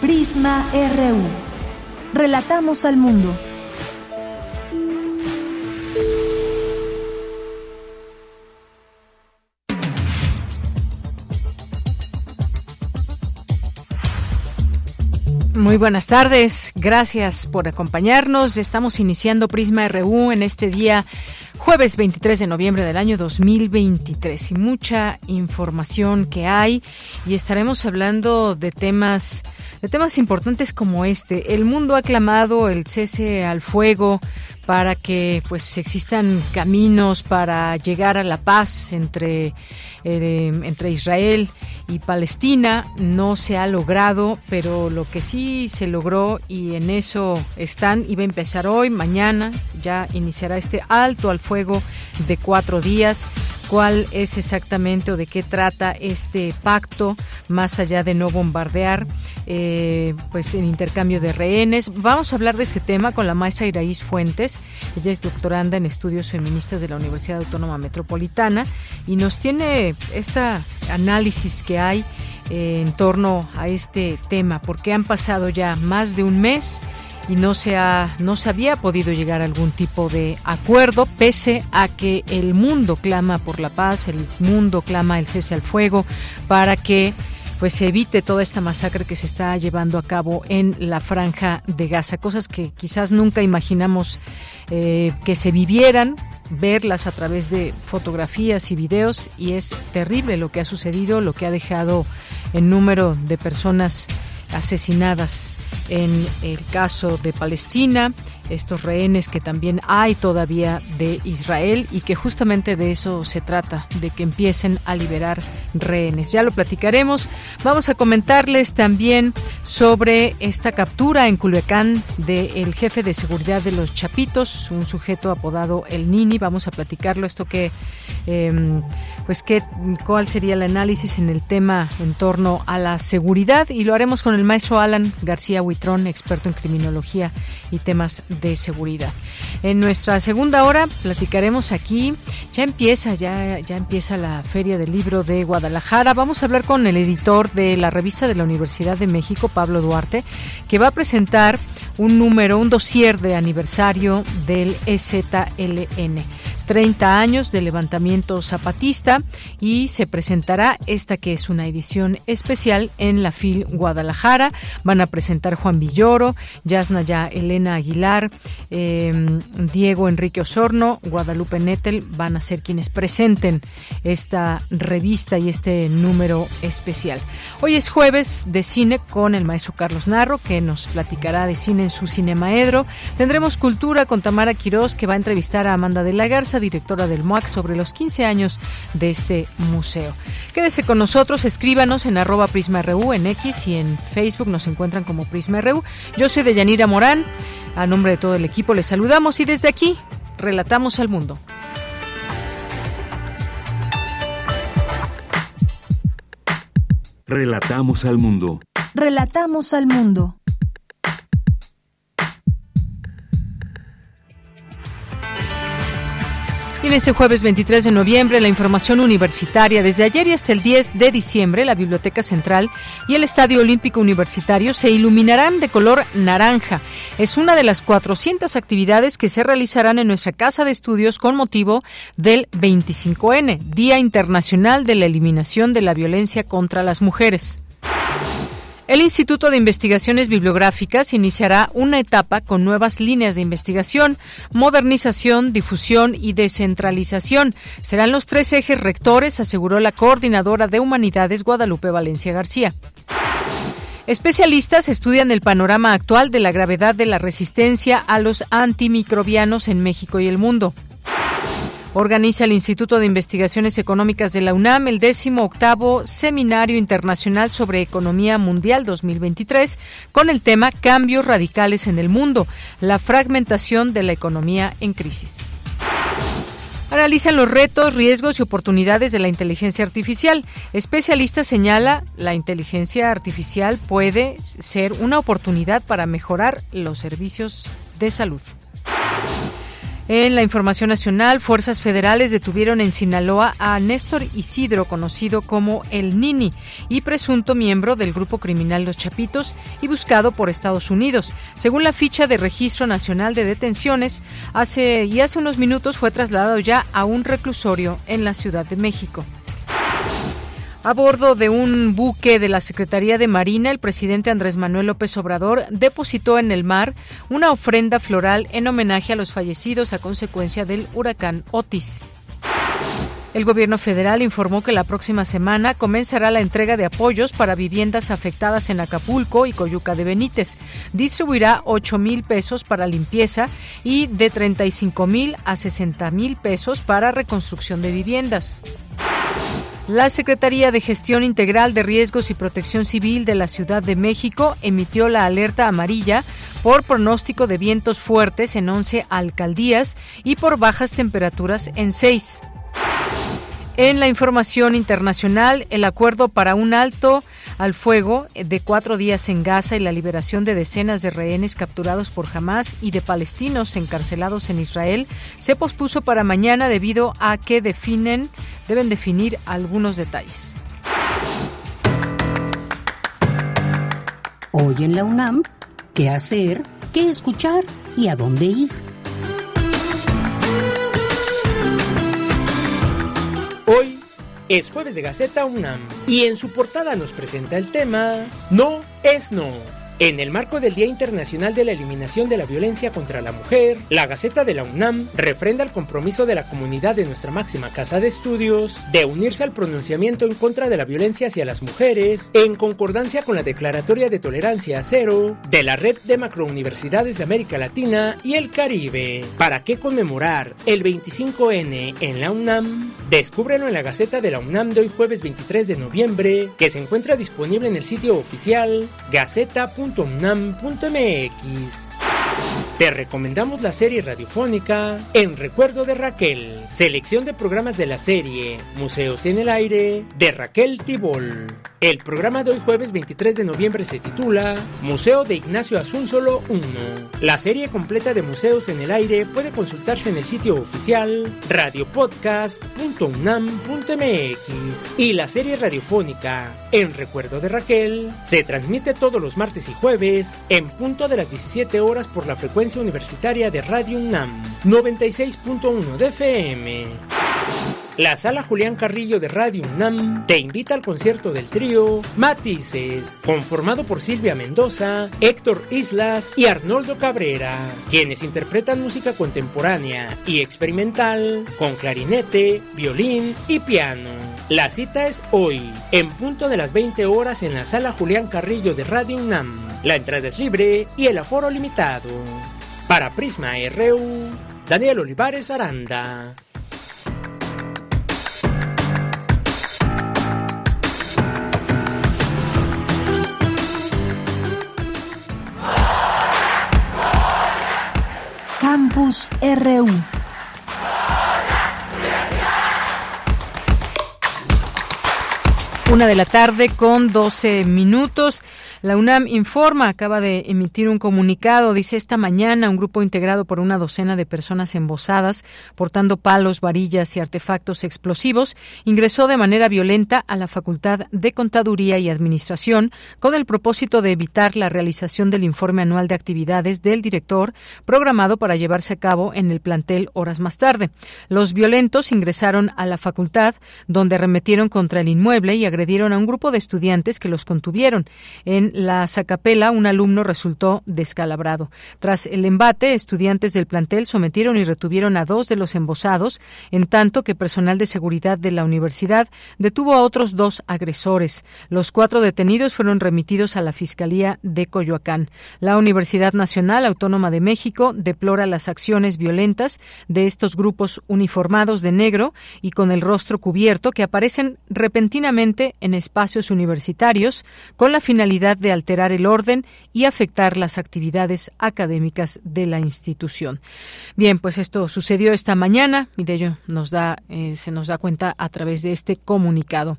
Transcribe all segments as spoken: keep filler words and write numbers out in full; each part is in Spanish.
Prisma R U. Relatamos al mundo. Muy buenas tardes, gracias por acompañarnos. Estamos iniciando Prisma R U en este día jueves veintitrés de noviembre del año dos mil veintitrés y mucha información que hay, y estaremos hablando de temas de temas importantes como este. El mundo ha clamado el cese al fuego para que pues existan caminos para llegar a la paz entre, eh, entre Israel y Palestina. No se ha logrado, pero lo que sí se logró, y en eso están, y va a empezar hoy, mañana, ya iniciará este alto al fuego de cuatro días. ¿Cuál es exactamente o de qué trata este pacto, más allá de no bombardear? Eh, pues el intercambio de rehenes. Vamos a hablar de este tema con la maestra Iraís Fuentes. Ella es doctoranda en estudios feministas de la Universidad Autónoma Metropolitana y nos tiene este análisis que hay en torno a este tema, porque han pasado ya más de un mes y no se ha, no se había podido llegar a algún tipo de acuerdo, pese a que el mundo clama por la paz, el mundo clama el cese al fuego para que pues se evite toda esta masacre que se está llevando a cabo en la Franja de Gaza. Cosas que quizás nunca imaginamos eh, que se vivieran, verlas a través de fotografías y videos, y es terrible lo que ha sucedido, lo que ha dejado el número de personas asesinadas en el caso de Palestina, estos rehenes que también hay todavía de Israel, y que justamente de eso se trata, de que empiecen a liberar rehenes. Ya lo platicaremos. Vamos a comentarles también sobre esta captura en Culiacán del jefe de seguridad de Los Chapitos, un sujeto apodado El Nini. Vamos a platicarlo esto, que eh, pues qué cuál sería el análisis en el tema en torno a la seguridad, y lo haremos con el maestro Alan García Huitrón, experto en criminología y temas de seguridad. En nuestra segunda hora platicaremos aquí, ya empieza, ya, ya empieza la Feria del Libro de Guadalajara. Vamos a hablar con el editor de la Revista de la Universidad de México, Pablo Duarte, que va a presentar un número, un dossier de aniversario del E Z L N, treinta años del levantamiento zapatista, y se presentará esta que es una edición especial en la FIL Guadalajara. Van a presentar Juan Villoro, Yasnaya Elena Aguilar, eh, Diego Enrique Osorno, Guadalupe Nettel, van a ser quienes presenten esta revista y este número especial. Hoy es jueves de cine con el maestro Carlos Narro, que nos platicará de cine en su Cinemaedro. Tendremos cultura con Tamara Quirós, que va a entrevistar a Amanda de la Garza, directora del MOAC, sobre los quince años de este museo. Quédese con nosotros, escríbanos en arroba PrismaRU, en X y en Facebook nos encuentran como PrismaRU. Yo soy Deyanira Morán, a nombre de todo el equipo les saludamos y desde aquí relatamos al mundo. Relatamos al mundo. Relatamos al mundo. En este jueves veintitrés de noviembre, la información universitaria. Desde ayer y hasta el diez de diciembre, la Biblioteca Central y el Estadio Olímpico Universitario se iluminarán de color naranja. Es una de las cuatrocientas actividades que se realizarán en nuestra Casa de Estudios con motivo del veinticinco ene, Día Internacional de la Eliminación de la Violencia contra las Mujeres. El Instituto de Investigaciones Bibliográficas iniciará una etapa con nuevas líneas de investigación, modernización, difusión y descentralización. Serán los tres ejes rectores, aseguró la coordinadora de Humanidades, Guadalupe Valencia García. Especialistas estudian el panorama actual de la gravedad de la resistencia a los antimicrobianos en México y el mundo. Organiza el Instituto de Investigaciones Económicas de la UNAM el décimo octavo Seminario Internacional sobre Economía Mundial dos mil veintitrés con el tema Cambios Radicales en el Mundo, la fragmentación de la economía en crisis. Analizan los retos, riesgos y oportunidades de la inteligencia artificial. Especialista señala la inteligencia artificial puede ser una oportunidad para mejorar los servicios de salud. En la información nacional, fuerzas federales detuvieron en Sinaloa a Néstor Isidro, conocido como El Nini, y presunto miembro del grupo criminal Los Chapitos y buscado por Estados Unidos. Según la ficha de Registro Nacional de Detenciones, hace y hace unos minutos fue trasladado ya a un reclusorio en la Ciudad de México. A bordo de un buque de la Secretaría de Marina, el presidente Andrés Manuel López Obrador depositó en el mar una ofrenda floral en homenaje a los fallecidos a consecuencia del huracán Otis. El gobierno federal informó que la próxima semana comenzará la entrega de apoyos para viviendas afectadas en Acapulco y Coyuca de Benítez. Distribuirá ocho mil pesos para limpieza y de treinta y cinco mil a sesenta mil pesos para reconstrucción de viviendas. La Secretaría de Gestión Integral de Riesgos y Protección Civil de la Ciudad de México emitió la alerta amarilla por pronóstico de vientos fuertes en once alcaldías y por bajas temperaturas en seis. En la información internacional, el acuerdo para un alto al fuego de cuatro días en Gaza y la liberación de decenas de rehenes capturados por Hamás y de palestinos encarcelados en Israel se pospuso para mañana debido a que definen deben definir algunos detalles. Hoy en la UNAM, ¿qué hacer, qué escuchar y a dónde ir? Hoy es jueves de Gaceta UNAM y en su portada nos presenta el tema No es no. En el marco del Día Internacional de la Eliminación de la Violencia contra la Mujer, la Gaceta de la UNAM refrenda el compromiso de la comunidad de nuestra máxima casa de estudios de unirse al pronunciamiento en contra de la violencia hacia las mujeres, en concordancia con la Declaratoria de Tolerancia Cero de la Red de Macrouniversidades de América Latina y el Caribe. ¿Para qué conmemorar el veinticinco ene en la UNAM? Descúbrelo en la Gaceta de la UNAM de hoy jueves veintitrés de noviembre, que se encuentra disponible en el sitio oficial gaceta punto com. .unam.mx. Te recomendamos la serie radiofónica En Recuerdo de Raquel, selección de programas de la serie Museos en el Aire de Raquel Tibol. El programa de hoy jueves veintitrés de noviembre se titula Museo de Ignacio Asúnzolo uno. La serie completa de Museos en el Aire puede consultarse en el sitio oficial radio podcast punto unam punto mx. Y la serie radiofónica En Recuerdo de Raquel se transmite todos los martes y jueves en punto de las diecisiete horas por la frecuencia universitaria de Radio UNAM, noventa y seis punto uno de F M. La Sala Julián Carrillo de Radio UNAM te invita al concierto del trío Matices, conformado por Silvia Mendoza, Héctor Islas y Arnoldo Cabrera, quienes interpretan música contemporánea y experimental con clarinete, violín y piano. La cita es hoy, en punto de las veinte horas en la Sala Julián Carrillo de Radio UNAM. La entrada es libre y el aforo limitado. Para Prisma R U, Daniel Olivares Aranda. Campus R U. Una de la tarde con doce minutos. La UNAM informa, acaba de emitir un comunicado, dice: esta mañana un grupo integrado por una docena de personas embosadas, portando palos, varillas y artefactos explosivos, ingresó de manera violenta a la Facultad de Contaduría y Administración con el propósito de evitar la realización del informe anual de actividades del director, programado para llevarse a cabo en el plantel horas más tarde. Los violentos ingresaron a la facultad, donde arremetieron contra el inmueble y agredieron agredieron a un grupo de estudiantes que los contuvieron. En la Zacapela, un alumno resultó descalabrado. Tras el embate, estudiantes del plantel sometieron y retuvieron a dos de los embosados, en tanto que personal de seguridad de la universidad detuvo a otros dos agresores. Los cuatro detenidos fueron remitidos a la Fiscalía de Coyoacán. La Universidad Nacional Autónoma de México deplora las acciones violentas de estos grupos uniformados de negro y con el rostro cubierto que aparecen repentinamente en espacios universitarios con la finalidad de alterar el orden y afectar las actividades académicas de la institución. Bien, pues esto sucedió esta mañana y de ello nos da, eh, se nos da cuenta a través de este comunicado.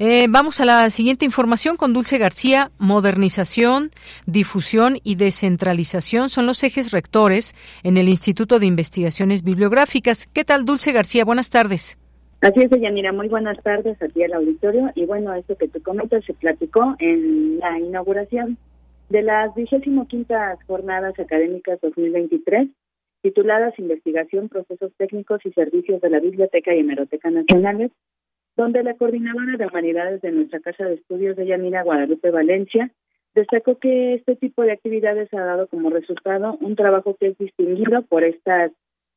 Eh, vamos a la siguiente información con Dulce García. Modernización, difusión y descentralización son los ejes rectores en el Instituto de Investigaciones Bibliográficas. ¿Qué tal, Dulce García? Buenas tardes. Así es, Yanira, muy buenas tardes a ti al auditorio. Y bueno, esto que tú comentas se platicó en la inauguración de las vigésimo quinta Jornadas Académicas dos mil veintitrés, tituladas Investigación, Procesos Técnicos y Servicios de la Biblioteca y Hemeroteca Nacionales, donde la coordinadora de humanidades de nuestra Casa de Estudios de Yanira, Guadalupe Valencia, destacó que este tipo de actividades ha dado como resultado un trabajo que es distinguido por estas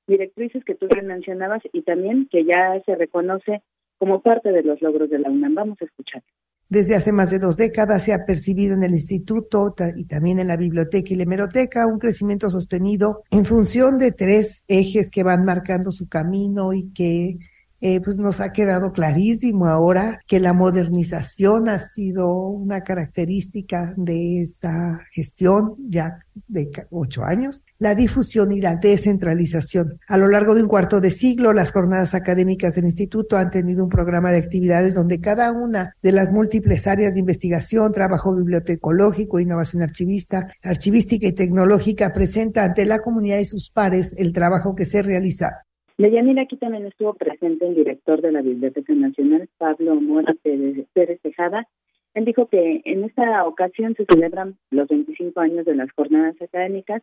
directrices que tú bien mencionabas y también que ya se reconoce como parte de los logros de la UNAM. Vamos a escuchar. Desde hace más de dos décadas se ha percibido en el instituto y también en la biblioteca y la hemeroteca un crecimiento sostenido en función de tres ejes que van marcando su camino y que eh, pues nos ha quedado clarísimo ahora que la modernización ha sido una característica de esta gestión ya de ocho años. La difusión y la descentralización. A lo largo de un cuarto de siglo, las jornadas académicas del instituto han tenido un programa de actividades donde cada una de las múltiples áreas de investigación, trabajo bibliotecológico, innovación archivista, archivística y tecnológica presenta ante la comunidad y sus pares el trabajo que se realiza. Deyanira, aquí también estuvo presente el director de la Biblioteca Nacional, Pablo Duarte Pérez Tejada. Él dijo que en esta ocasión se celebran los veinticinco años de las jornadas académicas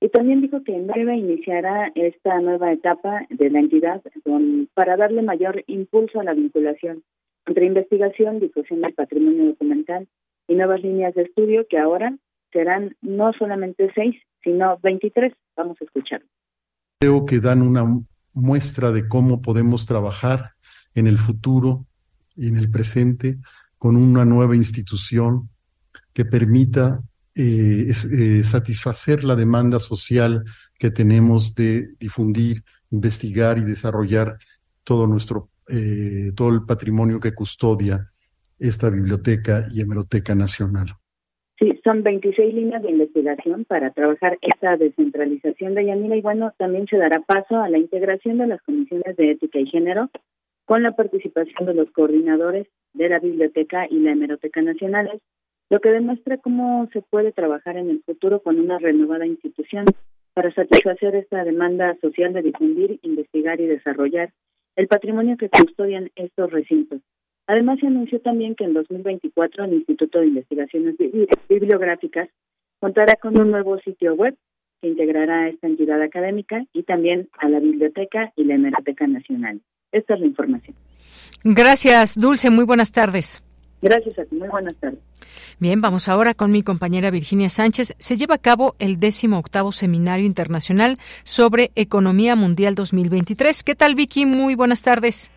y también dijo que en breve iniciará esta nueva etapa de la entidad con, para darle mayor impulso a la vinculación entre investigación, difusión del patrimonio documental y nuevas líneas de estudio que ahora serán no solamente seis, sino veintitrés. Vamos a escuchar. Creo que dan una muestra de cómo podemos trabajar en el futuro y en el presente con una nueva institución que permita Eh, eh, satisfacer la demanda social que tenemos de difundir, investigar y desarrollar todo nuestro eh, todo el patrimonio que custodia esta biblioteca y hemeroteca nacional. Sí, son veintiséis líneas de investigación para trabajar esta descentralización de Yanira y bueno, también se dará paso a la integración de las comisiones de ética y género con la participación de los coordinadores de la biblioteca y la hemeroteca nacionales, lo que demuestra cómo se puede trabajar en el futuro con una renovada institución para satisfacer esta demanda social de difundir, investigar y desarrollar el patrimonio que custodian estos recintos. Además, se anunció también que en dos mil veinticuatro el Instituto de Investigaciones Bibliográficas contará con un nuevo sitio web que integrará a esta entidad académica y también a la Biblioteca y la Hemeroteca Nacional. Esta es la información. Gracias, Dulce. Muy buenas tardes. Gracias a ti. Muy buenas tardes. Bien, vamos ahora con mi compañera Virginia Sánchez. Se lleva a cabo el décimo octavo Seminario Internacional sobre Economía Mundial dos mil veintitrés. ¿Qué tal, Vicky? Muy buenas tardes.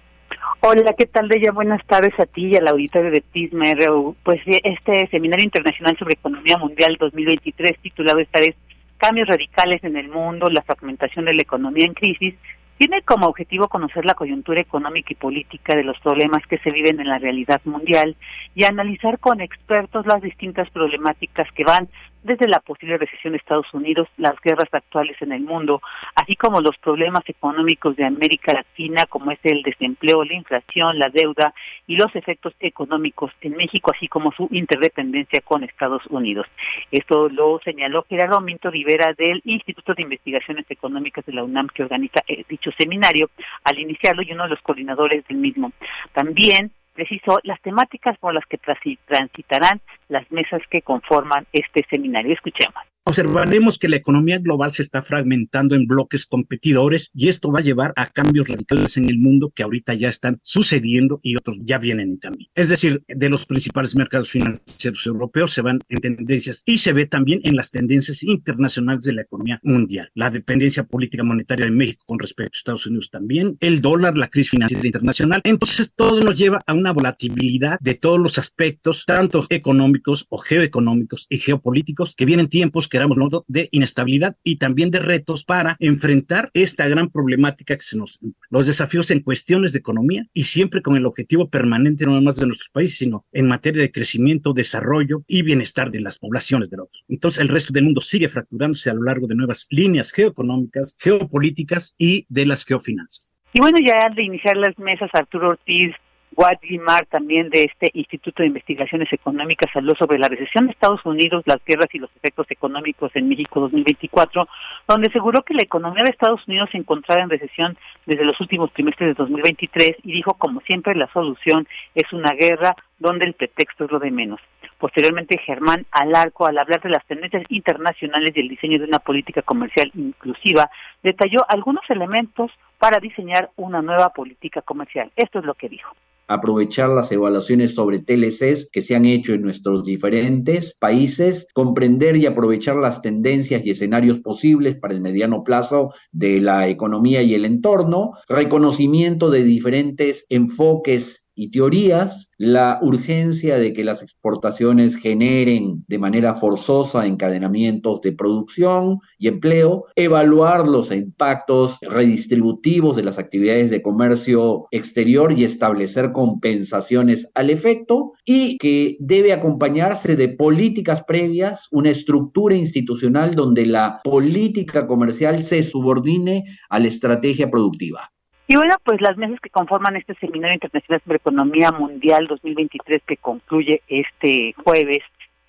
Hola, ¿qué tal, Deya? Buenas tardes a ti y al auditorio de Prisma R U. Pues este Seminario Internacional sobre Economía Mundial dos mil veintitrés, titulado esta vez Cambios Radicales en el Mundo, la Fragmentación de la Economía en Crisis, tiene como objetivo conocer la coyuntura económica y política de los problemas que se viven en la realidad mundial y analizar con expertos las distintas problemáticas que van desde la posible recesión de Estados Unidos, las guerras actuales en el mundo, así como los problemas económicos de América Latina, como es el desempleo, la inflación, la deuda y los efectos económicos en México, así como su interdependencia con Estados Unidos. Esto lo señaló Gerardo Minto Rivera del Instituto de Investigaciones Económicas de la UNAM, que organiza dicho seminario al iniciarlo y uno de los coordinadores del mismo. También precisó las temáticas por las que transitarán las mesas que conforman este seminario. Escuchemos. Observaremos que la economía global se está fragmentando en bloques competidores y esto va a llevar a cambios radicales en el mundo que ahorita ya están sucediendo y otros ya vienen en camino. Es decir, de los principales mercados financieros europeos se van en tendencias y se ve también en las tendencias internacionales de la economía mundial. La dependencia política monetaria de México con respecto a Estados Unidos también, el dólar, la crisis financiera internacional. Entonces todo nos lleva a una volatilidad de todos los aspectos, tanto económicos o geoeconómicos y geopolíticos, que vienen tiempos queramos no, de inestabilidad y también de retos para enfrentar esta gran problemática que se nos... Los desafíos en cuestiones de economía y siempre con el objetivo permanente no más de nuestros países, sino en materia de crecimiento, desarrollo y bienestar de las poblaciones del otro. Entonces el resto del mundo sigue fracturándose a lo largo de nuevas líneas geoeconómicas, geopolíticas y de las geofinanzas. Y bueno, ya al de iniciar las mesas, Arturo Ortiz Guadimar, también de este Instituto de Investigaciones Económicas, habló sobre la recesión de Estados Unidos, las guerras y los efectos económicos en México dos mil veinticuatro, donde aseguró que la economía de Estados Unidos se encontraba en recesión desde los últimos trimestres de dos mil veintitrés y dijo, como siempre, la solución es una guerra donde el pretexto es lo de menos. Posteriormente, Germán Alarco, al hablar de las tendencias internacionales y el diseño de una política comercial inclusiva, detalló algunos elementos para diseñar una nueva política comercial. Esto es lo que dijo. Aprovechar las evaluaciones sobre T L Cs que se han hecho en nuestros diferentes países, comprender y aprovechar las tendencias y escenarios posibles para el mediano plazo de la economía y el entorno, reconocimiento de diferentes enfoques y teorías, la urgencia de que las exportaciones generen de manera forzosa encadenamientos de producción y empleo, evaluar los impactos redistributivos de las actividades de comercio exterior y establecer compensaciones al efecto, y que debe acompañarse de políticas previas, una estructura institucional donde la política comercial se subordine a la estrategia productiva. Y bueno, pues las mesas que conforman este Seminario Internacional sobre Economía Mundial dos mil veintitrés, que concluye este jueves,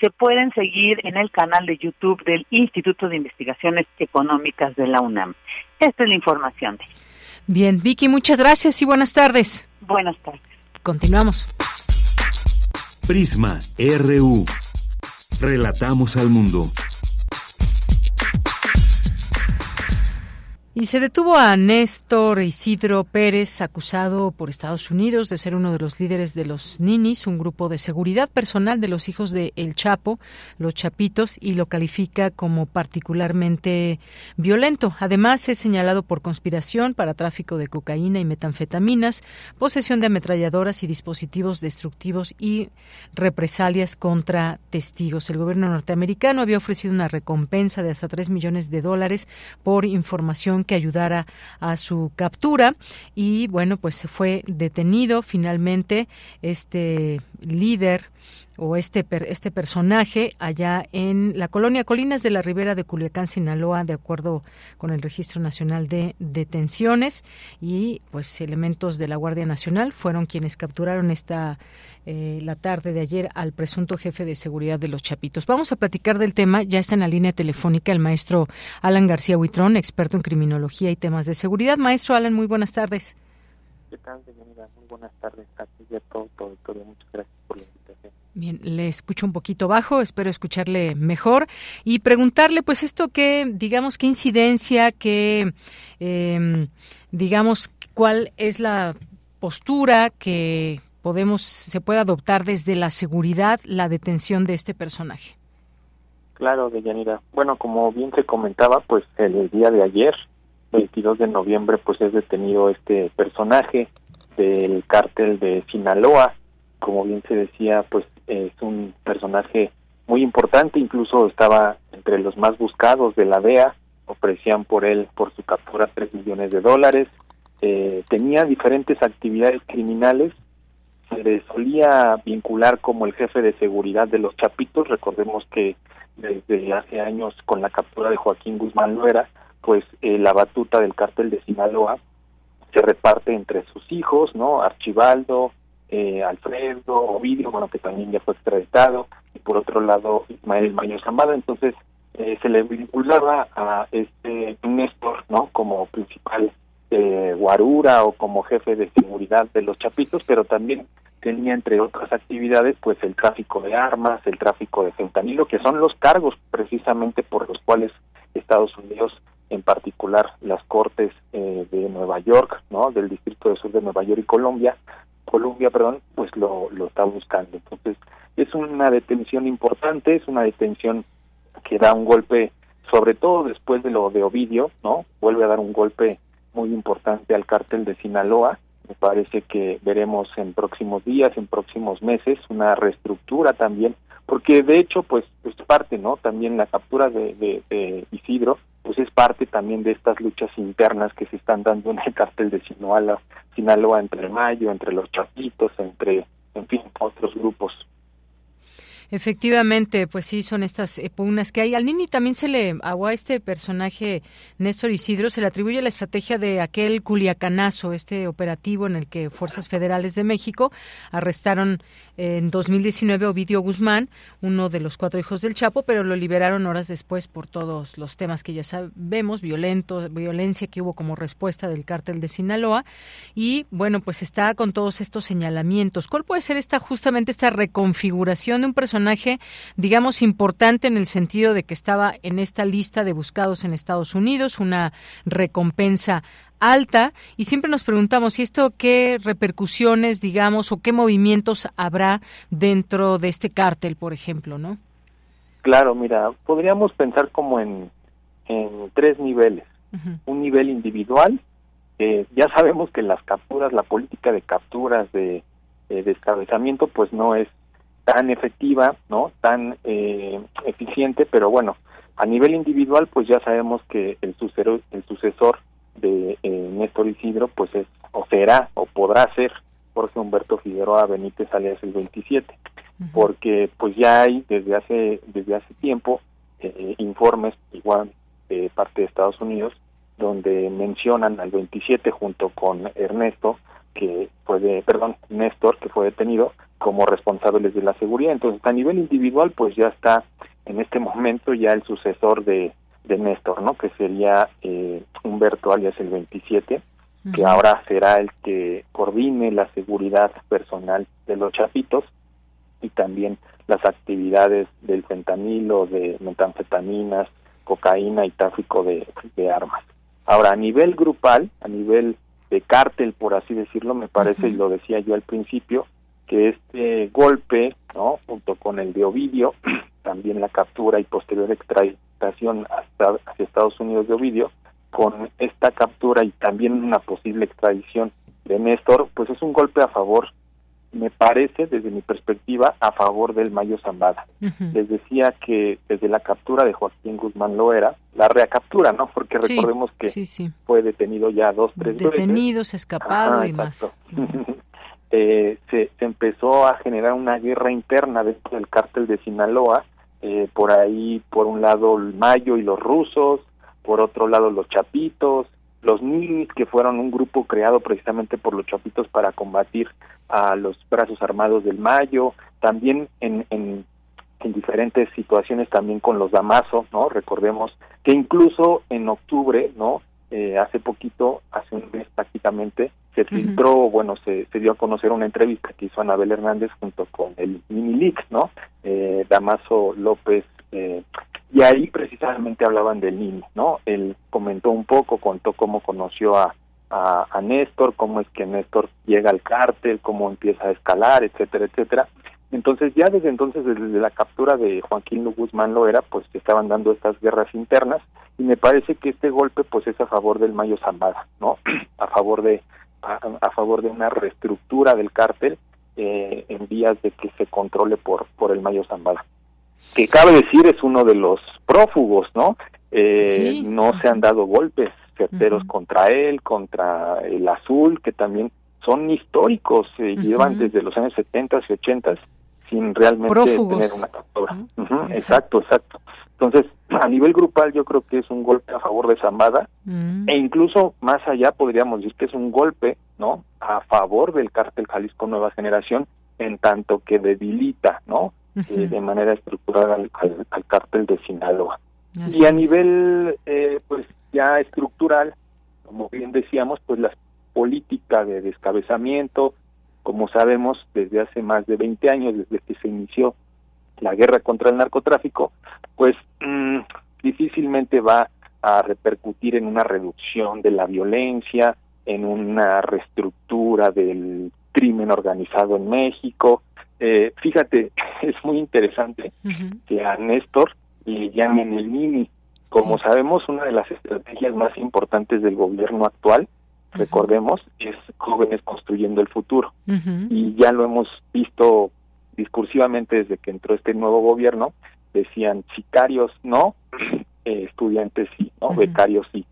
se pueden seguir en el canal de YouTube del Instituto de Investigaciones Económicas de la UNAM. Esta es la información. Bien, Vicky, muchas gracias y buenas tardes. Buenas tardes. Continuamos. Prisma R U. Relatamos al mundo. Y se detuvo a Néstor Isidro Pérez, acusado por Estados Unidos de ser uno de los líderes de los Ninis, un grupo de seguridad personal de los hijos de El Chapo, Los Chapitos, y lo califica como particularmente violento. Además, es señalado por conspiración para tráfico de cocaína y metanfetaminas, posesión de ametralladoras y dispositivos destructivos y represalias contra testigos. El gobierno norteamericano había ofrecido una recompensa de hasta tres millones de dólares por información que ayudara a su captura y bueno, pues fue detenido finalmente este líder o este este personaje allá en la colonia Colinas de la Ribera de Culiacán, Sinaloa, de acuerdo con el Registro Nacional de Detenciones, y pues elementos de la Guardia Nacional fueron quienes capturaron esta eh, la tarde de ayer al presunto jefe de seguridad de Los Chapitos. Vamos a platicar del tema, ya está en la línea telefónica el maestro Alan García Huitrón, experto en criminología y temas de seguridad. Maestro Alan, muy buenas tardes. ¿Qué tal, bienvenida? Muy buenas tardes a ti y a todo tu auditorio. Muchas gracias por la invitación. Bien, le escucho un poquito bajo, espero escucharle mejor y preguntarle, pues esto que, digamos, qué incidencia, que, eh, digamos, cuál es la postura que podemos, se puede adoptar desde la seguridad, la detención de este personaje. Claro, Deyanira. Bueno, como bien se comentaba, pues el día de ayer, veintidós de noviembre, pues es detenido este personaje del cártel de Sinaloa. Como bien se decía, pues es un personaje muy importante, incluso estaba entre los más buscados de la D E A, ofrecían por él, por su captura, tres millones de dólares, eh, tenía diferentes actividades criminales, se le solía vincular como el jefe de seguridad de Los Chapitos. Recordemos que desde hace años, con la captura de Joaquín Guzmán Loera, pues eh, la batuta del cártel de Sinaloa se reparte entre sus hijos, ¿no? Archibaldo, Eh, Alfredo, Ovidio, bueno, que también ya fue extraditado, y por otro lado Ismael Mayo Zambada. Entonces eh, se le vinculaba a este Néstor, ¿no?, como principal este guarura o como jefe de seguridad de Los Chapitos, pero también tenía, entre otras actividades, pues el tráfico de armas, el tráfico de fentanilo, que son los cargos precisamente por los cuales Estados Unidos, en particular las cortes eh, de Nueva York, ¿no?, del Distrito del Sur de Nueva York y Colombia, Colombia, perdón, pues lo, lo está buscando. Entonces, es una detención importante, es una detención que da un golpe, sobre todo después de lo de Ovidio, ¿no? Vuelve a dar un golpe muy importante al cártel de Sinaloa. Me parece que veremos en próximos días, en próximos meses, una reestructura también, porque de hecho, pues, es parte, ¿no? También la captura de, de, de Isidro, pues es parte también de estas luchas internas que se están dando en el cártel de Sinaloa, Sinaloa entre Mayo, entre Los Chapitos, entre, en fin, otros grupos. Efectivamente, pues sí, son estas pugnas que hay. Al Nini también se le, a este personaje Néstor Isidro, se le atribuye la estrategia de aquel culiacanazo, este operativo en el que Fuerzas Federales de México arrestaron en dos mil diecinueve a Ovidio Guzmán, uno de los cuatro hijos del Chapo, pero lo liberaron horas después por todos los temas que ya sabemos, violentos, violencia que hubo como respuesta del cártel de Sinaloa. Y bueno, pues está con todos estos señalamientos. ¿Cuál puede ser esta, justamente esta reconfiguración de un personaje personaje, digamos, importante en el sentido de que estaba en esta lista de buscados en Estados Unidos, una recompensa alta, y siempre nos preguntamos, ¿y esto qué repercusiones, digamos, o qué movimientos habrá dentro de este cártel, por ejemplo, ¿no? Claro, mira, podríamos pensar como en, en tres niveles. Uh-huh. Un nivel individual, eh, ya sabemos que las capturas, la política de capturas, de eh, descabezamiento, pues no es tan efectiva, ¿no?, tan eh, eficiente, pero bueno, a nivel individual, pues ya sabemos que el sucesor, el sucesor de eh, Néstor Isidro, pues es, o será, o podrá ser, Jorge Humberto Figueroa Benítez, alias el veintisiete, uh-huh. porque pues ya hay desde hace desde hace tiempo eh, informes, igual de eh, parte de Estados Unidos, donde mencionan al veintisiete junto con Ernesto, que fue de, perdón, Néstor, que fue detenido, como responsables de la seguridad. Entonces, a nivel individual, pues ya está en este momento ya el sucesor de, de Néstor, ¿no?, que sería eh, Humberto, alias el veintisiete, uh-huh. que ahora será el que coordine la seguridad personal de Los Chapitos y también las actividades del fentanilo, de metanfetaminas, cocaína y tráfico de, de armas. Ahora, a nivel grupal, a nivel de cártel, por así decirlo, me parece, uh-huh. y lo decía yo al principio, que este golpe, ¿no?, junto con el de Ovidio, también la captura y posterior extradición hasta hacia Estados Unidos de Ovidio, con esta captura y también una posible extradición de Néstor, pues es un golpe a favor, me parece, desde mi perspectiva, a favor del Mayo Zambada. Uh-huh. Les decía que desde la captura de Joaquín Guzmán Loera, la reacaptura, ¿no?, porque sí, recordemos que sí, sí. fue detenido ya dos, tres detenidos, veces. Detenidos, escapado ah, y exacto. más. Uh-huh. Eh, se, se empezó a generar una guerra interna dentro del cártel de Sinaloa, eh, por ahí, por un lado el Mayo y los rusos, por otro lado los Chapitos, los Ninis, que fueron un grupo creado precisamente por los Chapitos para combatir a los brazos armados del Mayo, también en, en, en diferentes situaciones también con los Damaso, ¿no? Recordemos que incluso en octubre, ¿no?, Eh, hace poquito, hace un mes prácticamente, se uh-huh. filtró, bueno, se, se dio a conocer una entrevista que hizo Anabel Hernández junto con el Minilix, ¿no?, eh, Damaso López, eh, y ahí precisamente hablaban del Nini, ¿no? Él comentó un poco, contó cómo conoció a, a, a Néstor, cómo es que Néstor llega al cártel, cómo empieza a escalar, etcétera, etcétera. Entonces, ya desde entonces, desde la captura de Joaquín Guzmán Loera, pues estaban dando estas guerras internas, y me parece que este golpe, pues, es a favor del Mayo Zambada, ¿no?, a favor de a, a favor de una reestructura del cártel, eh, en vías de que se controle por por el Mayo Zambada, que cabe decir es uno de los prófugos, ¿no? Eh, sí. No se han dado golpes certeros uh-huh. contra él, contra el Azul, que también son históricos, eh, uh-huh. llevan desde los años setentas y ochentas sin realmente prófugos. Tener una captura. Uh-huh. Uh-huh. Exacto, exacto. exacto. Entonces, a nivel grupal, yo creo que es un golpe a favor de Zambada, mm. e incluso más allá podríamos decir que es un golpe, ¿no?, a favor del cártel Jalisco Nueva Generación, en tanto que debilita, ¿no?, uh-huh. eh, de manera estructural al, al, al cártel de Sinaloa. Así y a es. Nivel, eh, pues, ya estructural, como bien decíamos, pues la política de descabezamiento, como sabemos, desde hace más de veinte años, desde que se inició la guerra contra el narcotráfico, pues mmm, difícilmente va a repercutir en una reducción de la violencia, en una reestructura del crimen organizado en México. Eh, fíjate, es muy interesante uh-huh. que a Néstor le llamen el Nini. Como sí. sabemos, una de las estrategias más importantes del gobierno actual, uh-huh. recordemos, es Jóvenes Construyendo el Futuro. Uh-huh. Y ya lo hemos visto discursivamente desde que entró este nuevo gobierno. Decían sicarios no, eh, estudiantes sí, no, uh-huh. becarios sí.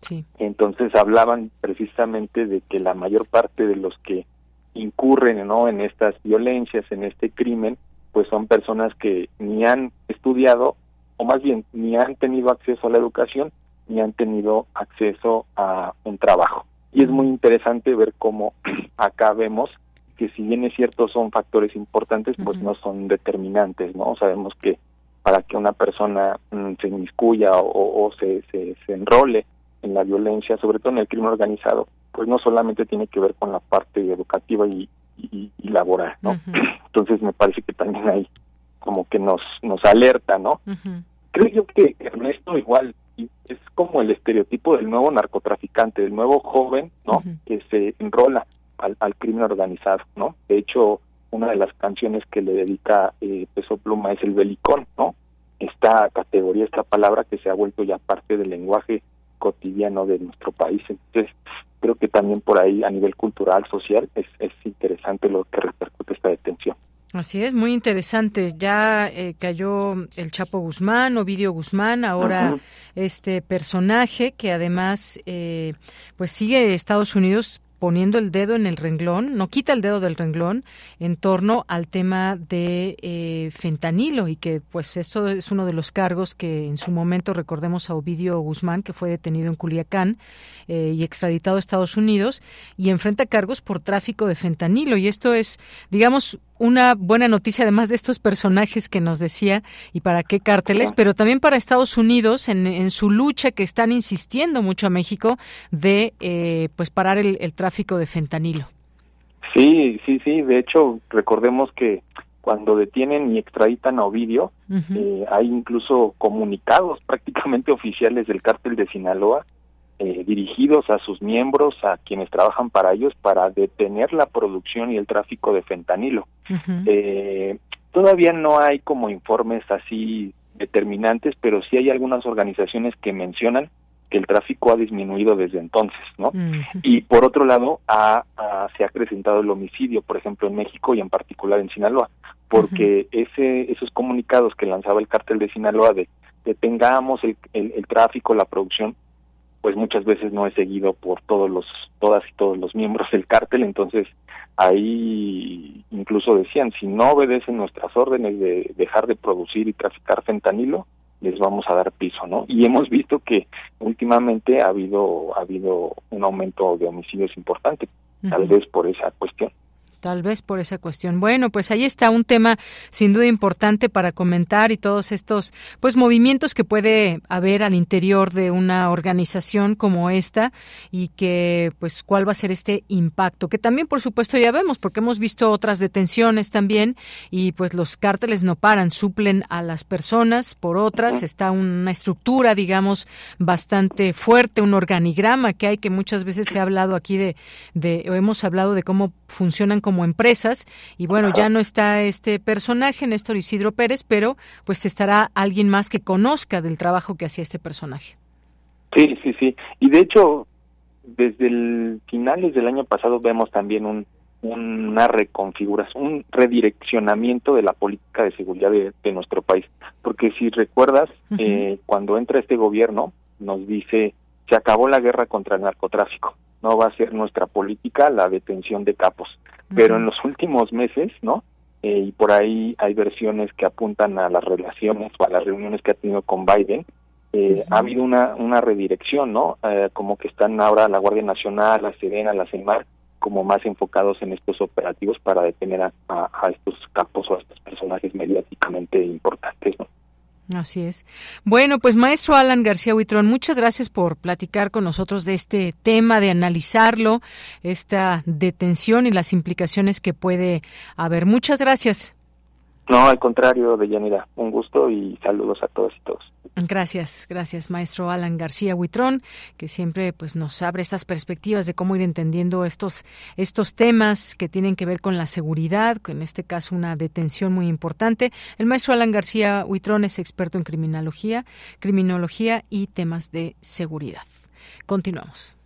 sí. Entonces hablaban precisamente de que la mayor parte de los que incurren, ¿no?, en estas violencias, en este crimen, pues son personas que ni han estudiado, o más bien ni han tenido acceso a la educación, ni han tenido acceso a un trabajo. Y es muy interesante ver cómo acá vemos que si bien es cierto son factores importantes, pues uh-huh. no son determinantes, ¿no? Sabemos que para que una persona mm, se inmiscuya o, o se, se, se enrole en la violencia, sobre todo en el crimen organizado, pues no solamente tiene que ver con la parte educativa y, y, y laboral, ¿no? Uh-huh. Entonces me parece que también ahí como que nos nos alerta, ¿no? Uh-huh. Creo yo que Ernesto igual es como el estereotipo del nuevo narcotraficante, del nuevo joven, ¿no? Uh-huh. Que se enrola al, al crimen organizado, ¿no? De hecho, una de las canciones que le dedica eh, Peso Pluma es El Belicón, ¿no? Esta categoría, esta palabra que se ha vuelto ya parte del lenguaje cotidiano de nuestro país. Entonces, creo que también por ahí a nivel cultural, social, es, es interesante lo que repercute esta detención. Así es, muy interesante. Ya eh, cayó el Chapo Guzmán, Ovidio Guzmán, ahora uh-huh. este personaje que además eh, pues sigue Estados Unidos poniendo el dedo en el renglón, no quita el dedo del renglón en torno al tema de eh, fentanilo, y que pues esto es uno de los cargos que en su momento, recordemos a Ovidio Guzmán, que fue detenido en Culiacán eh, y extraditado a Estados Unidos, y enfrenta cargos por tráfico de fentanilo. Y esto es, digamos, una buena noticia, además de estos personajes que nos decía y para qué cárteles, pero también para Estados Unidos en, en su lucha que están insistiendo mucho a México de eh, pues parar el, el tráfico de fentanilo. Sí, sí, sí. De hecho, recordemos que cuando detienen y extraditan a Ovidio, uh-huh. eh, hay incluso comunicados prácticamente oficiales del Cártel de Sinaloa Eh, dirigidos a sus miembros, a quienes trabajan para ellos, para detener la producción y el tráfico de fentanilo. Uh-huh. Eh, todavía no hay como informes así determinantes, pero sí hay algunas organizaciones que mencionan que el tráfico ha disminuido desde entonces, ¿no? Uh-huh. Y por otro lado, ha, ha, se ha acrecentado el homicidio, por ejemplo, en México y en particular en Sinaloa, porque uh-huh. ese esos comunicados que lanzaba el Cártel de Sinaloa de detengamos el, el, el tráfico, la producción, pues muchas veces no es seguido por todos los, todas y todos los miembros del cártel. Entonces ahí incluso decían, si no obedecen nuestras órdenes de dejar de producir y traficar fentanilo, les vamos a dar piso, ¿no? Y hemos visto que últimamente ha habido, ha habido un aumento de homicidios importante, tal uh-huh. vez por esa cuestión. Tal vez por esa cuestión. Bueno, pues ahí está un tema sin duda importante para comentar, y todos estos pues movimientos que puede haber al interior de una organización como esta, y que pues cuál va a ser este impacto, que también por supuesto ya vemos, porque hemos visto otras detenciones también, y pues los cárteles no paran, suplen a las personas por otras. Está una estructura, digamos, bastante fuerte, un organigrama que hay, que muchas veces se ha hablado aquí de, de o hemos hablado de cómo funcionan como empresas. Y bueno, ya no está este personaje, Néstor Isidro Pérez, pero pues estará alguien más que conozca del trabajo que hacía este personaje. Sí, sí, sí. Y de hecho, desde el finales del año pasado vemos también un una reconfiguración, un redireccionamiento de la política de seguridad de, de nuestro país. Porque si recuerdas, uh-huh. eh, cuando entra este gobierno, nos dice, se acabó la guerra contra el narcotráfico. No va a ser nuestra política la detención de capos. Pero en los últimos meses, ¿no? Eh, y por ahí hay versiones que apuntan a las relaciones o a las reuniones que ha tenido con Biden. Eh, uh-huh. Ha habido una, una redirección, ¿no? Eh, como que están ahora la Guardia Nacional, la Sedena, la CEMAR, como más enfocados en estos operativos para detener a, a, a estos capos o a estos personajes mediáticamente importantes, ¿no? Así es. Bueno, pues maestro Alan García Huitrón, muchas gracias por platicar con nosotros de este tema, de analizarlo, esta detención y las implicaciones que puede haber. Muchas gracias. No, al contrario, Deyanira, un gusto y saludos a todos y todos. Gracias, gracias maestro Alan García Huitrón, que siempre pues nos abre estas perspectivas de cómo ir entendiendo estos estos temas que tienen que ver con la seguridad, en este caso una detención muy importante. El maestro Alan García Huitrón es experto en criminología, criminología y temas de seguridad. Continuamos.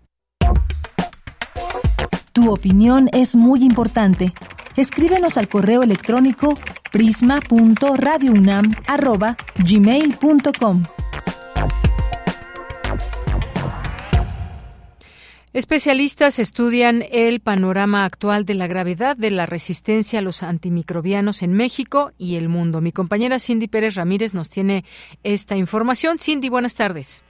Tu opinión es muy importante. Escríbenos al correo electrónico prisma punto radio unam arroba gmail punto com. Especialistas estudian el panorama actual de la gravedad de la resistencia a los antimicrobianos en México y el mundo. Mi compañera Cindy Pérez Ramírez nos tiene esta información. Cindy, buenas tardes.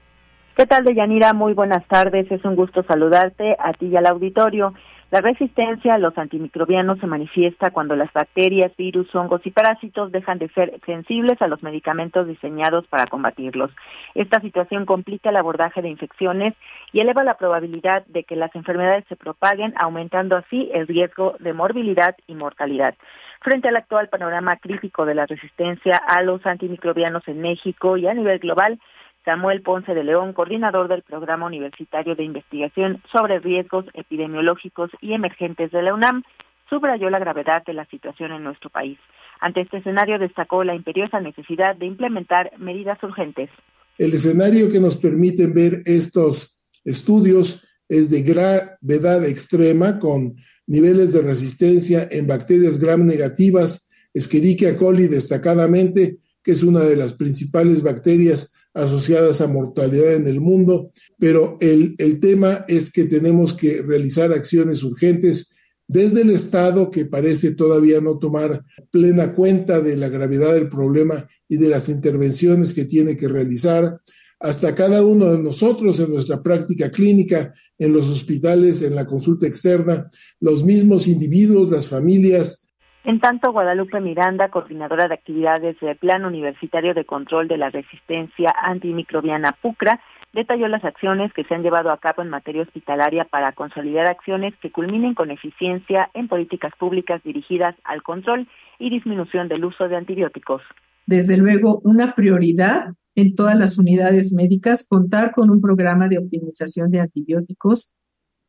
¿Qué tal, Deyanira? Muy buenas tardes. Es un gusto saludarte a ti y al auditorio. La resistencia a los antimicrobianos se manifiesta cuando las bacterias, virus, hongos y parásitos dejan de ser sensibles a los medicamentos diseñados para combatirlos. Esta situación complica el abordaje de infecciones y eleva la probabilidad de que las enfermedades se propaguen, aumentando así el riesgo de morbilidad y mortalidad. Frente al actual panorama crítico de la resistencia a los antimicrobianos en México y a nivel global, Samuel Ponce de León, coordinador del Programa Universitario de Investigación sobre Riesgos Epidemiológicos y Emergentes de la UNAM, subrayó la gravedad de la situación en nuestro país. Ante este escenario destacó la imperiosa necesidad de implementar medidas urgentes. El escenario que nos permiten ver estos estudios es de gravedad extrema, con niveles de resistencia en bacterias gram negativas, Escherichia coli destacadamente, que es una de las principales bacterias asociadas a mortalidad en el mundo, pero el, el tema es que tenemos que realizar acciones urgentes desde el Estado, que parece todavía no tomar plena cuenta de la gravedad del problema y de las intervenciones que tiene que realizar, hasta cada uno de nosotros en nuestra práctica clínica, en los hospitales, en la consulta externa, los mismos individuos, las familias. En tanto, Guadalupe Miranda, coordinadora de actividades del Plan Universitario de Control de la Resistencia Antimicrobiana PUCRA, detalló las acciones que se han llevado a cabo en materia hospitalaria para consolidar acciones que culminen con eficiencia en políticas públicas dirigidas al control y disminución del uso de antibióticos. Desde luego, una prioridad en todas las unidades médicas, contar con un programa de optimización de antibióticos,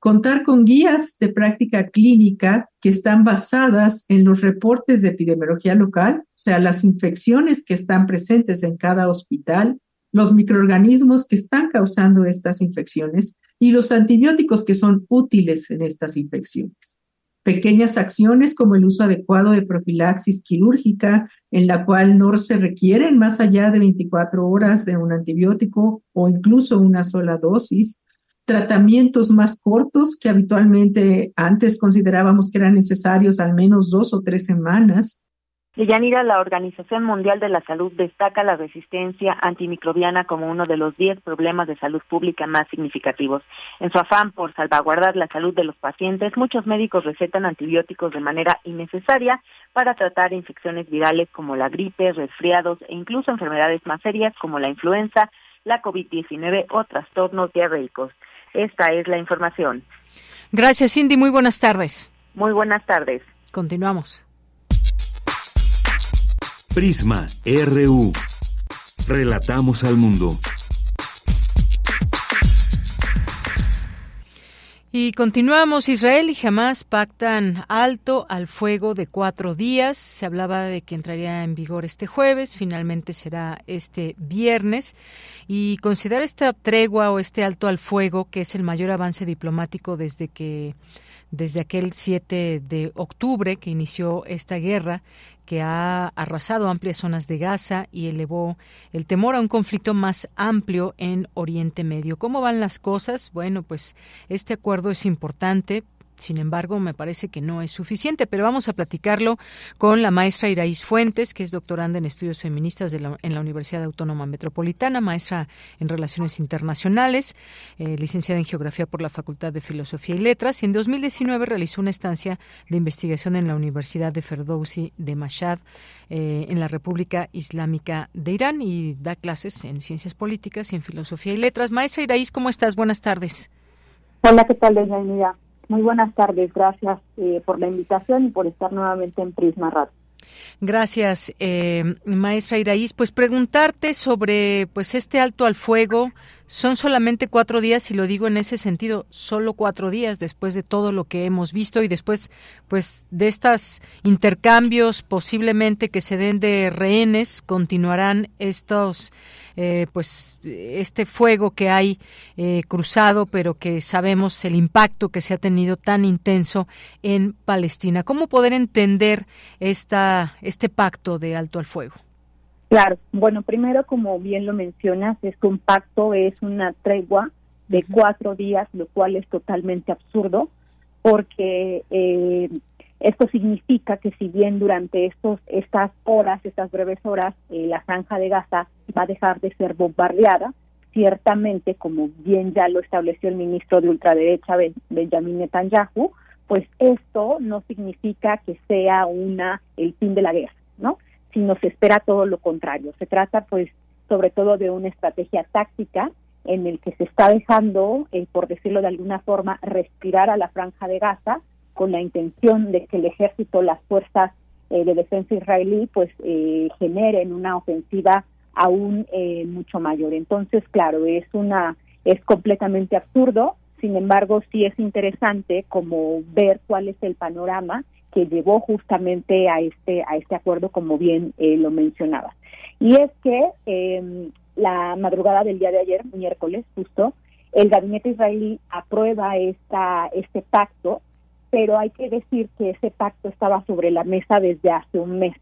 contar con guías de práctica clínica que están basadas en los reportes de epidemiología local, o sea, las infecciones que están presentes en cada hospital, los microorganismos que están causando estas infecciones y los antibióticos que son útiles en estas infecciones. Pequeñas acciones como el uso adecuado de profilaxis quirúrgica, en la cual no se requieren más allá de veinticuatro horas de un antibiótico o incluso una sola dosis, tratamientos más cortos que habitualmente antes considerábamos que eran necesarios al menos dos o tres semanas. Deyanira, la Organización Mundial de la Salud destaca la resistencia antimicrobiana como uno de los diez problemas de salud pública más significativos. En su afán por salvaguardar la salud de los pacientes, muchos médicos recetan antibióticos de manera innecesaria para tratar infecciones virales como la gripe, resfriados e incluso enfermedades más serias como la influenza, la covid diecinueve o trastornos diarreicos. Esta es la información. Gracias, Cindy. Muy buenas tardes. Muy buenas tardes. Continuamos. Prisma R U. Relatamos al mundo. Y continuamos. Israel y Hamás pactan alto al fuego de cuatro días. Se hablaba de que entraría en vigor este jueves, finalmente será este viernes. Y considerar esta tregua o este alto al fuego, que es el mayor avance diplomático desde que desde aquel siete de octubre que inició esta guerra, que ha arrasado amplias zonas de Gaza y elevó el temor a un conflicto más amplio en Oriente Medio. ¿Cómo van las cosas? Bueno, pues este acuerdo es importante. Sin embargo, me parece que no es suficiente, pero vamos a platicarlo con la maestra Iraís Fuentes, que es doctoranda en estudios feministas de la, en la Universidad Autónoma Metropolitana, maestra en Relaciones Internacionales, eh, licenciada en Geografía por la Facultad de Filosofía y Letras, y en dos mil diecinueve realizó una estancia de investigación en la Universidad de Ferdowsi de Mashhad, eh, en la República Islámica de Irán, y da clases en Ciencias Políticas y en Filosofía y Letras. Maestra Iraís, ¿cómo estás? Buenas tardes. Hola, ¿qué tal, Deyanira? Muy buenas tardes, gracias eh, por la invitación y por estar nuevamente en Prisma R U. Gracias, eh, maestra Iraís. Pues preguntarte sobre pues este alto al fuego. Son solamente cuatro días, y lo digo en ese sentido, solo cuatro días después de todo lo que hemos visto y después pues de estos intercambios posiblemente que se den de rehenes. Continuarán estos eh, pues este fuego que hay eh, cruzado, pero que sabemos el impacto que se ha tenido tan intenso en Palestina. ¿Cómo poder entender esta este pacto de alto al fuego? Claro, bueno, primero, como bien lo mencionas, es que un pacto es una tregua de cuatro días, lo cual es totalmente absurdo, porque eh, esto significa que si bien durante estos estas horas, estas breves horas, eh, la Franja de Gaza va a dejar de ser bombardeada, ciertamente, como bien ya lo estableció el ministro de ultraderecha Benjamín Netanyahu, pues esto no significa que sea una el fin de la guerra, ¿no?, sino se espera todo lo contrario. Se trata, pues, sobre todo de una estrategia táctica en el que se está dejando, eh, por decirlo de alguna forma, respirar a la Franja de Gaza, con la intención de que el ejército, las fuerzas eh, de defensa israelí, pues, eh, generen una ofensiva aún eh, mucho mayor. Entonces, claro, es una es completamente absurdo. Sin embargo, sí es interesante como ver cuál es el panorama que llevó justamente a este a este acuerdo, como bien eh, lo mencionabas. Y es que eh, la madrugada del día de ayer, miércoles justo, el gabinete israelí aprueba esta este pacto, pero hay que decir que ese pacto estaba sobre la mesa desde hace un mes.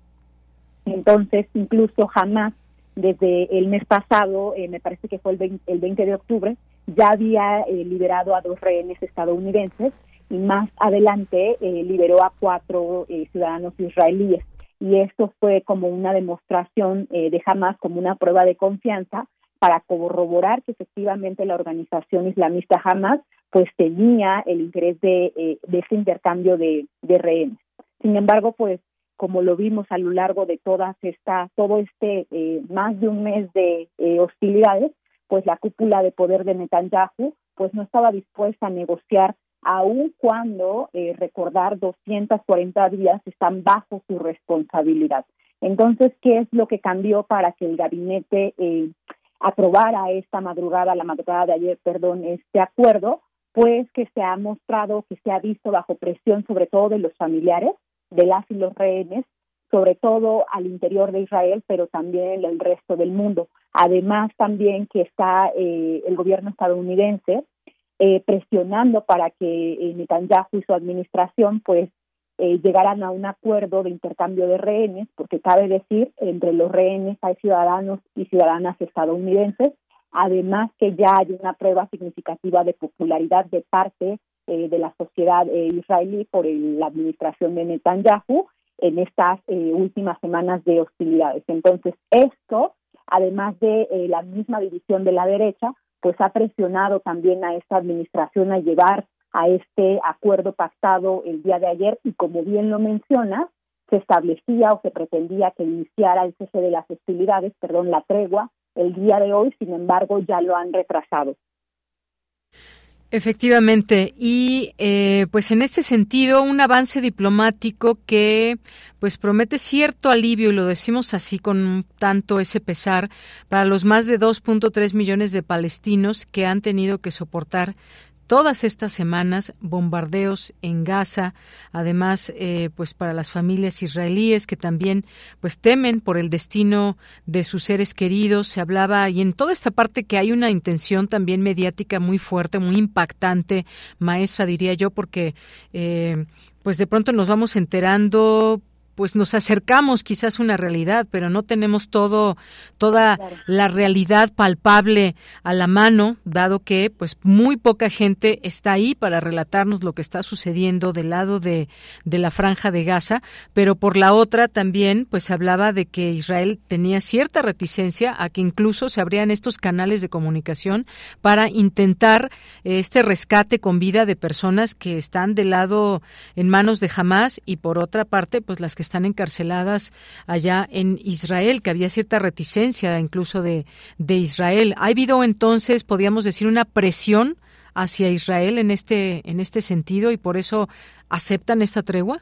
Entonces, incluso Hamás, desde el mes pasado, eh, me parece que fue el veinte, el veinte de octubre, ya había eh, liberado a dos rehenes estadounidenses, y más adelante eh, liberó a cuatro eh, ciudadanos israelíes. Y esto fue como una demostración eh, de Hamás, como una prueba de confianza para corroborar que efectivamente la organización islamista Hamás pues tenía el interés de, eh, de ese intercambio de, de rehenes. Sin embargo, pues como lo vimos a lo largo de todas esta, todo este eh, más de un mes de eh, hostilidades, pues la cúpula de poder de Netanyahu pues no estaba dispuesta a negociar, aun cuando, eh, recordar, doscientos cuarenta días están bajo su responsabilidad. Entonces, ¿qué es lo que cambió para que el gabinete eh, aprobara esta madrugada, la madrugada de ayer, perdón, este acuerdo? Pues que se ha mostrado, que se ha visto bajo presión, sobre todo de los familiares, de las y los rehenes, sobre todo al interior de Israel, pero también en el resto del mundo. Además, también que está eh, el gobierno estadounidense, Eh, presionando para que eh, Netanyahu y su administración pues eh, llegaran a un acuerdo de intercambio de rehenes, porque cabe decir, entre los rehenes hay ciudadanos y ciudadanas estadounidenses, además que ya hay una prueba significativa de popularidad de parte eh, de la sociedad eh, israelí por el, la administración de Netanyahu en estas eh, últimas semanas de hostilidades. Entonces, esto, además de eh, la misma división de la derecha, pues ha presionado también a esta administración a llevar a este acuerdo pactado el día de ayer, y como bien lo menciona, se establecía o se pretendía que iniciara el cese de las hostilidades, perdón, la tregua, el día de hoy. Sin embargo, ya lo han retrasado. Efectivamente, y eh, pues en este sentido, un avance diplomático que pues promete cierto alivio, y lo decimos así con tanto ese pesar, para los más de dos punto tres millones de palestinos que han tenido que soportar todas estas semanas bombardeos en Gaza. Además, eh, pues para las familias israelíes que también pues temen por el destino de sus seres queridos. Se hablaba, y en toda esta parte que hay una intención también mediática muy fuerte, muy impactante, maestra, diría yo, porque eh, pues de pronto nos vamos enterando pues nos acercamos quizás a una realidad, pero no tenemos todo toda claro. la realidad palpable a la mano, dado que pues muy poca gente está ahí para relatarnos lo que está sucediendo del lado de, de la Franja de Gaza, pero por la otra también pues hablaba de que Israel tenía cierta reticencia a que incluso se abrían estos canales de comunicación para intentar este rescate con vida de personas que están del lado en manos de Hamás y por otra parte pues las que están encarceladas allá en Israel, que había cierta reticencia incluso de, de Israel. ¿Ha habido entonces, podríamos decir, una presión hacia Israel en este en este sentido y por eso aceptan esta tregua?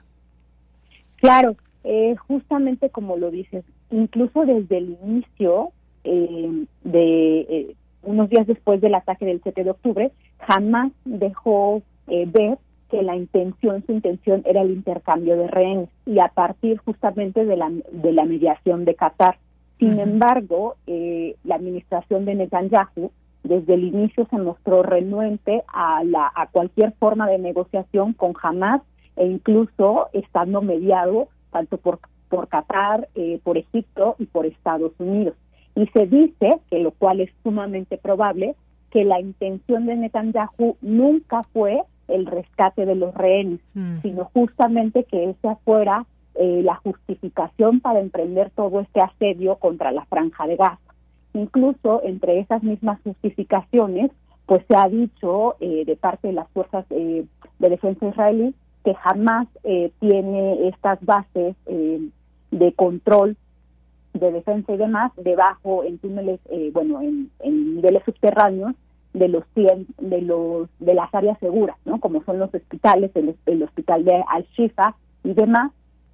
Claro, eh, justamente como lo dices, incluso desde el inicio eh, de eh, unos días después del ataque del siete de octubre, Hamás dejó eh, ver que la intención, su intención era el intercambio de rehenes y a partir justamente de la de la mediación de Qatar. Sin uh-huh. embargo, eh, la administración de Netanyahu desde el inicio se mostró renuente a la a cualquier forma de negociación con Hamás e incluso estando mediado tanto por por Qatar, eh, por Egipto y por Estados Unidos. Y se dice, que lo cual es sumamente probable, que la intención de Netanyahu nunca fue el rescate de los rehenes, mm. sino justamente que esa fuera eh, la justificación para emprender todo este asedio contra la Franja de Gaza. Incluso entre esas mismas justificaciones, pues se ha dicho eh, de parte de las fuerzas eh, de defensa israelí que Hamás eh, tiene estas bases eh, de control de defensa y demás debajo en túneles, eh, bueno, en, en niveles subterráneos de los de los de las áreas seguras, ¿no? Como son los hospitales, el, el hospital de Al-Shifa y demás,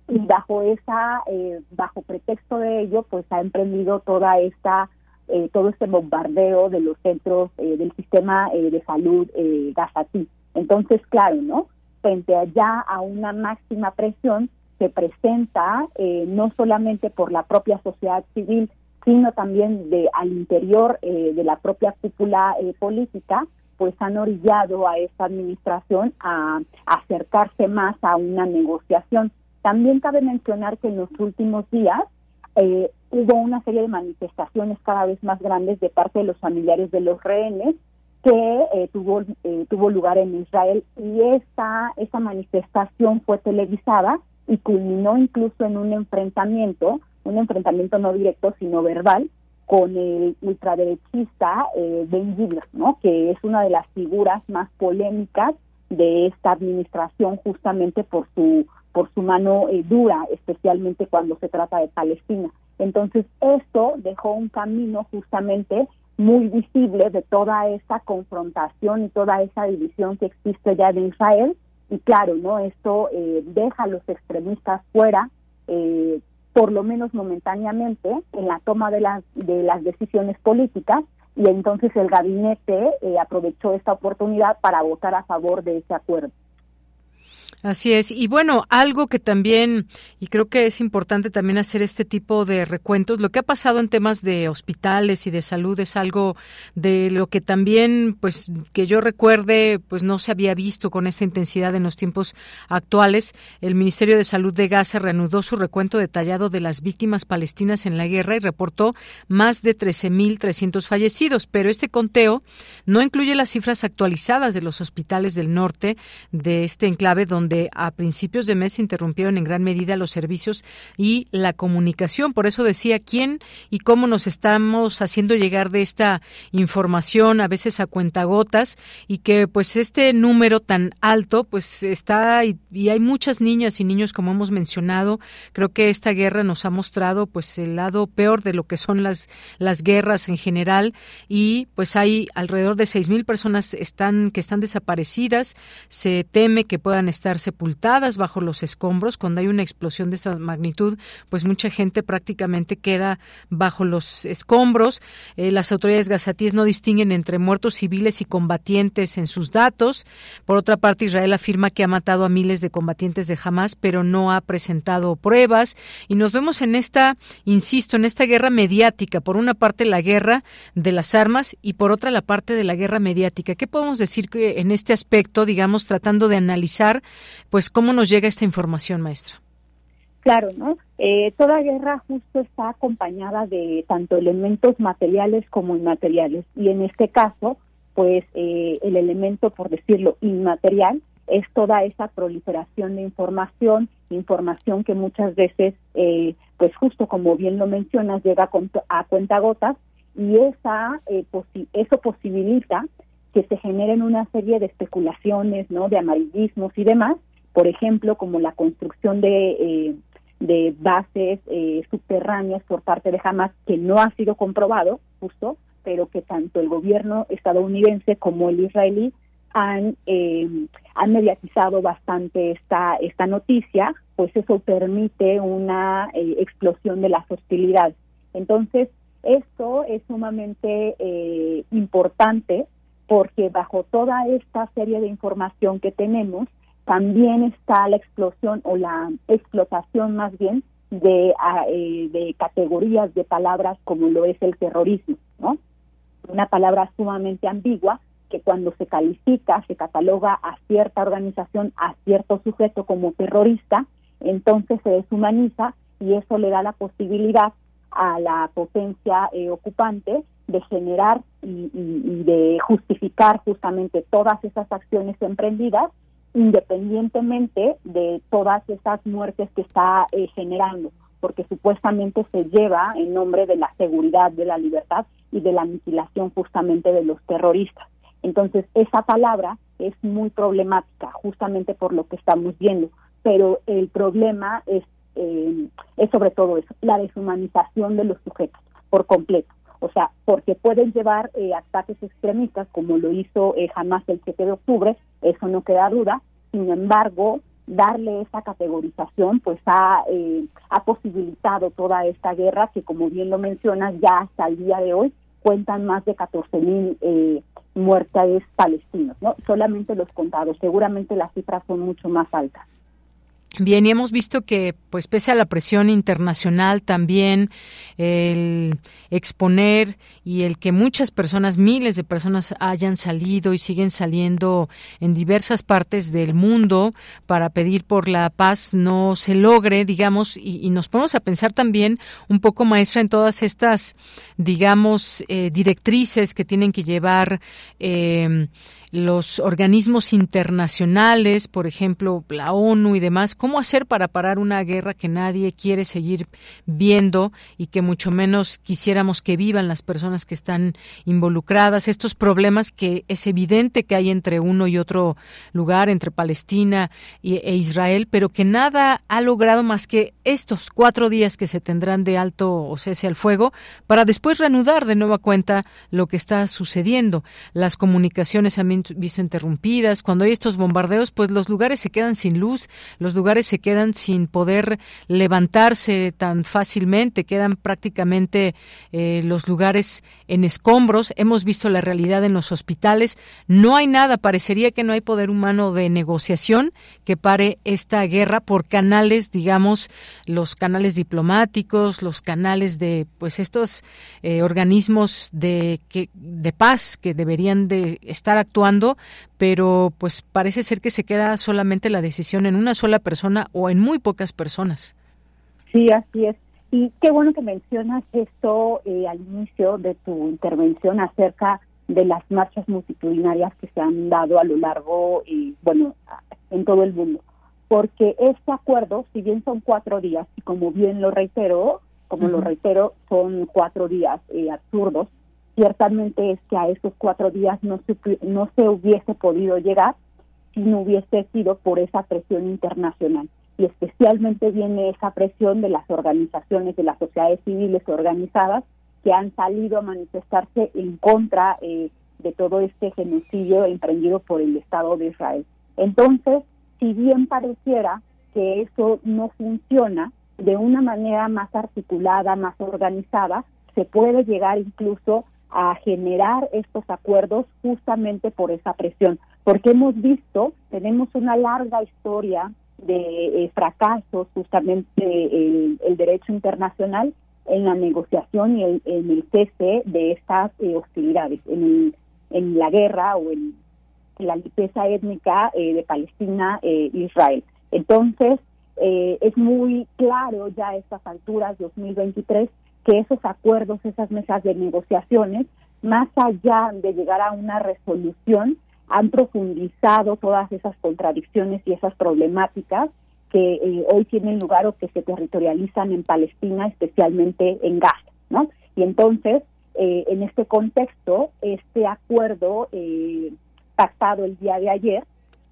y bajo esa eh, bajo pretexto de ello, pues ha emprendido toda esta eh, todo este bombardeo de los centros eh, del sistema eh, de salud eh, gazatí. Entonces, claro, ¿no? Frente allá a una máxima presión se presenta eh, no solamente por la propia sociedad civil, sino también de al interior eh, de la propia cúpula eh, política, pues han orillado a esta administración a, a acercarse más a una negociación. También cabe mencionar que en los últimos días eh, hubo una serie de manifestaciones cada vez más grandes de parte de los familiares de los rehenes que eh, tuvo eh, tuvo lugar en Israel y esta, esta manifestación fue televisada y culminó incluso en un enfrentamiento un enfrentamiento no directo, sino verbal, con el ultraderechista eh, Ben Gibler, ¿no? Que es una de las figuras más polémicas de esta administración justamente por su por su mano eh, dura, especialmente cuando se trata de Palestina. Entonces, esto dejó un camino justamente muy visible de toda esa confrontación y toda esa división que existe ya en Israel. Y claro, no, esto eh, deja a los extremistas fuera, eh, por lo menos momentáneamente, en la toma de las de las decisiones políticas, y entonces el gabinete eh, aprovechó esta oportunidad para votar a favor de ese acuerdo. Así es. Y bueno, algo que también, y creo que es importante también hacer este tipo de recuentos, lo que ha pasado en temas de hospitales y de salud es algo de lo que también, pues, que yo recuerde, pues no se había visto con esta intensidad en los tiempos actuales. El Ministerio de Salud de Gaza reanudó su recuento detallado de las víctimas palestinas en la guerra y reportó más de trece mil trescientos fallecidos, pero este conteo no incluye las cifras actualizadas de los hospitales del norte de este enclave, donde a principios de mes se interrumpieron en gran medida los servicios y la comunicación. Por eso decía quién y cómo nos estamos haciendo llegar de esta información, a veces a cuentagotas, y que pues este número tan alto pues está y, y hay muchas niñas y niños, como hemos mencionado. Creo que esta guerra nos ha mostrado pues el lado peor de lo que son las, las guerras en general, y pues hay alrededor de seis mil personas están, que están desaparecidas. Se teme que puedan estar sepultadas bajo los escombros. Cuando hay una explosión de esta magnitud, pues mucha gente prácticamente queda bajo los escombros. Eh, las autoridades gazatíes no distinguen entre muertos civiles y combatientes en sus datos. Por otra parte, Israel afirma que ha matado a miles de combatientes de Hamás, pero no ha presentado pruebas. Y nos vemos en esta, insisto, en esta guerra mediática. Por una parte, la guerra de las armas y por otra, la parte de la guerra mediática. ¿Qué podemos decir que en este aspecto, digamos, tratando de analizar pues cómo nos llega esta información, maestra? claro, ¿no? Eh, toda guerra justo está acompañada de tanto elementos materiales como inmateriales, y en este caso, pues eh, el elemento, por decirlo, inmaterial es toda esa proliferación de información, información que muchas veces, eh, pues justo como bien lo mencionas, llega a cuentagotas, y esa eh, posi- eso posibilita que se generen una serie de especulaciones, ¿no?, de amarillismos y demás, por ejemplo, como la construcción de, eh, de bases eh, subterráneas por parte de Hamás, que no ha sido comprobado, justo, pero que tanto el gobierno estadounidense como el israelí han eh, han mediatizado bastante esta esta noticia, pues eso permite una eh, explosión de las hostilidades. Entonces, esto es sumamente eh, importante, porque bajo toda esta serie de información que tenemos, también está la explosión o la explotación más bien de, eh, de categorías de palabras como lo es el terrorismo, ¿no? Una palabra sumamente ambigua, que cuando se califica, se cataloga a cierta organización, a cierto sujeto como terrorista, entonces se deshumaniza, y eso le da la posibilidad a la potencia eh, ocupante de generar y, y, y de justificar justamente todas esas acciones emprendidas, independientemente de todas esas muertes que está eh, generando, porque supuestamente se lleva en nombre de la seguridad, de la libertad y de la aniquilación justamente de los terroristas. Entonces, esa palabra es muy problemática, justamente por lo que estamos viendo, pero el problema es eh, es sobre todo eso, la deshumanización de los sujetos por completo. O sea, porque pueden llevar eh, ataques extremistas, como lo hizo eh, Hamás el siete de octubre, eso no queda duda. Sin embargo, darle esa categorización pues ha, eh, ha posibilitado toda esta guerra que, como bien lo mencionas, ya hasta el día de hoy cuentan más de catorce mil eh, muertes palestinos, ¿no? Solamente los contados, seguramente las cifras son mucho más altas. Bien, y hemos visto que, pues, pese a la presión internacional, también el exponer y el que muchas personas, miles de personas hayan salido y siguen saliendo en diversas partes del mundo para pedir por la paz, no se logre, digamos, y, y nos ponemos a pensar también un poco, maestra, en todas estas, digamos, eh, directrices que tienen que llevar eh, los organismos internacionales, por ejemplo, la ONU y demás. ¿Cómo hacer para parar una guerra que nadie quiere seguir viendo y que mucho menos quisiéramos que vivan las personas que están involucradas? Estos problemas que es evidente que hay entre uno y otro lugar, entre Palestina e Israel, pero que nada ha logrado más que estos cuatro días que se tendrán de alto o cese al fuego, para después reanudar de nueva cuenta lo que está sucediendo. Las comunicaciones también visto interrumpidas. Cuando hay estos bombardeos, pues los lugares se quedan sin luz, los lugares se quedan sin poder levantarse tan fácilmente, quedan prácticamente eh, los lugares en escombros. Hemos visto la realidad en los hospitales. No hay nada, parecería que no hay poder humano de negociación que pare esta guerra por canales, digamos, los canales diplomáticos, los canales de, pues, estos eh, organismos de, que, de paz que deberían de estar actuando actuando, pero pues parece ser que se queda solamente la decisión en una sola persona o en muy pocas personas. Sí, así es. Y qué bueno que mencionas esto eh, al inicio de tu intervención acerca de las marchas multitudinarias que se han dado a lo largo y, bueno, en todo el mundo. Porque este acuerdo, si bien son cuatro días, y como bien lo reitero, como uh-huh. lo reitero, son cuatro días eh, absurdos, ciertamente es que a esos cuatro días no se, no se hubiese podido llegar si no hubiese sido por esa presión internacional. Y especialmente viene esa presión de las organizaciones, de las sociedades civiles organizadas, que han salido a manifestarse en contra eh, de todo este genocidio emprendido por el Estado de Israel. Entonces, si bien pareciera que eso no funciona, de una manera más articulada, más organizada, se puede llegar incluso a generar estos acuerdos justamente por esa presión, porque hemos visto, tenemos una larga historia de eh, fracasos justamente el, el derecho internacional en la negociación y el, en el cese de estas eh, hostilidades, en, el, en la guerra o en la limpieza étnica eh, de Palestina e eh, Israel. Entonces, eh, es muy claro ya a estas alturas, dos mil veintitrés, que esos acuerdos, esas mesas de negociaciones, más allá de llegar a una resolución, han profundizado todas esas contradicciones y esas problemáticas que eh, hoy tienen lugar o que se territorializan en Palestina, especialmente en Gaza, ¿no? Y entonces, eh, en este contexto, este acuerdo eh, pactado el día de ayer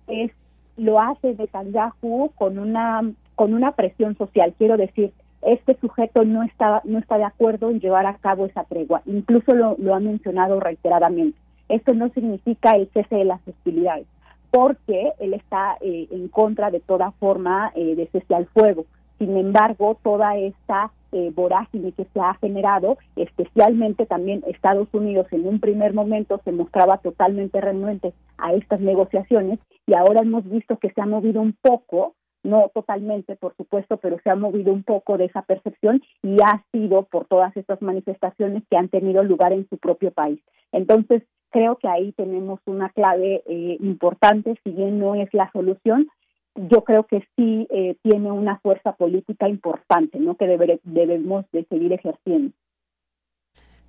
es lo hace Netanyahu con una con una presión social. Quiero decir, este sujeto no está no está de acuerdo en llevar a cabo esa tregua. Incluso lo, lo ha mencionado reiteradamente. Esto no significa el cese de las hostilidades, porque él está eh, en contra de toda forma eh, de cese al fuego. Sin embargo, toda esta eh, vorágine que se ha generado, especialmente también Estados Unidos en un primer momento se mostraba totalmente renuente a estas negociaciones, y ahora hemos visto que se ha movido un poco, no totalmente, por supuesto, pero se ha movido un poco de esa percepción, y ha sido por todas estas manifestaciones que han tenido lugar en su propio país. Entonces, creo que ahí tenemos una clave eh, importante. Si bien no es la solución, yo creo que sí eh, tiene una fuerza política importante, ¿no?, que deber, debemos de seguir ejerciendo.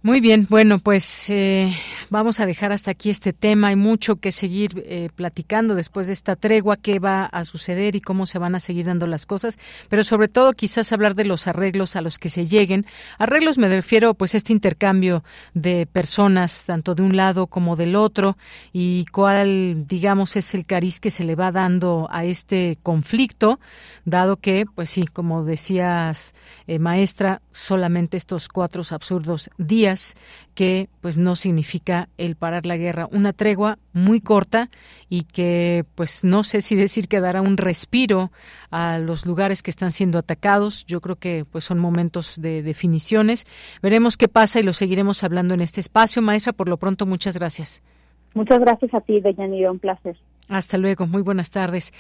Muy bien, bueno, pues eh, vamos a dejar hasta aquí este tema. Hay mucho que seguir eh, platicando después de esta tregua, qué va a suceder y cómo se van a seguir dando las cosas, pero sobre todo quizás hablar de los arreglos a los que se lleguen. Arreglos me refiero pues a este intercambio de personas, tanto de un lado como del otro, y cuál, digamos, es el cariz que se le va dando a este conflicto, dado que, pues sí, como decías, eh, maestra, solamente estos cuatro absurdos días que pues no significa el parar la guerra, una tregua muy corta y que pues no sé si decir que dará un respiro a los lugares que están siendo atacados. Yo creo que pues son momentos de definiciones. Veremos qué pasa y lo seguiremos hablando en este espacio. Maestra, por lo pronto, muchas gracias. Muchas gracias a ti, Deyanira, un placer. Hasta luego, muy buenas tardes.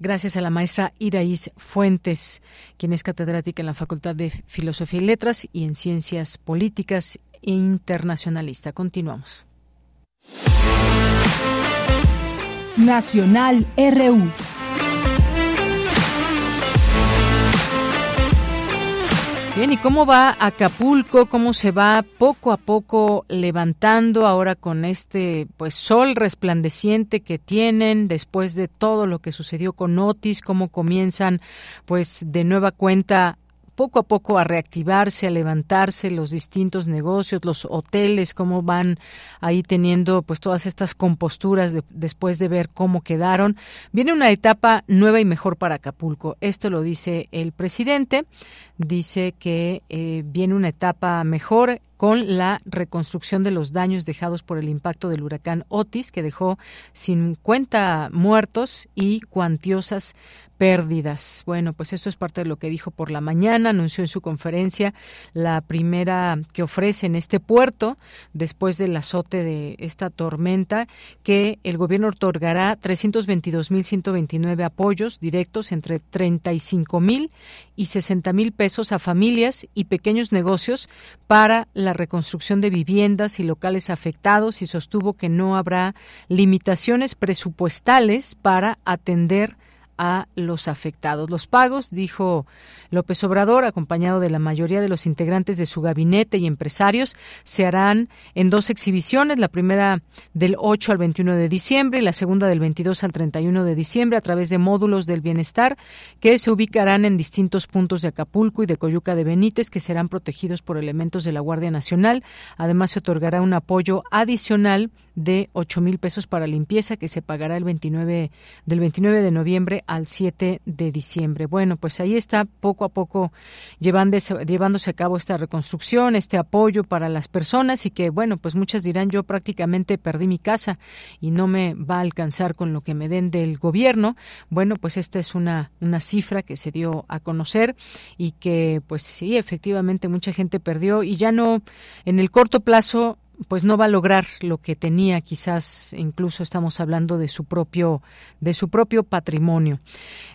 Gracias a la maestra Iraís Fuentes, quien es catedrática en la Facultad de Filosofía y Letras y en Ciencias Políticas e Internacionalista. Continuamos. Nacional R U. Bien, ¿y cómo va Acapulco? ¿Cómo se va poco a poco levantando ahora con este pues sol resplandeciente que tienen después de todo lo que sucedió con Otis? ¿Cómo comienzan pues de nueva cuenta poco a poco a reactivarse, a levantarse los distintos negocios, los hoteles, cómo van ahí teniendo pues todas estas composturas de, después de ver cómo quedaron? Viene una etapa nueva y mejor para Acapulco. Esto lo dice el presidente. Dice que eh, viene una etapa mejor con la reconstrucción de los daños dejados por el impacto del huracán Otis, que dejó cincuenta muertos y cuantiosas pérdidas. Bueno, pues esto es parte de lo que dijo por la mañana. Anunció en su conferencia la primera que ofrece en este puerto después del azote de esta tormenta, que el gobierno otorgará trescientos veintidós mil ciento veintinueve apoyos directos entre treinta y cinco mil y sesenta mil pesos a familias y pequeños negocios para la reconstrucción de viviendas y locales afectados, y sostuvo que no habrá limitaciones presupuestales para atender a los afectados. Los pagos, dijo López Obrador, acompañado de la mayoría de los integrantes de su gabinete y empresarios, se harán en dos exhibiciones, la primera del ocho al veintiuno de diciembre y la segunda del veintidós al treinta y uno de diciembre, a través de módulos del bienestar que se ubicarán en distintos puntos de Acapulco y de Coyuca de Benítez, que serán protegidos por elementos de la Guardia Nacional. Además, se otorgará un apoyo adicional de ocho mil pesos para limpieza, que se pagará el veintinueve, del veintinueve de noviembre al siete de diciembre. Bueno, pues ahí está poco a poco llevándose, llevándose a cabo esta reconstrucción, este apoyo para las personas, y que, bueno, pues muchas dirán, yo prácticamente perdí mi casa y no me va a alcanzar con lo que me den del gobierno. Bueno, pues esta es una, una cifra que se dio a conocer y que, pues sí, efectivamente mucha gente perdió y ya no, en el corto plazo, pues no va a lograr lo que tenía, quizás incluso estamos hablando de su propio de su propio patrimonio.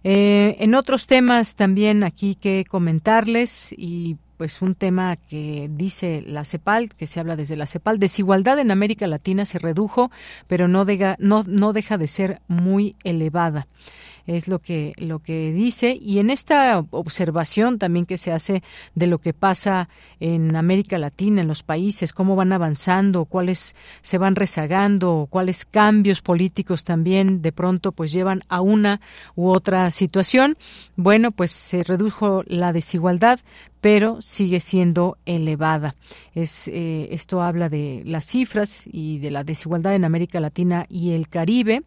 Eh, en otros temas también aquí que comentarles, y pues un tema que dice la CEPAL, que se habla desde la CEPAL, desigualdad en América Latina se redujo, pero no deja, no, no deja de ser muy elevada. Es lo que lo que dice, y en esta observación también que se hace de lo que pasa en América Latina, en los países, cómo van avanzando, cuáles se van rezagando, cuáles cambios políticos también de pronto pues llevan a una u otra situación. Bueno, pues se redujo la desigualdad, pero sigue siendo elevada. Es, eh, esto habla de las cifras y de la desigualdad en América Latina y el Caribe,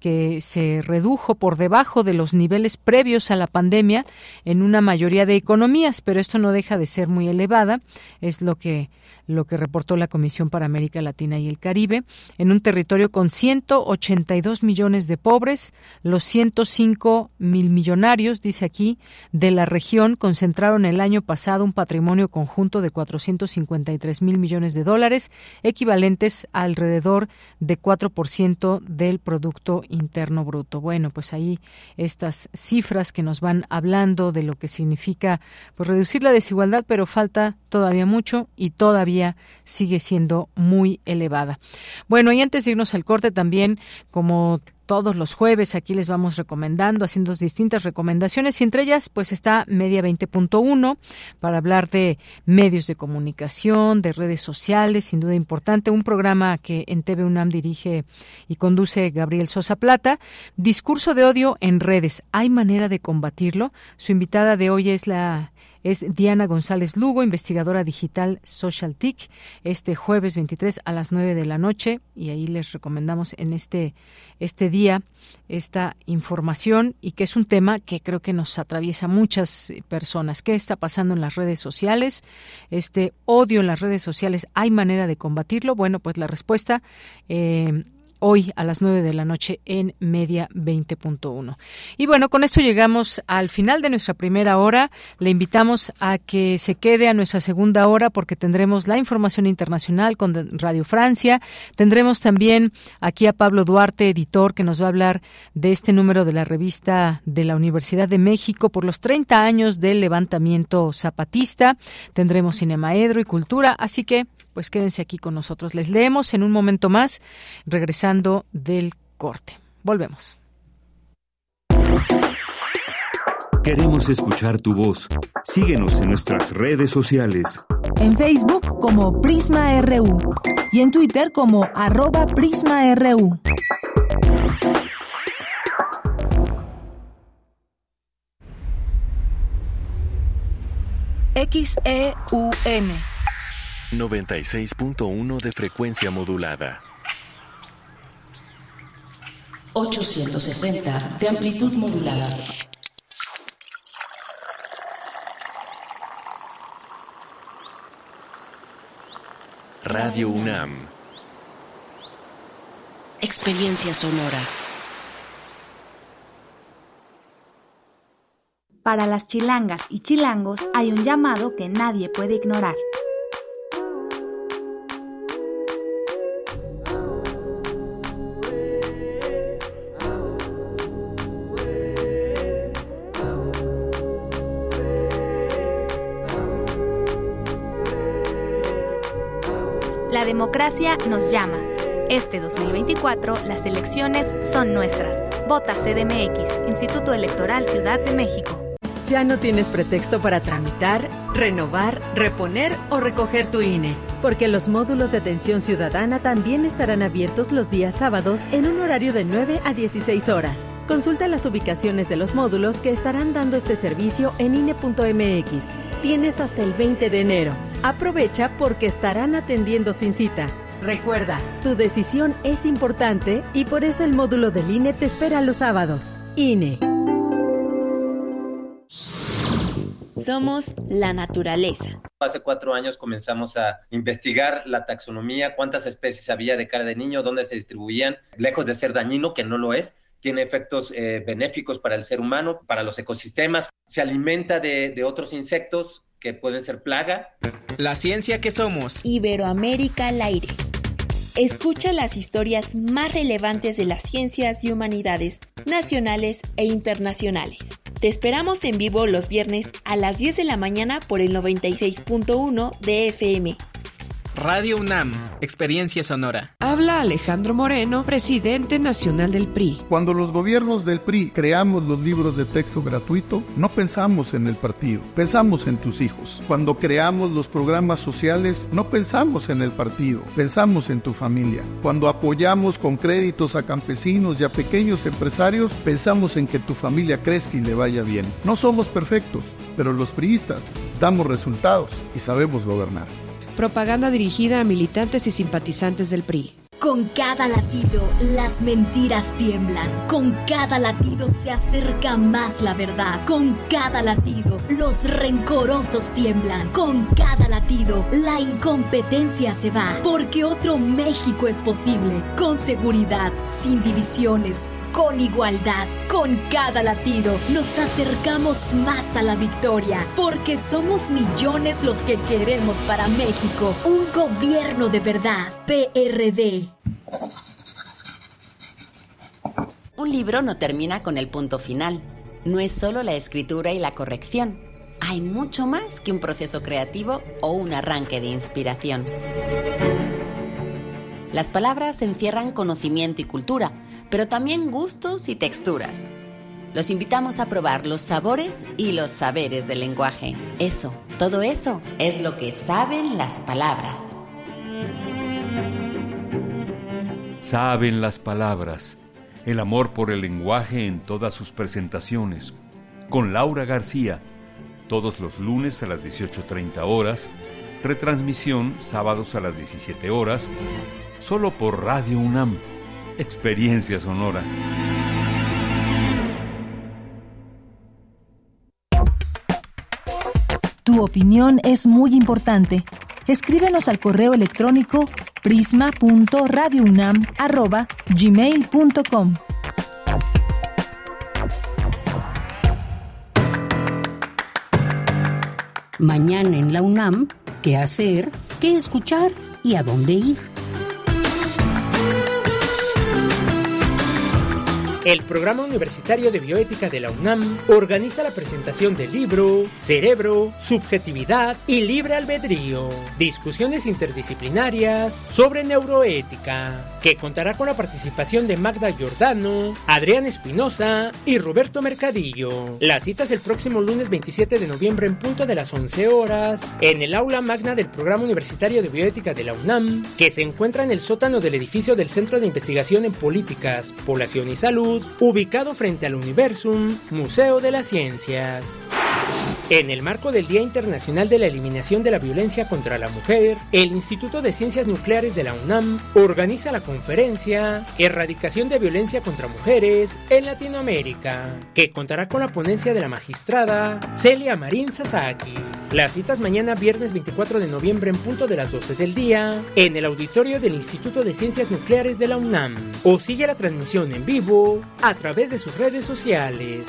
que se redujo por debajo de los niveles previos a la pandemia en una mayoría de economías, pero esto no deja de ser muy elevada, es lo que lo que reportó la Comisión para América Latina y el Caribe, en un territorio con ciento ochenta y dos millones de pobres, los ciento cinco mil millonarios, dice aquí, de la región concentraron el año pasado un patrimonio conjunto de cuatrocientos cincuenta y tres mil millones de dólares, equivalentes a alrededor de cuatro por ciento del Producto Interno Bruto. Bueno, pues ahí estas cifras que nos van hablando de lo que significa pues reducir la desigualdad, pero falta todavía mucho y todavía sigue siendo muy elevada. Bueno, y antes de irnos al corte también, como todos los jueves aquí les vamos recomendando, haciendo distintas recomendaciones, y entre ellas pues está Media veinte punto uno para hablar de medios de comunicación, de redes sociales, sin duda importante, un programa que en T V UNAM dirige y conduce Gabriel Sosa Plata. Discurso de odio en redes, ¿hay manera de combatirlo? Su invitada de hoy es la Es Diana González Lugo, investigadora digital Social T I C, este jueves veintitrés a las nueve de la noche, y ahí les recomendamos en este, este día esta información, y que es un tema que creo que nos atraviesa a muchas personas. ¿Qué está pasando en las redes sociales? Este odio en las redes sociales, ¿hay manera de combatirlo? Bueno, pues la respuesta... Eh, Hoy a las nueve de la noche en Media veinte punto uno. Y bueno, con esto llegamos al final de nuestra primera hora. Le invitamos a que se quede a nuestra segunda hora porque tendremos la información internacional con Radio Francia. Tendremos también aquí a Pablo Duarte, editor, que nos va a hablar de este número de la Revista de la Universidad de México por los treinta años del levantamiento zapatista. Tendremos Cinemaedro y Cultura, así que pues quédense aquí con nosotros. Les leemos en un momento más, regresando del corte. Volvemos. Queremos escuchar tu voz. Síguenos en nuestras redes sociales. En Facebook como Prisma R U y en Twitter como arroba Prisma R U. X E U N noventa y seis punto uno de frecuencia modulada. ochocientos sesenta de amplitud modulada. Radio UNAM. Experiencia sonora. Para las chilangas y chilangos hay un llamado que nadie puede ignorar. La democracia nos llama. Este dos mil veinticuatro las elecciones son nuestras. Vota C D M X, Instituto Electoral Ciudad de México. Ya no tienes pretexto para tramitar, renovar, reponer o recoger tu I N E, porque los módulos de atención ciudadana también estarán abiertos los días sábados en un horario de nueve a dieciséis horas. Consulta las ubicaciones de los módulos que estarán dando este servicio en I N E punto M X. Tienes hasta el veinte de enero. Aprovecha porque estarán atendiendo sin cita. Recuerda, tu decisión es importante y por eso el módulo del I N E te espera los sábados. I N E. Somos la naturaleza. Hace cuatro años comenzamos a investigar la taxonomía, cuántas especies había de cara de niño, dónde se distribuían, lejos de ser dañino, que no lo es. Tiene efectos eh, benéficos para el ser humano, para los ecosistemas. Se alimenta de, de otros insectos que pueden ser plaga. La ciencia que somos. Iberoamérica al aire. Escucha las historias más relevantes de las ciencias y humanidades, nacionales e internacionales. Te esperamos en vivo los viernes a las diez de la mañana por el noventa y seis punto uno de F M. Radio UNAM, experiencia sonora. Habla Alejandro Moreno, presidente nacional del P R I. Cuando los gobiernos del P R I creamos los libros de texto gratuito, no pensamos en el partido, pensamos en tus hijos. Cuando creamos los programas sociales, no pensamos en el partido, pensamos en tu familia. Cuando apoyamos con créditos a campesinos y a pequeños empresarios, pensamos en que tu familia crezca y le vaya bien. No somos perfectos, pero los priistas damos resultados y sabemos gobernar. Propaganda dirigida a militantes y simpatizantes del P R I. Con cada latido, las mentiras tiemblan. Con cada latido se acerca más la verdad. Con cada latido, los rencorosos tiemblan. Con cada latido, la incompetencia se va. Porque otro México es posible. Con seguridad, sin divisiones, con igualdad. Con cada latido nos acercamos más a la victoria, porque somos millones los que queremos para México un gobierno de verdad. P R D. Un libro no termina con el punto final. No es solo la escritura y la corrección. Hay mucho más que un proceso creativo o un arranque de inspiración. Las palabras encierran conocimiento y cultura, pero también gustos y texturas. Los invitamos a probar los sabores y los saberes del lenguaje. Eso, todo eso, es lo que saben las palabras. Saben las palabras. El amor por el lenguaje en todas sus presentaciones. Con Laura García. Todos los lunes a las dieciocho treinta horas. Retransmisión sábados a las diecisiete horas. Solo por Radio UNAM. Experiencia sonora. Tu opinión es muy importante. Escríbenos al correo electrónico prisma punto radio unam arroba gmail punto com. Mañana en la UNAM, ¿qué hacer, qué escuchar y a dónde ir? El Programa Universitario de Bioética de la UNAM organiza la presentación del libro Cerebro, Subjetividad y Libre Albedrío. Discusiones interdisciplinarias sobre neuroética, que contará con la participación de Magda Giordano, Adrián Espinosa y Roberto Mercadillo. La cita es el próximo lunes veintisiete de noviembre en punto de las once horas en el aula magna del Programa Universitario de Bioética de la UNAM, que se encuentra en el sótano del edificio del Centro de Investigación en Políticas, Población y Salud, ubicado frente al Universum, Museo de las Ciencias. En el marco del Día Internacional de la Eliminación de la Violencia contra la Mujer, el Instituto de Ciencias Nucleares de la UNAM organiza la conferencia Erradicación de Violencia contra Mujeres en Latinoamérica, que contará con la ponencia de la magistrada Celia Marín Sasaki. Las citas mañana viernes veinticuatro de noviembre en punto de las doce del día en el auditorio del Instituto de Ciencias Nucleares de la UNAM, o sigue la transmisión en vivo a través de sus redes sociales.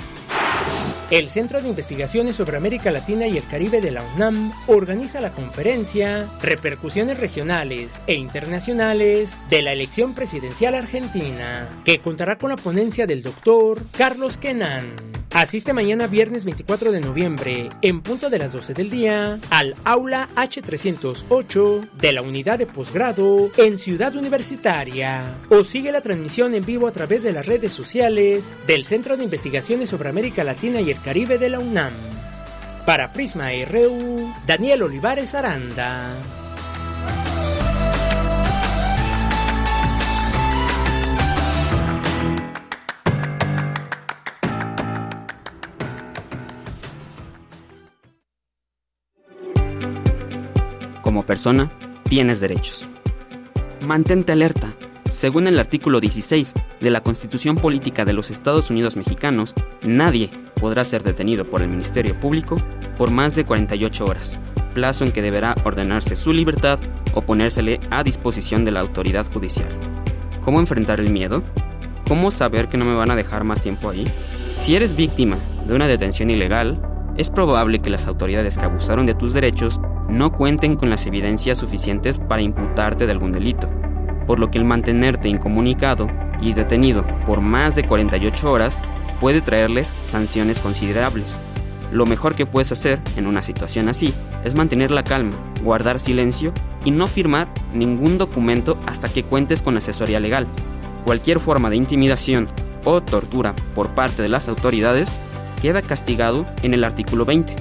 El Centro de Investigaciones sobre América Latina y el Caribe de la UNAM organiza la conferencia Repercusiones Regionales e Internacionales de la Elección Presidencial Argentina, que contará con la ponencia del doctor Carlos Quenán. Asiste mañana viernes veinticuatro de noviembre, en punto de las doce del día, al aula H trescientos ocho de la unidad de posgrado en Ciudad Universitaria. O sigue la transmisión en vivo a través de las redes sociales del Centro de Investigaciones sobre América Latina y el Caribe de la UNAM. Para Prisma R U, Daniel Olivares Aranda. Como persona, tienes derechos. Mantente alerta. Según el artículo dieciséis de la Constitución Política de los Estados Unidos Mexicanos, nadie podrá ser detenido por el Ministerio Público por más de cuarenta y ocho horas, plazo en que deberá ordenarse su libertad o ponérsele a disposición de la autoridad judicial. ¿Cómo enfrentar el miedo? ¿Cómo saber que no me van a dejar más tiempo ahí? Si eres víctima de una detención ilegal, es probable que las autoridades que abusaron de tus derechos no cuenten con las evidencias suficientes para imputarte de algún delito, por lo que el mantenerte incomunicado y detenido por más de cuarenta y ocho horas puede traerles sanciones considerables. Lo mejor que puedes hacer en una situación así es mantener la calma, guardar silencio y no firmar ningún documento hasta que cuentes con asesoría legal. Cualquier forma de intimidación o tortura por parte de las autoridades queda castigado en el artículo veinte.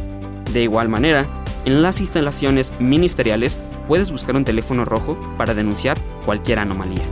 De igual manera, en las instalaciones ministeriales puedes buscar un teléfono rojo para denunciar cualquier anomalía.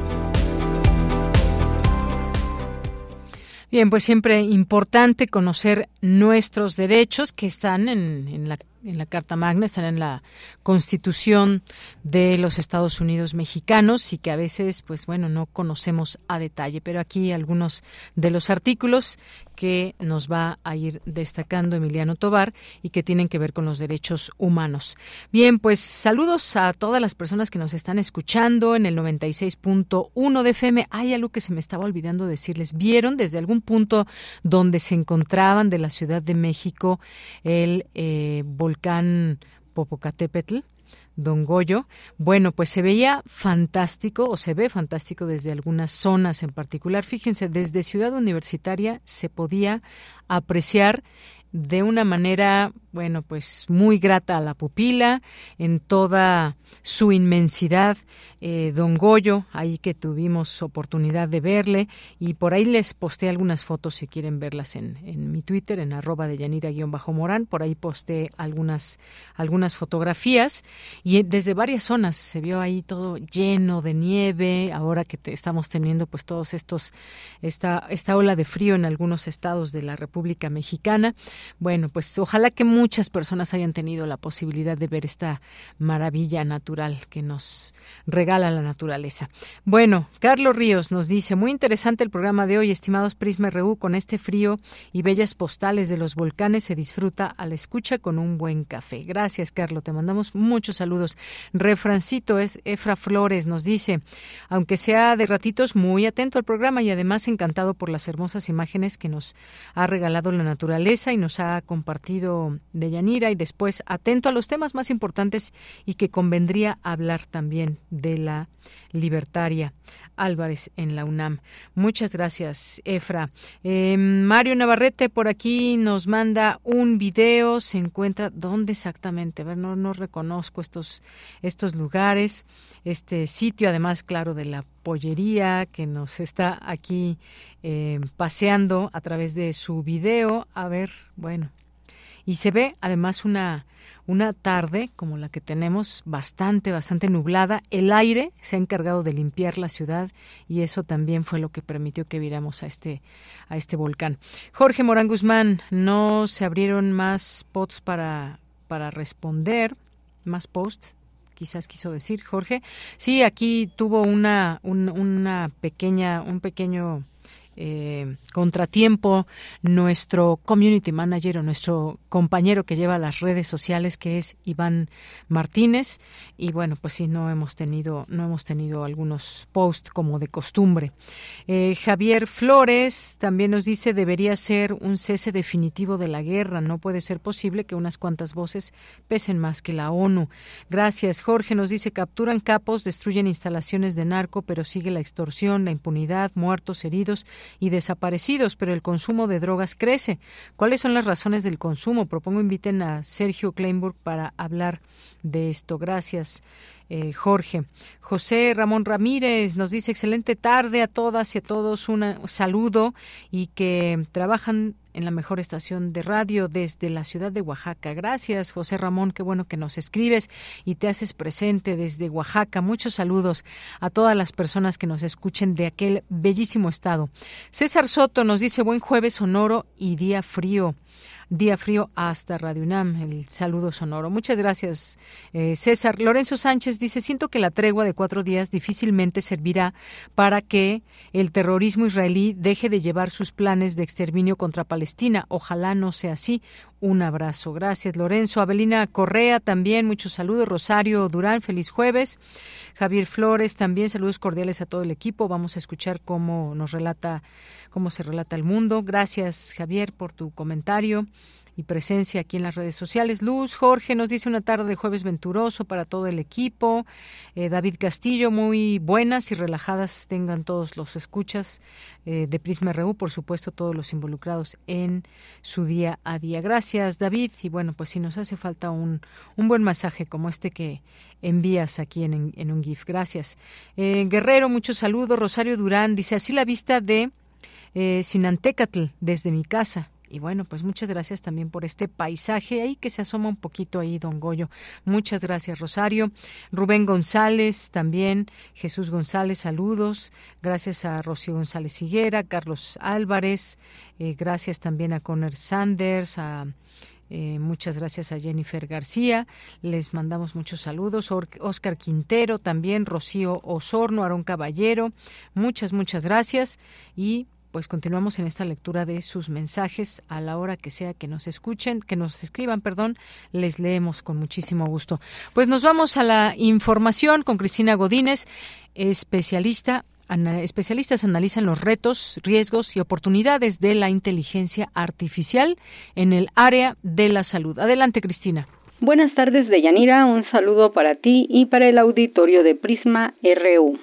Bien, pues siempre importante conocer nuestros derechos que están en, en, la, en la Carta Magna, están en la Constitución de los Estados Unidos Mexicanos y que a veces, pues bueno, no conocemos a detalle. Pero aquí algunos de los artículos que nos va a ir destacando Emiliano Tobar y que tienen que ver con los derechos humanos. Bien, pues saludos a todas las personas que nos están escuchando en el noventa y seis punto uno de F M. Hay algo que se me estaba olvidando decirles. ¿Vieron desde algún punto donde se encontraban de la Ciudad de México el eh, volcán Popocatépetl? Don Goyo, bueno, pues se veía fantástico o se ve fantástico desde algunas zonas en particular. Fíjense, desde Ciudad Universitaria se podía apreciar de una manera, bueno, pues muy grata a la pupila en toda su inmensidad. Eh, don Goyo, ahí que tuvimos oportunidad de verle y por ahí les posté algunas fotos si quieren verlas en, en mi Twitter, en arroba de Yanira-Morán, por ahí posté algunas, algunas fotografías y desde varias zonas se vio ahí todo lleno de nieve, ahora que te estamos teniendo pues todos estos, esta, esta ola de frío en algunos estados de la República Mexicana. Bueno, pues ojalá que muchas personas hayan tenido la posibilidad de ver esta maravilla natural que nos regala a la naturaleza. Bueno, Carlos Ríos nos dice, muy interesante el programa de hoy, estimados Prisma R U, con este frío y bellas postales de los volcanes se disfruta a la escucha con un buen café. Gracias, Carlos, te mandamos muchos saludos. Refrancito es Efra Flores nos dice, aunque sea de ratitos, muy atento al programa y además encantado por las hermosas imágenes que nos ha regalado la naturaleza y nos ha compartido Deyanira y después atento a los temas más importantes y que convendría hablar también del la libertaria Álvarez en la UNAM. Muchas gracias, Efra. Eh, Mario Navarrete por aquí nos manda un video, se encuentra, ¿dónde exactamente? A ver, no, no reconozco estos, estos lugares, este sitio, además, claro, de la pollería que nos está aquí eh, paseando a través de su video. A ver, bueno, y se ve además una... Una tarde como la que tenemos, bastante, bastante nublada. El aire se ha encargado de limpiar la ciudad y eso también fue lo que permitió que viramos a este, a este volcán. Jorge Morán Guzmán, no se abrieron más posts para, para responder, más posts. Quizás quiso decir Jorge. Sí, aquí tuvo una, un, una pequeña, un pequeño Eh, contratiempo nuestro community manager o nuestro compañero que lleva las redes sociales, que es Iván Martínez, y bueno, pues sí, no hemos tenido no hemos tenido algunos posts como de costumbre. eh, Javier Flores también nos dice, debería ser un cese definitivo de la guerra, no puede ser posible que unas cuantas voces pesen más que la ONU. Gracias, Jorge. Nos dice, capturan capos, destruyen instalaciones de narco, pero sigue la extorsión, la impunidad, muertos, heridos y desaparecidos, pero el consumo de drogas crece. ¿Cuáles son las razones del consumo? Propongo inviten a Sergio Kleinburg para hablar de esto. Gracias, eh, Jorge. José Ramón Ramírez nos dice, excelente tarde a todas y a todos, un saludo y que trabajan en la mejor estación de radio desde la ciudad de Oaxaca. Gracias, José Ramón, qué bueno que nos escribes y te haces presente desde Oaxaca. Muchos saludos a todas las personas que nos escuchen de aquel bellísimo estado. César Soto nos dice, buen jueves sonoro y día frío. Día frío hasta Radio UNAM, el saludo sonoro. Muchas gracias, eh, César. Lorenzo Sánchez dice, siento que la tregua de cuatro días difícilmente servirá para que el terrorismo israelí deje de llevar sus planes de exterminio contra Palestina. Ojalá no sea así. Un abrazo. Gracias, Lorenzo. Abelina Correa también, muchos saludos. Rosario Durán, feliz jueves. Javier Flores también, saludos cordiales a todo el equipo. Vamos a escuchar cómo nos relata, cómo se relata el mundo. Gracias, Javier, por tu comentario. y presencia aquí en las redes sociales. Luz Jorge nos dice: una tarde de jueves venturoso para todo el equipo. eh, David Castillo, muy buenas y relajadas tengan todos los escuchas eh, de Prisma R U, por supuesto todos los involucrados en su día a día. Gracias, David, y bueno, pues si nos hace falta un, un buen masaje como este que envías aquí en, en, en un GIF. Gracias. eh, Guerrero, muchos saludos. Rosario Durán dice: así la vista de eh, Sinantecatl desde mi casa. Y bueno, pues muchas gracias también por este paisaje ahí que se asoma un poquito ahí, don Goyo. Muchas gracias, Rosario. Rubén González también, Jesús González, saludos. Gracias a Rocío González Higuera, Carlos Álvarez. Eh, gracias también a Connor Sanders, a... Eh, muchas gracias a Jennifer García, les mandamos muchos saludos. Or- Oscar Quintero también, Rocío Osorno, Aarón Caballero, muchas, muchas gracias. Y pues continuamos en esta lectura de sus mensajes. A la hora que sea que nos escuchen, que nos escriban, perdón, les leemos con muchísimo gusto. Pues nos vamos a la información con Cristina Godínez, especialista. Especialistas analizan los retos, riesgos y oportunidades de la inteligencia artificial en el área de la salud. Adelante, Cristina. Buenas tardes, Deyanira. Un saludo para ti y para el auditorio de Prisma R U.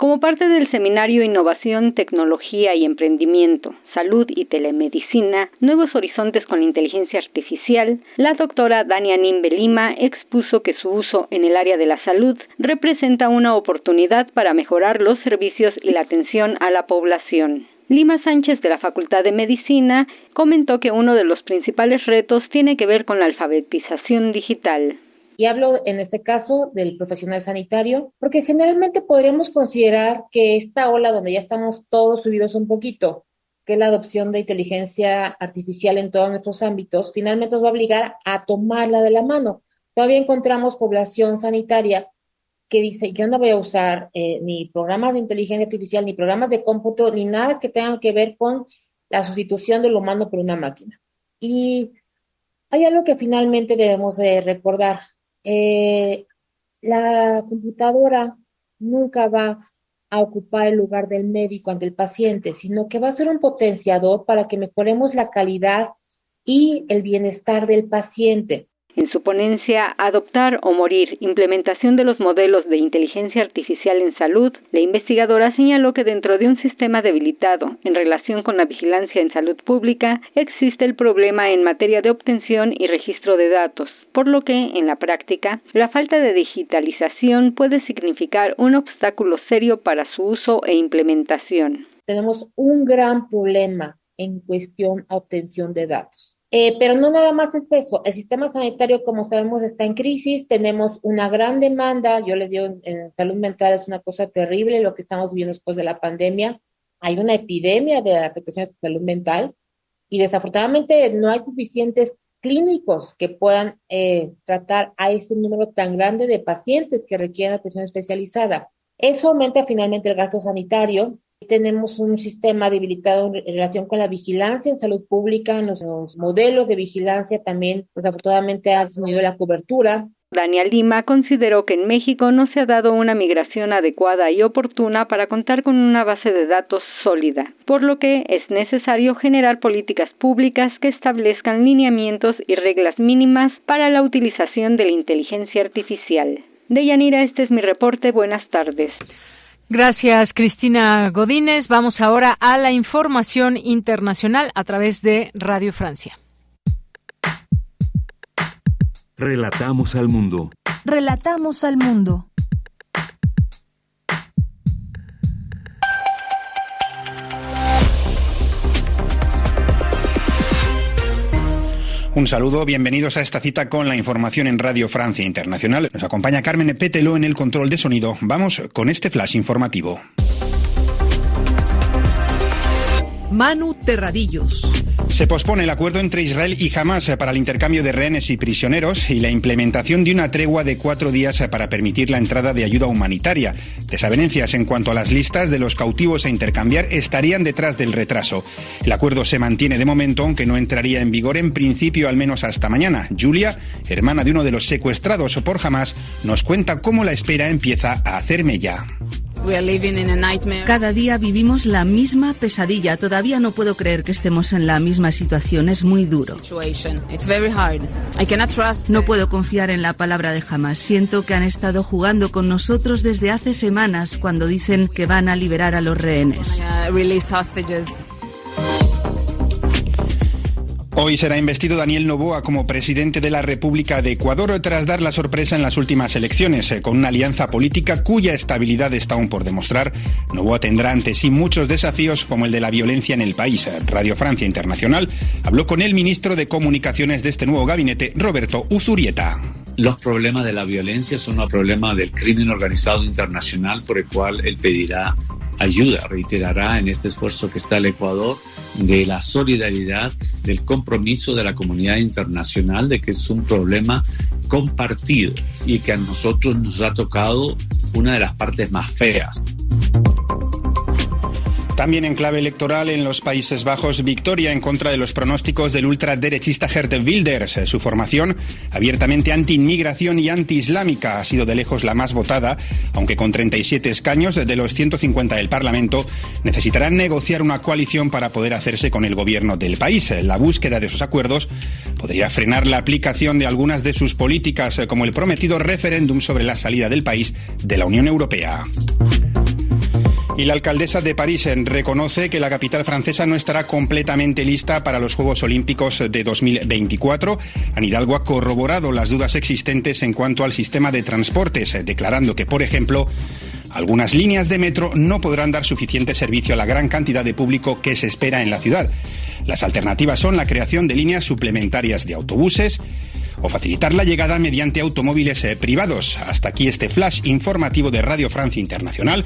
Como parte del seminario Innovación, Tecnología y Emprendimiento, Salud y Telemedicina, Nuevos Horizontes con la Inteligencia Artificial, la doctora Dania Nimbe Lima expuso que su uso en el área de la salud representa una oportunidad para mejorar los servicios y la atención a la población. Lima Sánchez, de la Facultad de Medicina, comentó que uno de los principales retos tiene que ver con la alfabetización digital. Y hablo en este caso del profesional sanitario, porque generalmente podríamos considerar que esta ola donde ya estamos todos subidos un poquito, que es la adopción de inteligencia artificial en todos nuestros ámbitos, finalmente nos va a obligar a tomarla de la mano. Todavía encontramos población sanitaria que dice: yo no voy a usar eh, ni programas de inteligencia artificial, ni programas de cómputo, ni nada que tenga que ver con la sustitución del humano por una máquina. Y hay algo que finalmente debemos de recordar. Eh, la computadora nunca va a ocupar el lugar del médico ante el paciente, sino que va a ser un potenciador para que mejoremos la calidad y el bienestar del paciente. En su ponencia Adoptar o morir, implementación de los modelos de inteligencia artificial en salud, la investigadora señaló que dentro de un sistema debilitado en relación con la vigilancia en salud pública, existe el problema en materia de obtención y registro de datos, por lo que, en la práctica, la falta de digitalización puede significar un obstáculo serio para su uso e implementación. Tenemos un gran problema en cuestión a obtención de datos. Eh, pero no nada más es eso. El sistema sanitario, como sabemos, está en crisis, tenemos una gran demanda. Yo les digo, en, en salud mental es una cosa terrible lo que estamos viviendo después de la pandemia. Hay una epidemia de afectaciones de salud mental y desafortunadamente no hay suficientes clínicos que puedan eh, tratar a este número tan grande de pacientes que requieren atención especializada. Eso aumenta finalmente el gasto sanitario. Tenemos un sistema debilitado en relación con la vigilancia en salud pública. Nuestros modelos de vigilancia también, desafortunadamente, han disminuido la cobertura. Dania Lima consideró que en México no se ha dado una migración adecuada y oportuna para contar con una base de datos sólida, por lo que es necesario generar políticas públicas que establezcan lineamientos y reglas mínimas para la utilización de la inteligencia artificial. Deyanira, este es mi reporte. Buenas tardes. Gracias, Cristina Godínez. Vamos ahora a la información internacional a través de Radio Francia. Relatamos al mundo. Relatamos al mundo. Un saludo, bienvenidos a esta cita con la información en Radio Francia Internacional. Nos acompaña Carmen Pételo en el control de sonido. Vamos con este flash informativo. Manu Terradillos. Se pospone el acuerdo entre Israel y Hamás para el intercambio de rehenes y prisioneros y la implementación de una tregua de cuatro días para permitir la entrada de ayuda humanitaria. Desavenencias en cuanto a las listas de los cautivos a intercambiar estarían detrás del retraso. El acuerdo se mantiene de momento, aunque no entraría en vigor en principio al menos hasta mañana. Julia, hermana de uno de los secuestrados por Hamás, nos cuenta cómo la espera empieza a hacer mella. Cada día vivimos la misma pesadilla. Todavía no puedo creer que estemos en la misma situación. Es muy duro. No puedo confiar en la palabra de Hamás. Siento que han estado jugando con nosotros desde hace semanas cuando dicen que van a liberar a los rehenes. Hoy será investido Daniel Noboa como presidente de la República de Ecuador tras dar la sorpresa en las últimas elecciones. Con una alianza política cuya estabilidad está aún por demostrar, Noboa tendrá ante sí muchos desafíos como el de la violencia en el país. Radio Francia Internacional habló con el ministro de Comunicaciones de este nuevo gabinete, Roberto Uzurieta. Los problemas de la violencia son un problema del crimen organizado internacional por el cual él pedirá ayuda, reiterará en este esfuerzo que está el Ecuador de la solidaridad, del compromiso de la comunidad internacional, de que es un problema compartido y que a nosotros nos ha tocado una de las partes más feas. También en clave electoral en los Países Bajos, victoria en contra de los pronósticos del ultraderechista Geert Wilders. Su formación, abiertamente anti-inmigración y anti-islámica, ha sido de lejos la más votada, aunque con treinta y siete escaños de los ciento cincuenta del Parlamento, necesitarán negociar una coalición para poder hacerse con el gobierno del país. La búsqueda de esos acuerdos podría frenar la aplicación de algunas de sus políticas, como el prometido referéndum sobre la salida del país de la Unión Europea. Y la alcaldesa de París reconoce que la capital francesa no estará completamente lista para los Juegos Olímpicos de dos mil veinticuatro. Anne Hidalgo ha corroborado las dudas existentes en cuanto al sistema de transportes, declarando que, por ejemplo, algunas líneas de metro no podrán dar suficiente servicio a la gran cantidad de público que se espera en la ciudad. Las alternativas son la creación de líneas suplementarias de autobuses o facilitar la llegada mediante automóviles privados. Hasta aquí este flash informativo de Radio Francia Internacional.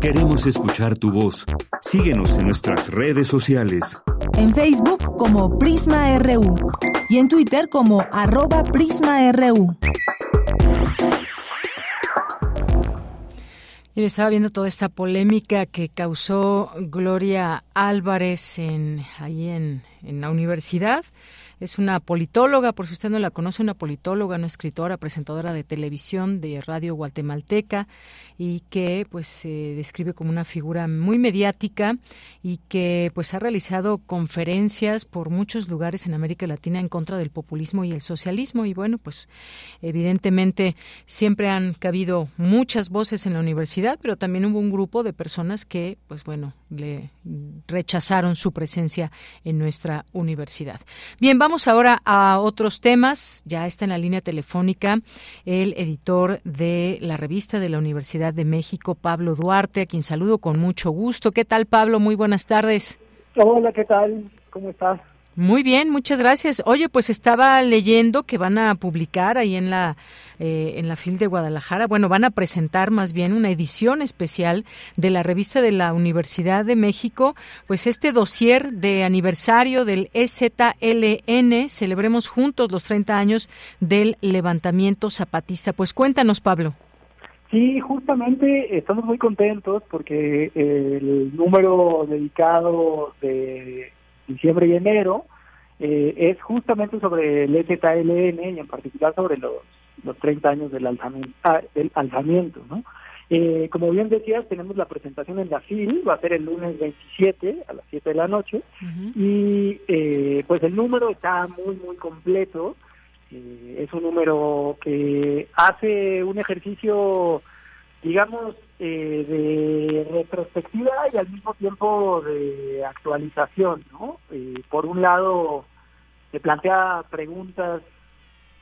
Queremos escuchar tu voz. Síguenos en nuestras redes sociales. En Facebook como Prisma R U y en Twitter como arroba Prisma R U. Y estaba viendo toda esta polémica que causó Gloria Álvarez en ahí en, en la universidad. Es una politóloga, por si usted no la conoce, una politóloga, una escritora, presentadora de televisión, de radio guatemalteca, y que pues se eh, describe como una figura muy mediática y que pues ha realizado conferencias por muchos lugares en América Latina en contra del populismo y el socialismo. Y bueno, pues evidentemente siempre han cabido muchas voces en la universidad, pero también hubo un grupo de personas que pues bueno, le rechazaron su presencia en nuestra universidad. Bien, vamos Vamos ahora a otros temas. Ya está en la línea telefónica el editor de la Revista de la Universidad de México, Pablo Duarte, a quien saludo con mucho gusto. ¿Qué tal, Pablo? Muy buenas tardes. Hola, ¿qué tal? ¿Cómo estás? Muy bien, muchas gracias. Oye, pues estaba leyendo que van a publicar ahí en la eh, en la FIL de Guadalajara, bueno, van a presentar más bien una edición especial de la Revista de la Universidad de México, pues este dossier de aniversario del E Z L N, celebremos juntos los treinta años del levantamiento zapatista. Pues cuéntanos, Pablo. Sí, justamente estamos muy contentos porque el número dedicado de diciembre y enero, eh, es justamente sobre el E Z L N y en particular sobre los, los treinta años del alzamiento, ah, del alzamiento, ¿no? Eh, como bien decías, tenemos la presentación en la FIL, va a ser el lunes veintisiete a las siete de la noche, uh-huh. y eh, pues el número está muy, muy completo. Eh, es un número que hace un ejercicio, digamos, Eh, de retrospectiva y al mismo tiempo de actualización, ¿no? Eh, por un lado, se plantea preguntas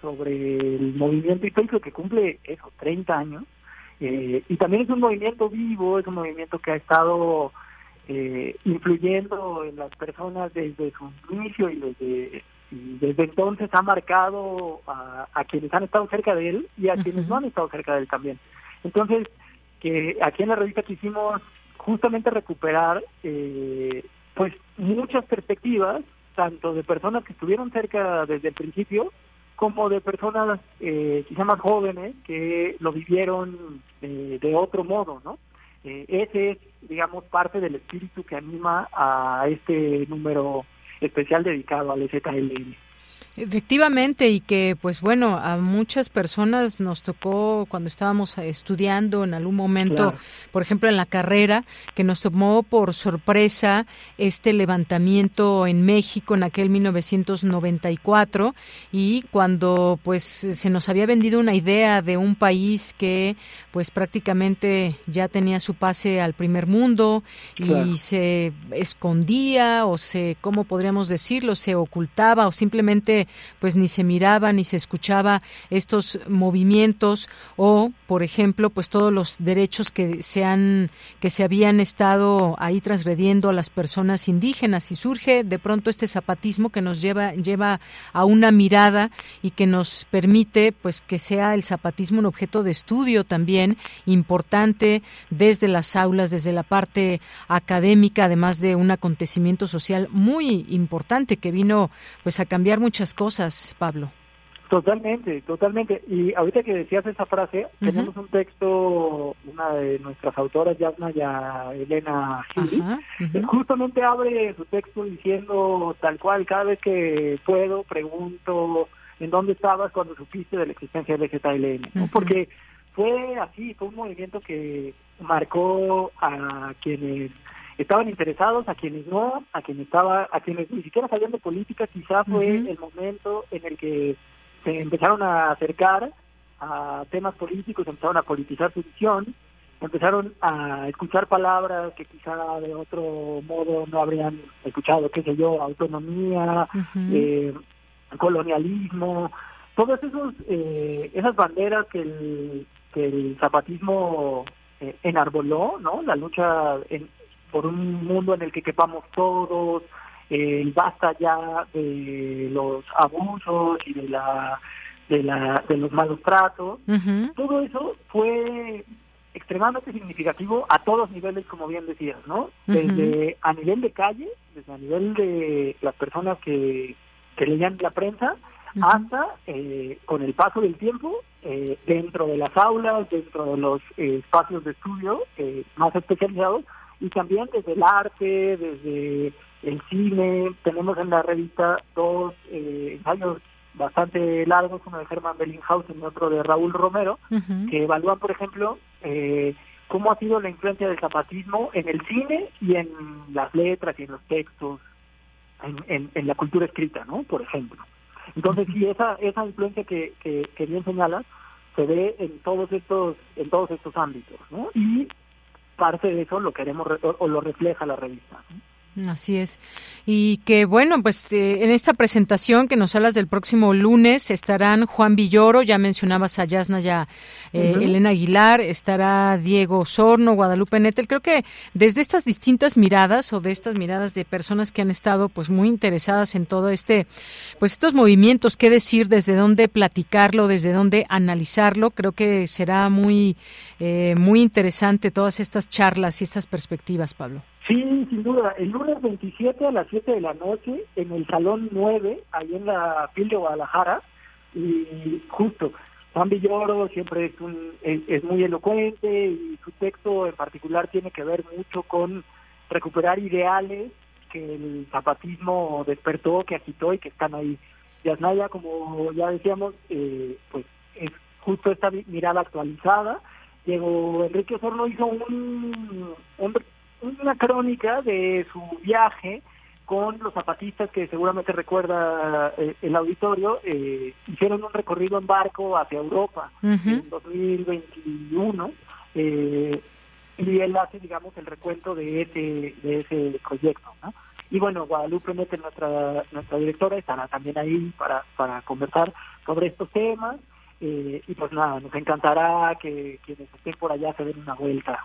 sobre el movimiento histórico que cumple eso, treinta años, eh, y también es un movimiento vivo, es un movimiento que ha estado eh, influyendo en las personas desde su inicio y desde, y desde entonces ha marcado a, a quienes han estado cerca de él y a uh-huh. quienes no han estado cerca de él también. Entonces, que aquí en la revista quisimos justamente recuperar eh, pues muchas perspectivas, tanto de personas que estuvieron cerca desde el principio, como de personas eh, quizá más jóvenes que lo vivieron eh, de otro modo, ¿no? Eh, ese es, digamos, parte del espíritu que anima a este número especial dedicado al E Z L N. Efectivamente, y que pues bueno, a muchas personas nos tocó cuando estábamos estudiando en algún momento, claro. por ejemplo en la carrera, que nos tomó por sorpresa este levantamiento en México en aquel mil novecientos noventa y cuatro, y cuando pues se nos había vendido una idea de un país que pues prácticamente ya tenía su pase al primer mundo y claro. se escondía o se, ¿cómo podríamos decirlo?, se ocultaba o simplemente pues ni se miraba ni se escuchaba estos movimientos, o por ejemplo pues todos los derechos que se han que se habían estado ahí transgrediendo a las personas indígenas, y surge de pronto este zapatismo que nos lleva lleva a una mirada y que nos permite pues que sea el zapatismo un objeto de estudio también importante desde las aulas, desde la parte académica, además de un acontecimiento social muy importante que vino pues a cambiar muchas cosas, Pablo. Totalmente, totalmente. Y ahorita que decías esa frase, uh-huh. tenemos un texto, una de nuestras autoras, Yasnaya Elena Gili, uh-huh. uh-huh. justamente abre su texto diciendo tal cual, cada vez que puedo, pregunto, ¿en dónde estabas cuando supiste de la existencia del E Z L N? ¿No? Uh-huh. Porque fue así, fue un movimiento que marcó a quienes estaban interesados, a quienes no, a quienes estaba, a quienes ni siquiera sabían de política. Quizá fue uh-huh. el momento en el que se empezaron a acercar a temas políticos, empezaron a politizar su visión, empezaron a escuchar palabras que quizá de otro modo no habrían escuchado, qué sé yo, autonomía, uh-huh. eh, colonialismo, todas esos, eh, esas banderas que el, que el zapatismo eh, enarboló, ¿no? La lucha en por un mundo en el que quepamos todos, el eh, basta ya de los abusos y de la de la de los malos tratos. Uh-huh. Todo eso fue extremadamente significativo a todos niveles, como bien decías, ¿no? Uh-huh. Desde a nivel de calle, desde a nivel de las personas que, que leían la prensa, uh-huh. hasta eh, con el paso del tiempo, eh, dentro de las aulas, dentro de los eh, espacios de estudio eh, más especializados, y también desde el arte, desde el cine. Tenemos en la revista dos eh, ensayos bastante largos, uno de Herman Bellinghausen y otro de Raúl Romero, uh-huh. que evalúan, por ejemplo, eh, cómo ha sido la influencia del zapatismo en el cine y en las letras y en los textos, en, en, en la cultura escrita, ¿no?, por ejemplo. Entonces, sí, esa esa influencia que, que, que bien señalas se ve en todos estos en todos estos ámbitos, ¿no? Y parte de eso lo queremos o lo refleja la revista. Así es. Y que bueno, pues eh, en esta presentación que nos hablas del próximo lunes estarán Juan Villoro, ya mencionabas a Yasnaya eh, uh-huh. Elena Aguilar, estará Diego Osorno, Guadalupe Nettel. Creo que desde estas distintas miradas o de estas miradas de personas que han estado pues muy interesadas en todo este, pues estos movimientos, qué decir, desde dónde platicarlo, desde dónde analizarlo, creo que será muy, eh, muy interesante todas estas charlas y estas perspectivas, Pablo. Sí, sin duda. El lunes veintisiete a las siete de la noche en el Salón nueve, ahí en la P I L de Guadalajara. Y justo, Juan Villoro siempre es, un, es, es muy elocuente, y su texto en particular tiene que ver mucho con recuperar ideales que el zapatismo despertó, que agitó y que están ahí. Yasnaya, como ya decíamos, eh, pues es justo esta mirada actualizada. Diego Enrique Osorno hizo un... un una crónica de su viaje con los zapatistas, que seguramente recuerda el auditorio, eh, hicieron un recorrido en barco hacia Europa uh-huh. en dos mil veintiuno, eh, y él hace, digamos, el recuento de ese de ese proyecto, ¿no? Y bueno, Guadalupe Nettel, nuestra nuestra directora, estará también ahí para para conversar sobre estos temas. Eh, y pues nada, nos encantará que quienes estén por allá se den una vuelta.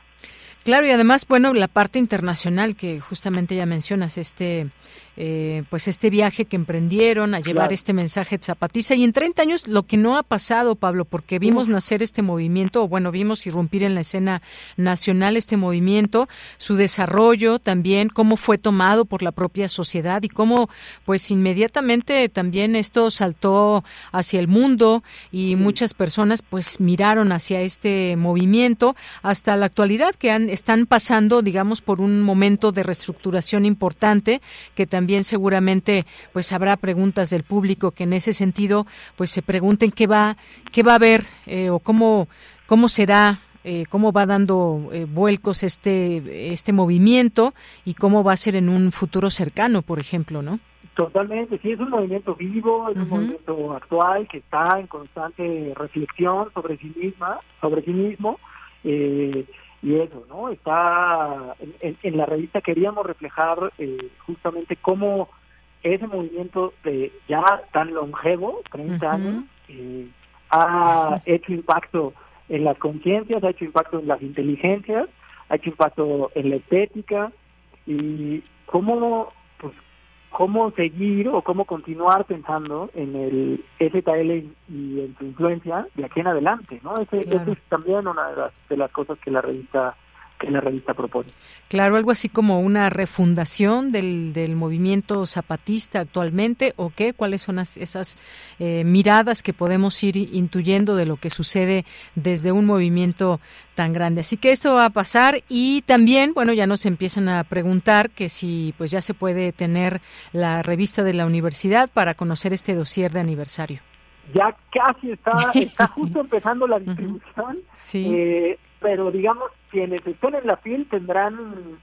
Claro, y además, bueno, la parte internacional que justamente ya mencionas, este eh, pues este viaje que emprendieron a llevar claro. este mensaje zapatista. Y en treinta años lo que no ha pasado, Pablo, porque vimos nacer este movimiento, o bueno, vimos irrumpir en la escena nacional este movimiento, su desarrollo también, cómo fue tomado por la propia sociedad y cómo pues inmediatamente también esto saltó hacia el mundo, y muy muchas personas pues miraron hacia este movimiento hasta la actualidad, que han, están pasando, digamos, por un momento de reestructuración importante que también también seguramente pues habrá preguntas del público que en ese sentido pues se pregunten qué va qué va a haber eh, o cómo cómo será Eh, cómo va dando eh, vuelcos este este movimiento y cómo va a ser en un futuro cercano, por ejemplo, ¿no? Totalmente, sí, es un movimiento vivo, es uh-huh. un movimiento actual que está en constante reflexión sobre sí misma, sobre sí mismo, eh, y eso, ¿no? Está en, en, en la revista queríamos reflejar eh, justamente cómo ese movimiento de ya tan longevo, treinta uh-huh. años, eh, ha hecho impacto en las conciencias, ha hecho impacto en las inteligencias, ha hecho impacto en la estética, y cómo pues cómo seguir o cómo continuar pensando en el E Z L y en su influencia de aquí en adelante, ¿no? Ese, claro. Ese es también una de las, de las cosas que la revista que la revista propone. Claro, algo así como una refundación del, del movimiento zapatista actualmente, ¿o qué? ¿Cuáles son as, esas eh, miradas que podemos ir intuyendo de lo que sucede desde un movimiento tan grande? Así que esto va a pasar, y también, bueno, ya nos empiezan a preguntar que si pues ya se puede tener la revista de la universidad para conocer este dossier de aniversario. Ya casi está, está justo empezando la distribución, sí. eh, pero digamos, quienes estén en la piel tendrán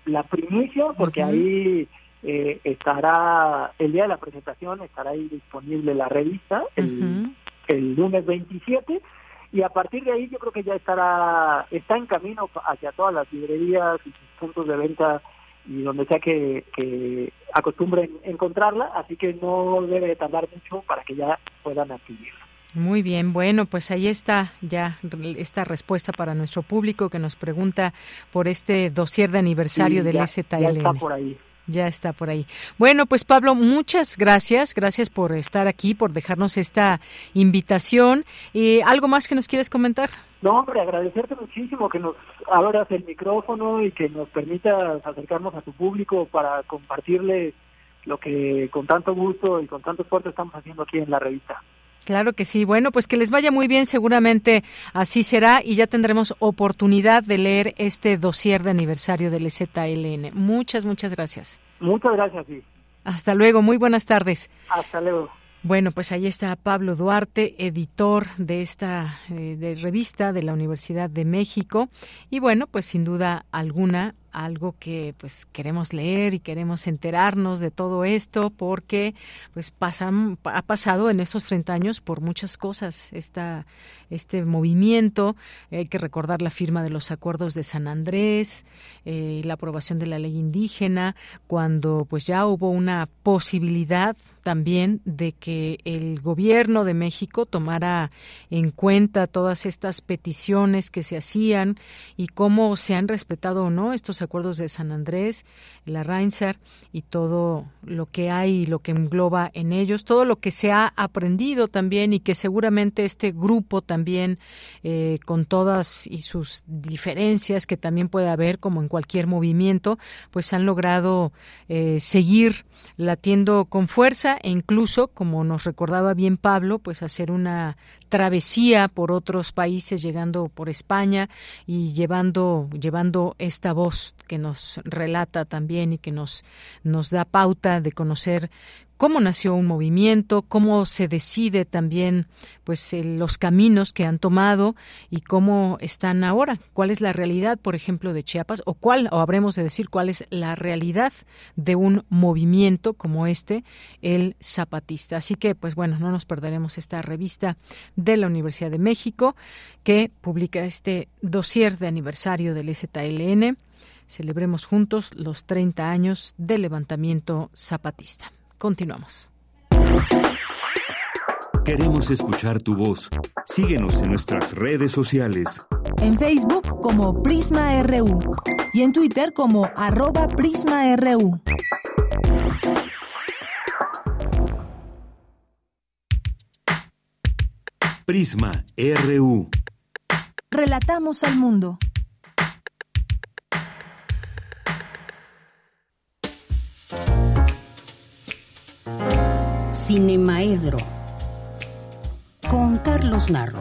la primicia, porque uh-huh. ahí eh, estará, el día de la presentación estará ahí disponible la revista, el, uh-huh. el lunes veintisiete, y a partir de ahí yo creo que ya estará, está en camino hacia todas las librerías y sus puntos de venta, y donde sea que, que acostumbren encontrarla, así que no debe tardar mucho para que ya puedan adquirirla. Muy bien, bueno, pues ahí está ya esta respuesta para nuestro público que nos pregunta por este dossier de aniversario sí, del ya, E Z L N. Ya está por ahí. Ya está por ahí. Bueno, pues Pablo, muchas gracias, gracias por estar aquí, por dejarnos esta invitación. Eh, ¿Algo más que nos quieres comentar? No, hombre, agradecerte muchísimo que nos abras el micrófono y que nos permitas acercarnos a tu público para compartirles lo que con tanto gusto y con tanto esfuerzo estamos haciendo aquí en la revista. Claro que sí. Bueno, pues que les vaya muy bien, seguramente así será, y ya tendremos oportunidad de leer este dossier de aniversario del E Z L N. Muchas, muchas gracias. Muchas gracias, sí. Hasta luego, muy buenas tardes. Hasta luego. Bueno, pues ahí está Pablo Duarte, editor de esta eh, de revista de la Universidad de México, y bueno, pues sin duda alguna, algo que pues queremos leer y queremos enterarnos de todo esto, porque pues pasan, ha pasado en estos treinta años por muchas cosas esta, este movimiento. Hay que recordar la firma de los acuerdos de San Andrés, eh, la aprobación de la ley indígena, cuando pues ya hubo una posibilidad también de que el gobierno de México tomara en cuenta todas estas peticiones que se hacían y cómo se han respetado o no estos acuerdos de San Andrés, la Reinsar y todo lo que hay y lo que engloba en ellos, todo lo que se ha aprendido también, y que seguramente este grupo también eh, con todas y sus diferencias que también puede haber como en cualquier movimiento, pues han logrado eh, seguir latiendo con fuerza e incluso, como nos recordaba bien Pablo, pues hacer una travesía por otros países, llegando por España y llevando, llevando esta voz que nos relata también y que nos, nos da pauta de conocer cómo nació un movimiento, cómo se decide también pues los caminos que han tomado y cómo están ahora, cuál es la realidad, por ejemplo, de Chiapas, o cuál, o habremos de decir cuál es la realidad de un movimiento como este, el zapatista. Así que, pues bueno, no nos perderemos esta revista de la Universidad de México que publica este dossier de aniversario del E Z L N. Celebremos juntos los treinta años del levantamiento zapatista. Continuamos. Queremos escuchar tu voz. Síguenos en nuestras redes sociales. En Facebook como Prisma R U y en Twitter como arroba Prisma R U. Prisma R U. Relatamos al mundo. Cinemaedro con Carlos Narro.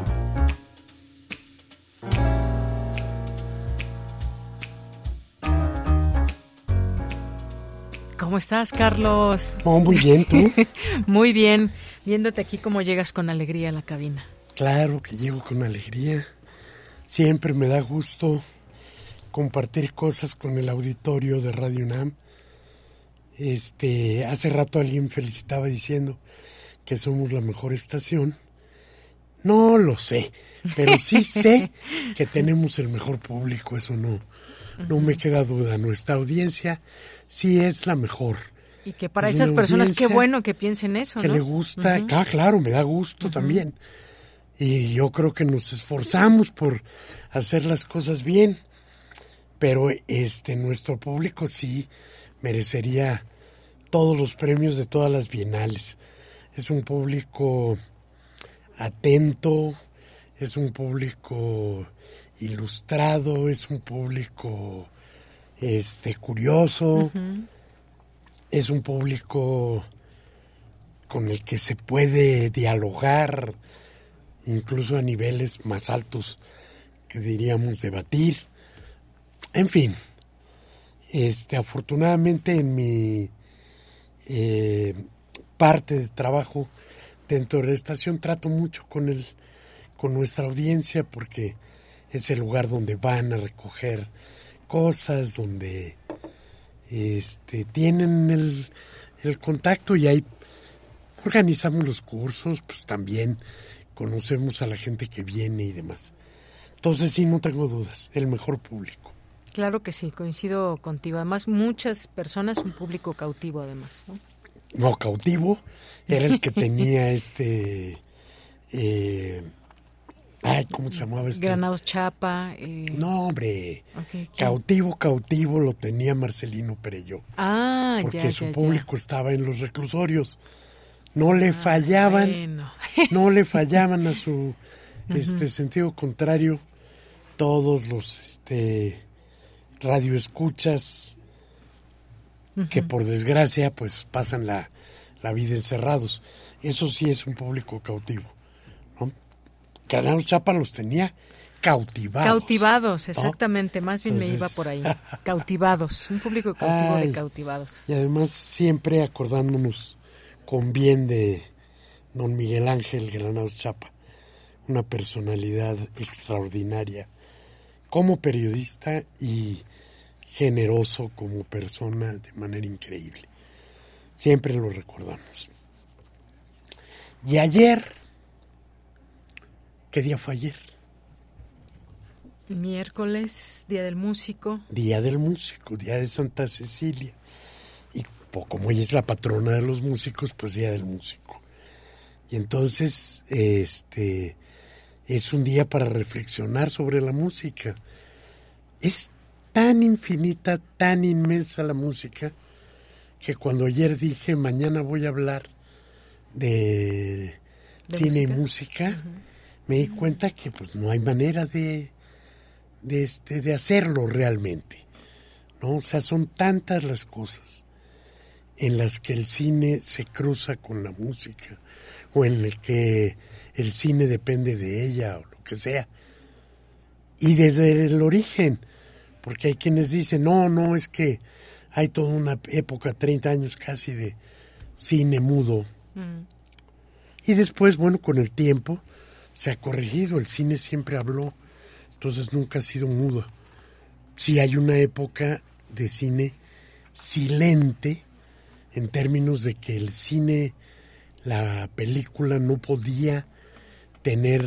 ¿Cómo estás, Carlos? Oh, muy bien, ¿tú? Muy bien. Viéndote aquí, ¿cómo llegas con alegría a la cabina? Claro que llego con alegría. Siempre me da gusto compartir cosas con el auditorio de Radio UNAM. Este, hace rato alguien felicitaba diciendo que somos la mejor estación. No lo sé, pero sí sé que tenemos el mejor público, eso no, no me queda duda. Nuestra audiencia sí es la mejor. Y que para es esas personas, qué bueno que piensen eso, que ¿no? Que le gusta, uh-huh. ah, claro, me da gusto uh-huh. también. Y yo creo que nos esforzamos por hacer las cosas bien, pero este nuestro público sí merecería todos los premios de todas las bienales. Es un público atento, es un público ilustrado, es un público este curioso, uh-huh. es un público con el que se puede dialogar, incluso a niveles más altos que diríamos debatir. En fin, este afortunadamente en mi eh, parte de trabajo dentro de la estación trato mucho con el con nuestra audiencia, porque es el lugar donde van a recoger cosas, donde este tienen el, el contacto, y ahí organizamos los cursos, pues también conocemos a la gente que viene y demás. Entonces sí, no tengo dudas, el mejor público. Claro que sí, coincido contigo. Además, muchas personas, un público cautivo además, ¿no? No, cautivo era el que tenía este... Eh, ay, ¿cómo se llamaba este? Granados Chapa. Eh... No, hombre. Okay, cautivo, cautivo lo tenía Marcelino Perelló. Ah, porque ya, Porque su ya, público ya. estaba en los reclusorios. No le ah, fallaban, bueno. no le fallaban a su este uh-huh. sentido contrario todos los este radioescuchas uh-huh. que por desgracia pues pasan la, la vida encerrados. Eso sí es un público cautivo, ¿no? Granados Chapa los tenía cautivados. Cautivados, exactamente, ¿no? Más bien Entonces... me iba por ahí. Cautivados, un público cautivo Ay, de cautivados. Y además siempre acordándonos con bien de don Miguel Ángel Granados Chapa, una personalidad extraordinaria como periodista y generoso como persona de manera increíble. Siempre lo recordamos. Y ayer, ¿qué día fue ayer? Miércoles, Día del Músico. Día del Músico, Día de Santa Cecilia. Como ella es la patrona de los músicos, pues Día del Músico. Y entonces, este, es un día para reflexionar sobre la música. Es tan infinita, tan inmensa la música, que cuando ayer dije, mañana voy a hablar de, ¿De cine música? y música, uh-huh. me di cuenta que pues no hay manera de, de, este, de hacerlo realmente, ¿no? O sea, son tantas las cosas en las que el cine se cruza con la música, o en el que el cine depende de ella, o lo que sea. Y desde el origen, porque hay quienes dicen, no, no, es que hay toda una época, treinta años casi, de cine mudo. Mm. Y después, bueno, con el tiempo se ha corregido, el cine siempre habló, entonces nunca ha sido mudo. Sí hay una época de cine silente, en términos de que el cine, la película no podía tener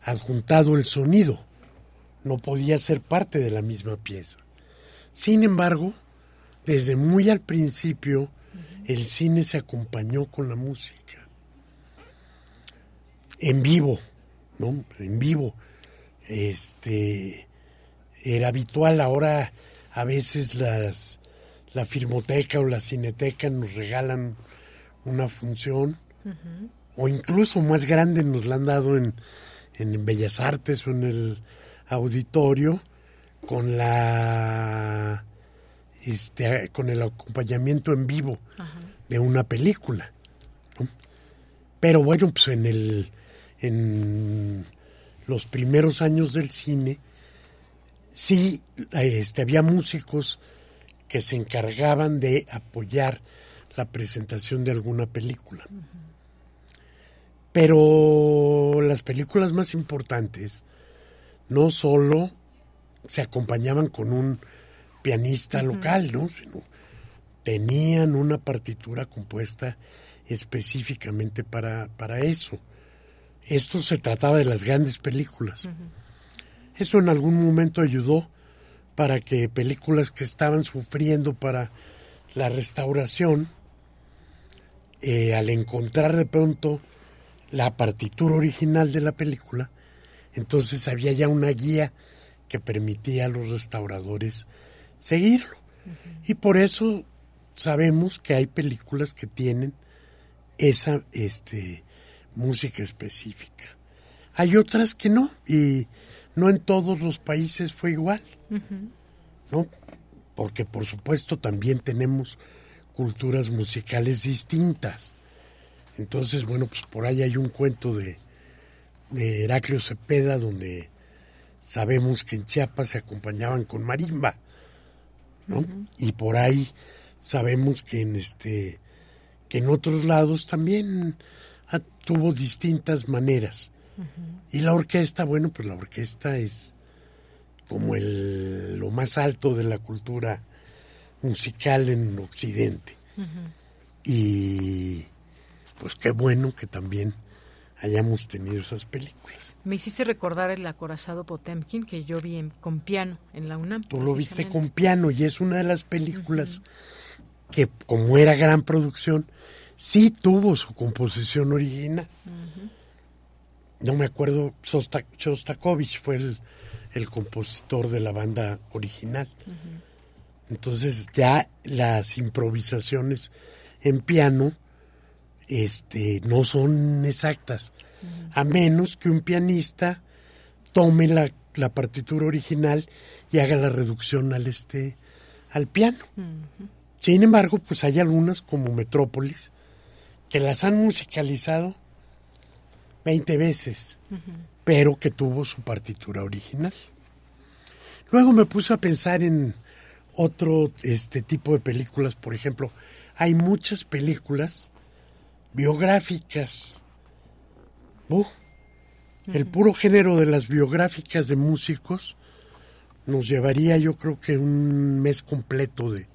adjuntado el sonido, no podía ser parte de la misma pieza. Sin embargo, desde muy al principio, el cine se acompañó con la música. En vivo, ¿no? En vivo. Este, era habitual. Ahora a veces las... la Filmoteca o la Cineteca nos regalan una función, uh-huh. o incluso más grande nos la han dado en, en Bellas Artes o en el auditorio, con la este con el acompañamiento en vivo uh-huh. de una película, ¿no? Pero bueno, pues en el en los primeros años del cine sí este había músicos que se encargaban de apoyar la presentación de alguna película. Uh-huh. Pero las películas más importantes no solo se acompañaban con un pianista uh-huh. local, ¿no? Sino tenían una partitura compuesta específicamente para, para eso. Esto se trataba de las grandes películas. Uh-huh. Eso en algún momento ayudó para que películas que estaban sufriendo para la restauración, eh, al encontrar de pronto la partitura original de la película, entonces había ya una guía que permitía a los restauradores seguirlo. Uh-huh. Y por eso sabemos que hay películas que tienen esa este, música específica. Hay otras que no, y no en todos los países fue igual, uh-huh. ¿no? Porque, por supuesto, también tenemos culturas musicales distintas. Entonces, bueno, pues por ahí hay un cuento de, de Heraclio Cepeda, donde sabemos que en Chiapas se acompañaban con marimba, ¿no? Uh-huh. Y por ahí sabemos que en este que en otros lados también a, tuvo distintas maneras. Uh-huh. Y la orquesta, bueno, pues la orquesta es como el, lo más alto de la cultura musical en Occidente. Uh-huh. Y pues qué bueno que también hayamos tenido esas películas. Me hiciste recordar El acorazado Potemkin, que yo vi en, con piano en la UNAM. Tú lo viste con piano, y es una de las películas uh-huh. que, como era gran producción, sí tuvo su composición original. Uh-huh. No me acuerdo, Shostakovich fue el, el compositor de la banda original. Uh-huh. Entonces ya las improvisaciones en piano este, no son exactas, uh-huh. a menos que un pianista tome la, la partitura original y haga la reducción al, este, al piano. Uh-huh. Sin embargo, pues hay algunas como Metrópolis que las han musicalizado veinte veces, uh-huh. pero que tuvo su partitura original. Luego me puse a pensar en otro este tipo de películas. Por ejemplo, hay muchas películas biográficas. Uh, uh-huh. El puro género de las biográficas de músicos nos llevaría, yo creo que un mes completo de,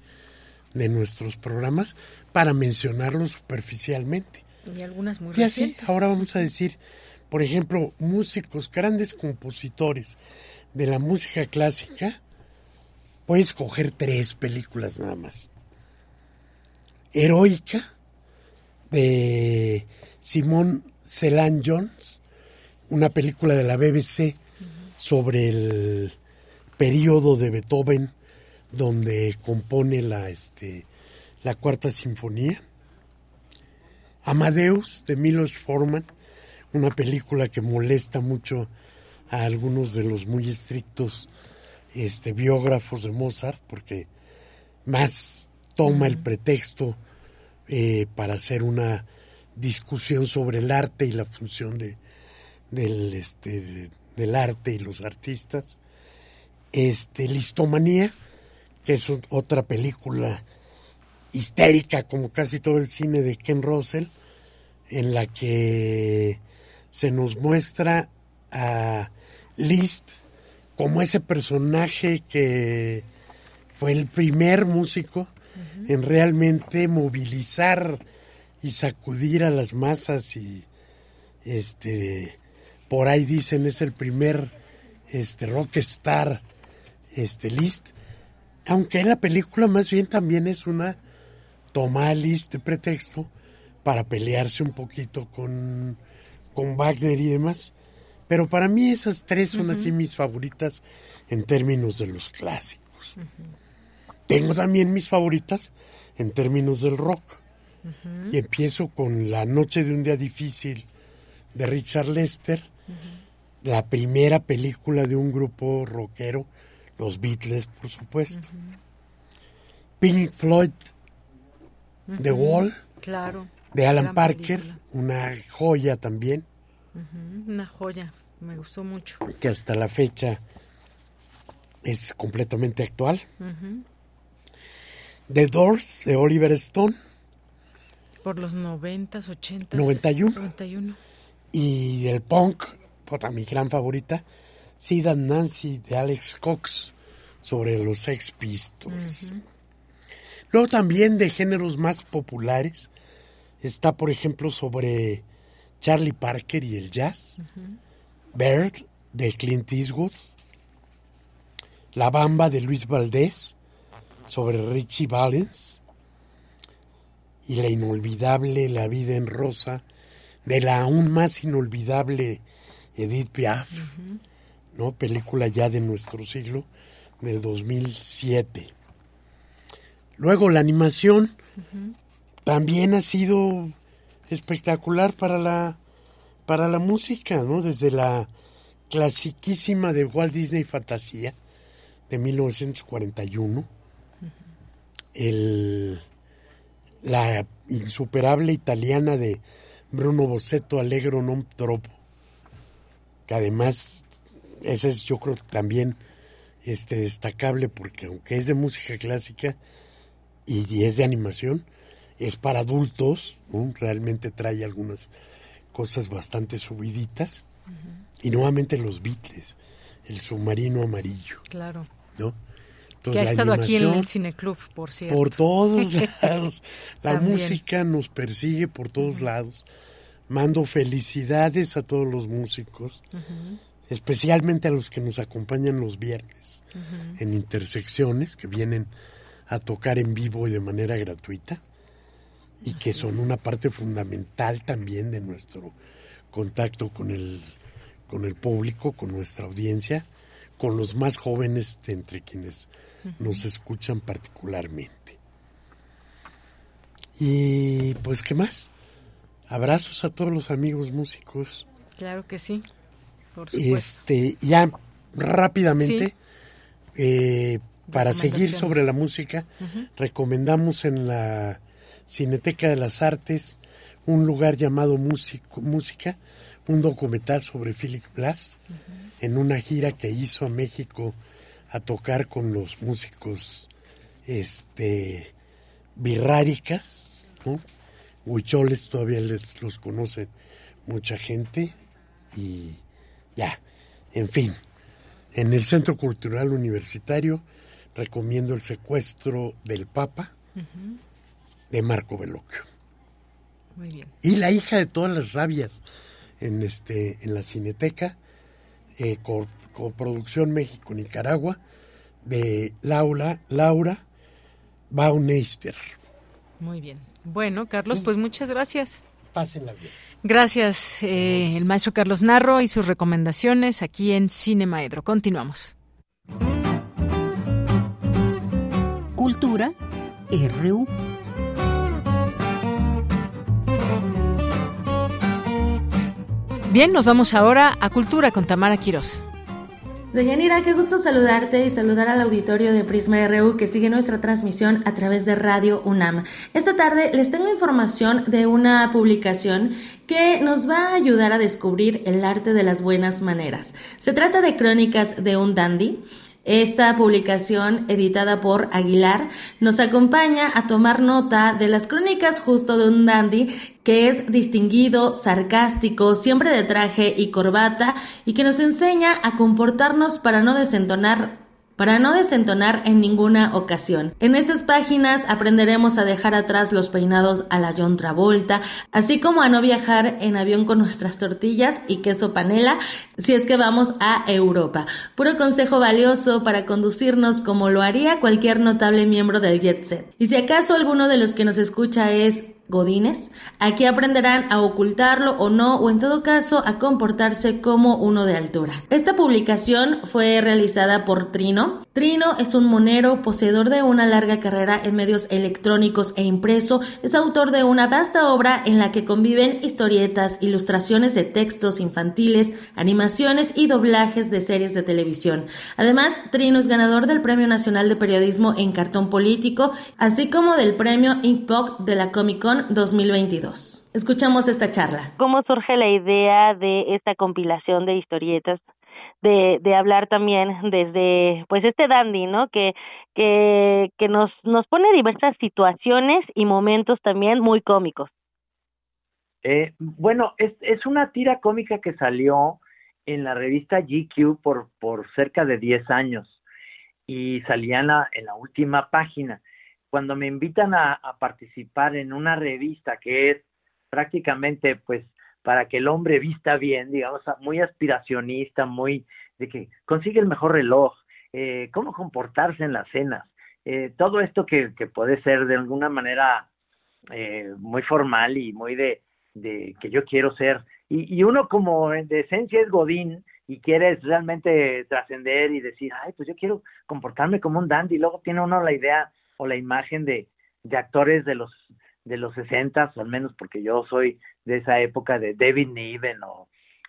de nuestros programas para mencionarlo superficialmente. Y algunas muy recientes. Y así, ahora vamos a decir, por ejemplo, músicos, grandes compositores de la música clásica, puedes coger tres películas nada más. Heroica, de Simone Celan-Jones, una película de la B B C uh-huh. sobre el periodo de Beethoven, donde compone la, este, la Cuarta Sinfonía. Amadeus, de Milos Forman, una película que molesta mucho a algunos de los muy estrictos este, biógrafos de Mozart, porque más toma el pretexto eh, para hacer una discusión sobre el arte y la función de, del, este, de, del arte y los artistas. Este, Listomanía, que es otra película histérica, como casi todo el cine de Ken Russell, en la que se nos muestra a Liszt como ese personaje que fue el primer músico uh-huh. en realmente movilizar y sacudir a las masas, y este por ahí dicen es el primer este rockstar este Liszt, aunque la película más bien también es una toma a Liszt de pretexto para pelearse un poquito con, con Wagner y demás. Pero para mí esas tres son uh-huh. así mis favoritas en términos de los clásicos. Uh-huh. Tengo también mis favoritas en términos del rock. Uh-huh. Y empiezo con La noche de un día difícil, de Richard Lester, uh-huh. la primera película de un grupo rockero, los Beatles, por supuesto. Uh-huh. Pink Floyd, The Wall, claro, de Alan Parker, película. Una joya también. Uh-huh, una joya, me gustó mucho. Que hasta la fecha es completamente actual. Uh-huh. The Doors de Oliver Stone. Por los noventas, ochentas. noventa y uno. Y el punk, puta, mi gran favorita, Sid and Nancy de Alex Cox, sobre los Sex Pistols. Uh-huh. Luego también de géneros más populares está, por ejemplo, sobre Charlie Parker y el jazz, uh-huh. Bird de Clint Eastwood, La Bamba de Luis Valdés, sobre Richie Valens, y la inolvidable La Vida en Rosa de la aún más inolvidable Edith Piaf, uh-huh. ¿no? Película ya de nuestro siglo, del dos mil siete. Luego la animación, uh-huh. también ha sido espectacular para la para la música, ¿no? Desde la clasiquísima de Walt Disney Fantasía de mil novecientos cuarenta y uno, uh-huh. el la insuperable italiana de Bruno Bozzetto, Allegro non troppo, que además esa es, yo creo, también este destacable, porque aunque es de música clásica y es de animación, es para adultos, ¿no? Realmente trae algunas cosas bastante subiditas, uh-huh. y nuevamente los Beatles, El Submarino Amarillo. Claro. ¿No? Entonces, que ha estado aquí en el Cineclub, por cierto. Por todos lados. La música nos persigue por todos uh-huh. lados. Mando felicidades a todos los músicos, uh-huh. especialmente a los que nos acompañan los viernes uh-huh. en Intersecciones, que vienen a tocar en vivo y de manera gratuita, y que son una parte fundamental también de nuestro contacto con el, con el público, con nuestra audiencia, con los más jóvenes de entre quienes uh-huh. nos escuchan particularmente. Y pues, ¿qué más? Abrazos a todos los amigos músicos. Claro que sí, por supuesto. Este, ya rápidamente, sí. eh, para seguir sobre la música, uh-huh. recomendamos en la Cineteca de las Artes un lugar llamado Músico, Música, un documental sobre Philip Glass, uh-huh. en una gira que hizo a México a tocar con los músicos este birráricas, ¿no? Huicholes todavía les, los conoce mucha gente, y ya, en fin. En el Centro Cultural Universitario recomiendo El Secuestro del Papa, uh-huh. de Marco Bellocchio. Muy bien. Y La Hija de Todas las Rabias, en este en la Cineteca, eh, coproducción México-Nicaragua, de Laura, Laura Baumeister. Muy bien. Bueno, Carlos, pues muchas gracias. Pásenla bien. Gracias, eh, el maestro Carlos Narro y sus recomendaciones aquí en Cine Maedro. Continuamos. Cultura R U. Bien, nos vamos ahora a Cultura con Tamara Quirós. Deyanira, qué gusto saludarte y saludar al auditorio de Prisma R U que sigue nuestra transmisión a través de Radio UNAM. Esta tarde les tengo información de una publicación que nos va a ayudar a descubrir el arte de las buenas maneras. Se trata de Crónicas de un Dandy. Esta publicación, editada por Aguilar, nos acompaña a tomar nota de las crónicas justo de un dandy que es distinguido, sarcástico, siempre de traje y corbata, y que nos enseña a comportarnos para no desentonar para no desentonar en ninguna ocasión. En estas páginas aprenderemos a dejar atrás los peinados a la John Travolta, así como a no viajar en avión con nuestras tortillas y queso panela si es que vamos a Europa. Puro consejo valioso para conducirnos como lo haría cualquier notable miembro del jet set. Y si acaso alguno de los que nos escucha es Godines, aquí aprenderán a ocultarlo o no, o en todo caso a comportarse como uno de altura. Esta publicación fue realizada por Trino. Trino es un monero, poseedor de una larga carrera en medios electrónicos e impreso, es autor de una vasta obra en la que conviven historietas, ilustraciones de textos infantiles, animaciones y doblajes de series de televisión. Además, Trino es ganador del Premio Nacional de Periodismo en Cartón Político, así como del Premio Inkbox de la Comic Con dos mil veintidós. Escuchamos esta charla. ¿Cómo surge la idea de esta compilación de historietas de, de hablar también desde pues este dandy, ¿no? Que que que nos nos pone diversas situaciones y momentos también muy cómicos. Eh, bueno, es, es una tira cómica que salió en la revista G Q por, por cerca de diez años y salía en la, en la última página. Cuando me invitan a, a participar en una revista que es prácticamente pues para que el hombre vista bien, digamos, muy aspiracionista, muy de que consigue el mejor reloj, eh, cómo comportarse en las cenas, eh, todo esto que, que puede ser de alguna manera eh, muy formal y muy de de que yo quiero ser, y, y uno como de esencia es godín y quieres realmente trascender y decir, ay, pues yo quiero comportarme como un dandy, y luego tiene uno la idea o la imagen de, de actores de los de los sesentas, al menos porque yo soy de esa época de David Niven o,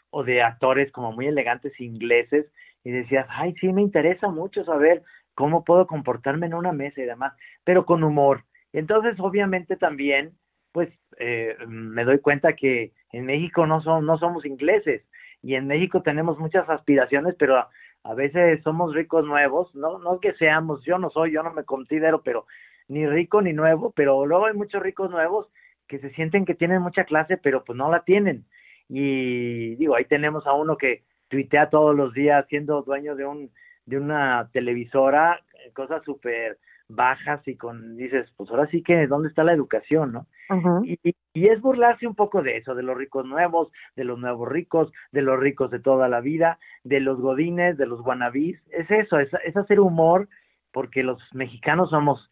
o de actores como muy elegantes ingleses, y decías, ay, sí, me interesa mucho saber cómo puedo comportarme en una mesa y demás, pero con humor. Entonces, obviamente también, pues eh, me doy cuenta que en México no son, no somos ingleses, y en México tenemos muchas aspiraciones, pero a, a veces somos ricos nuevos, no no que seamos, yo no soy, yo no me considero, pero ni rico ni nuevo, pero luego hay muchos ricos nuevos que se sienten que tienen mucha clase, pero pues no la tienen, y digo, ahí tenemos a uno que tuitea todos los días siendo dueño de un de una televisora, cosas súper bajas y con, dices, pues ahora sí que, ¿dónde está la educación, no? Uh-huh. Y, y es burlarse un poco de eso, de los ricos nuevos, de los nuevos ricos, de los ricos de toda la vida, de los godines, de los wannabis, es eso, es, es hacer humor, porque los mexicanos somos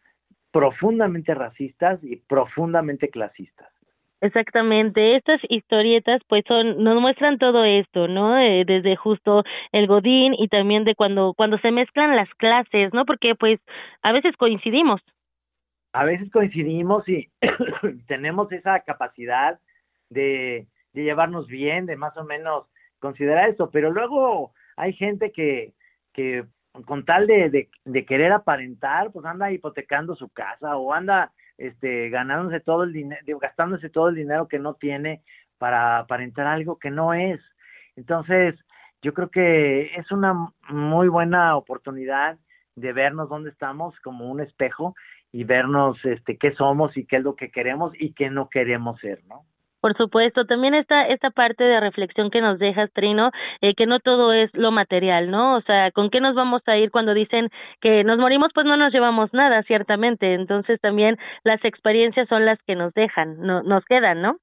profundamente racistas y profundamente clasistas. Exactamente, estas historietas pues son, nos muestran todo esto, ¿no? Eh, desde justo el godín y también de cuando cuando se mezclan las clases, ¿no? Porque pues a veces coincidimos. A veces coincidimos y tenemos esa capacidad de, de llevarnos bien, de más o menos considerar esto, pero luego hay gente que, que con tal de, de, de querer aparentar, pues anda hipotecando su casa o anda... Este, ganándose todo el dinero, gastándose todo el dinero que no tiene para aparentar algo que no es. Entonces, yo creo que es una muy buena oportunidad de vernos dónde estamos como un espejo y vernos este, qué somos y qué es lo que queremos y qué no queremos ser, ¿no? Por supuesto, también esta esta parte de reflexión que nos dejas, Trino, eh, que no todo es lo material, ¿no? O sea, ¿con qué nos vamos a ir cuando dicen que nos morimos? Pues no nos llevamos nada, ciertamente. Entonces también las experiencias son las que nos dejan, no, nos quedan, ¿no?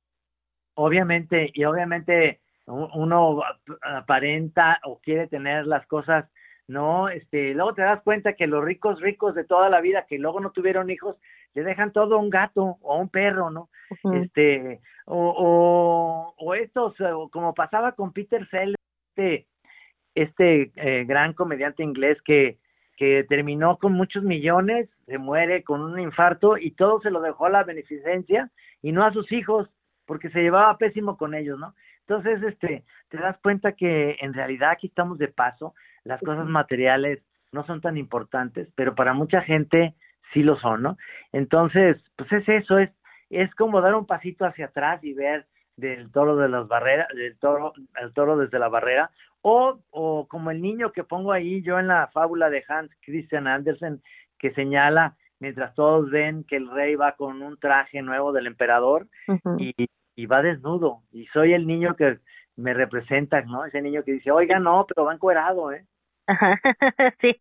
Obviamente, y obviamente uno aparenta o quiere tener las cosas, ¿no? Este, luego te das cuenta que los ricos ricos de toda la vida que luego no tuvieron hijos, le dejan todo a un gato o a un perro, ¿no? Uh-huh. Este, o, o, o estos, o como pasaba con Peter Sellers, este, este eh, gran comediante inglés que, que terminó con muchos millones, se muere con un infarto y todo se lo dejó a la beneficencia y no a sus hijos, porque se llevaba pésimo con ellos, ¿no? Entonces, este, te das cuenta que en realidad aquí estamos de paso, las cosas materiales no son tan importantes, pero para mucha gente sí lo son, ¿no? Entonces, pues es eso, es es como dar un pasito hacia atrás y ver del toro de las barreras, del toro, el toro desde la barrera, o, o como el niño que pongo ahí yo en la fábula de Hans Christian Andersen, que señala, mientras todos ven que el rey va con un traje nuevo del emperador, uh-huh, y, y va desnudo, y soy el niño que me representa, ¿no? Ese niño que dice, oiga, no, pero va encuerado, ¿eh? Ajá, sí,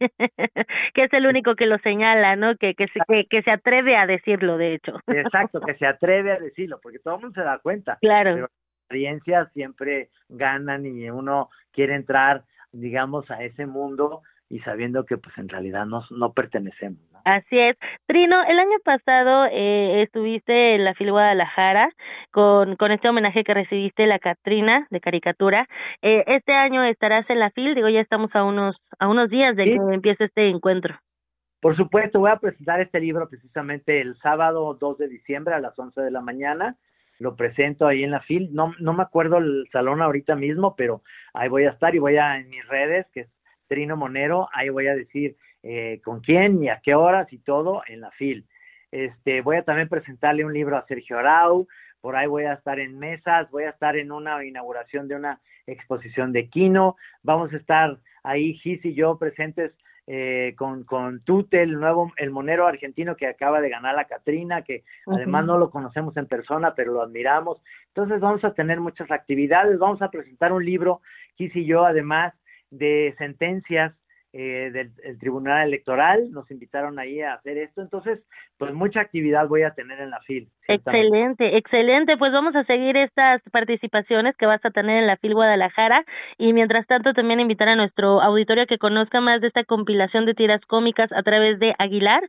que es el único que lo señala, ¿no? Que, que, que, que se atreve a decirlo, de hecho. Exacto, que se atreve a decirlo, porque todo el mundo se da cuenta. Claro. Pero las experiencias siempre ganan y uno quiere entrar, digamos, a ese mundo y sabiendo que pues en realidad no, no pertenecemos, ¿no? Así es. Trino, el año pasado eh, estuviste en la FIL Guadalajara con, con este homenaje que recibiste la Catrina de caricatura. Eh, este año estarás en la FIL, digo, ya estamos a unos a unos días de sí, que empiece este encuentro. Por supuesto, voy a presentar este libro precisamente el sábado dos de diciembre a las once de la mañana. Lo presento ahí en la FIL. No, no me acuerdo el salón ahorita mismo, pero ahí voy a estar y voy a en mis redes, que es Trino Monero, ahí voy a decir eh, con quién y a qué horas y todo en la FIL. Este, voy a también presentarle un libro a Sergio Arau, por ahí voy a estar en mesas, voy a estar en una inauguración de una exposición de Quino, vamos a estar ahí Gis y yo presentes eh, con, con Tute, el nuevo, el monero argentino que acaba de ganar la Catrina, que uh-huh. además no lo conocemos en persona, pero lo admiramos. Entonces vamos a tener muchas actividades, vamos a presentar un libro, Gis y yo, además de sentencias Eh, del, del Tribunal Electoral, nos invitaron ahí a hacer esto, entonces pues mucha actividad voy a tener en la FIL. Excelente, excelente, pues vamos a seguir estas participaciones que vas a tener en la FIL Guadalajara, y mientras tanto también invitar a nuestro auditorio a que conozca más de esta compilación de tiras cómicas a través de Aguilar,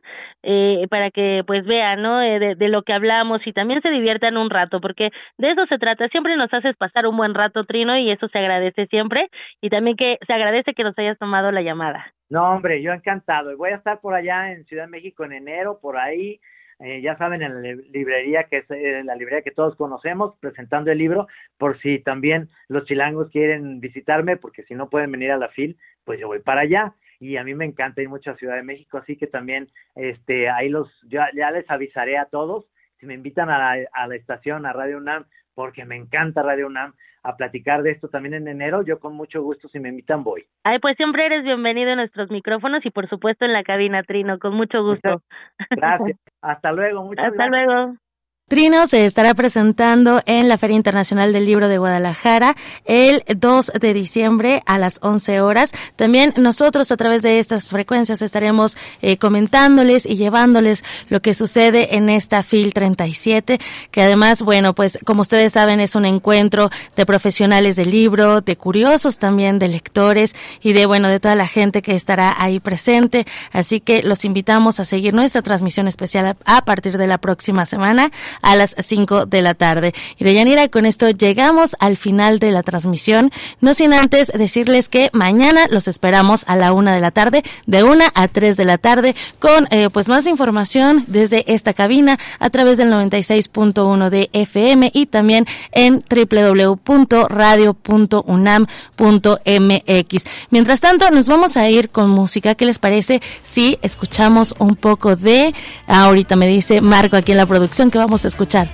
eh, para que pues vean, ¿no?, eh, de, de lo que hablamos, y también se diviertan un rato, porque de eso se trata, siempre nos haces pasar un buen rato, Trino, y eso se agradece siempre, y también que se agradece que nos hayas tomado la llamada. No, hombre, yo encantado, y voy a estar por allá en Ciudad de México en enero, por ahí, eh, ya saben, en la librería que es eh, la librería que todos conocemos, presentando el libro, por si también los chilangos quieren visitarme, porque si no pueden venir a la FIL, pues yo voy para allá, y a mí me encanta ir mucho a Ciudad de México, así que también, este, ahí los, ya, ya les avisaré a todos, si me invitan a la, a la estación, a Radio UNAM, porque me encanta Radio UNAM, a platicar de esto también en enero, yo con mucho gusto, si me invitan voy. Ay, pues siempre eres bienvenido en nuestros micrófonos y por supuesto en la cabina, Trino, con mucho gusto. Gracias, hasta luego, muchas gracias. Hasta luego. Trino se estará presentando en la Feria Internacional del Libro de Guadalajara el dos de diciembre a las once horas. También nosotros a través de estas frecuencias estaremos eh, comentándoles y llevándoles lo que sucede en esta FIL treinta y siete, que además, bueno, pues como ustedes saben es un encuentro de profesionales del libro, de curiosos también, de lectores y de, bueno, de toda la gente que estará ahí presente. Así que los invitamos a seguir nuestra transmisión especial a partir de la próxima semana a las cinco de la tarde. Y Deyanira, con esto llegamos al final de la transmisión, no sin antes decirles que mañana los esperamos a la una de la tarde, de una a tres de la tarde, con eh, pues más información desde esta cabina a través del noventa y seis punto uno de F M y también en doble u doble u doble u punto radio punto unam punto m x. Mientras tanto, nos vamos a ir con música. ¿Qué les parece si escuchamos un poco de, ahorita me dice Marco aquí en la producción que vamos a escuchar?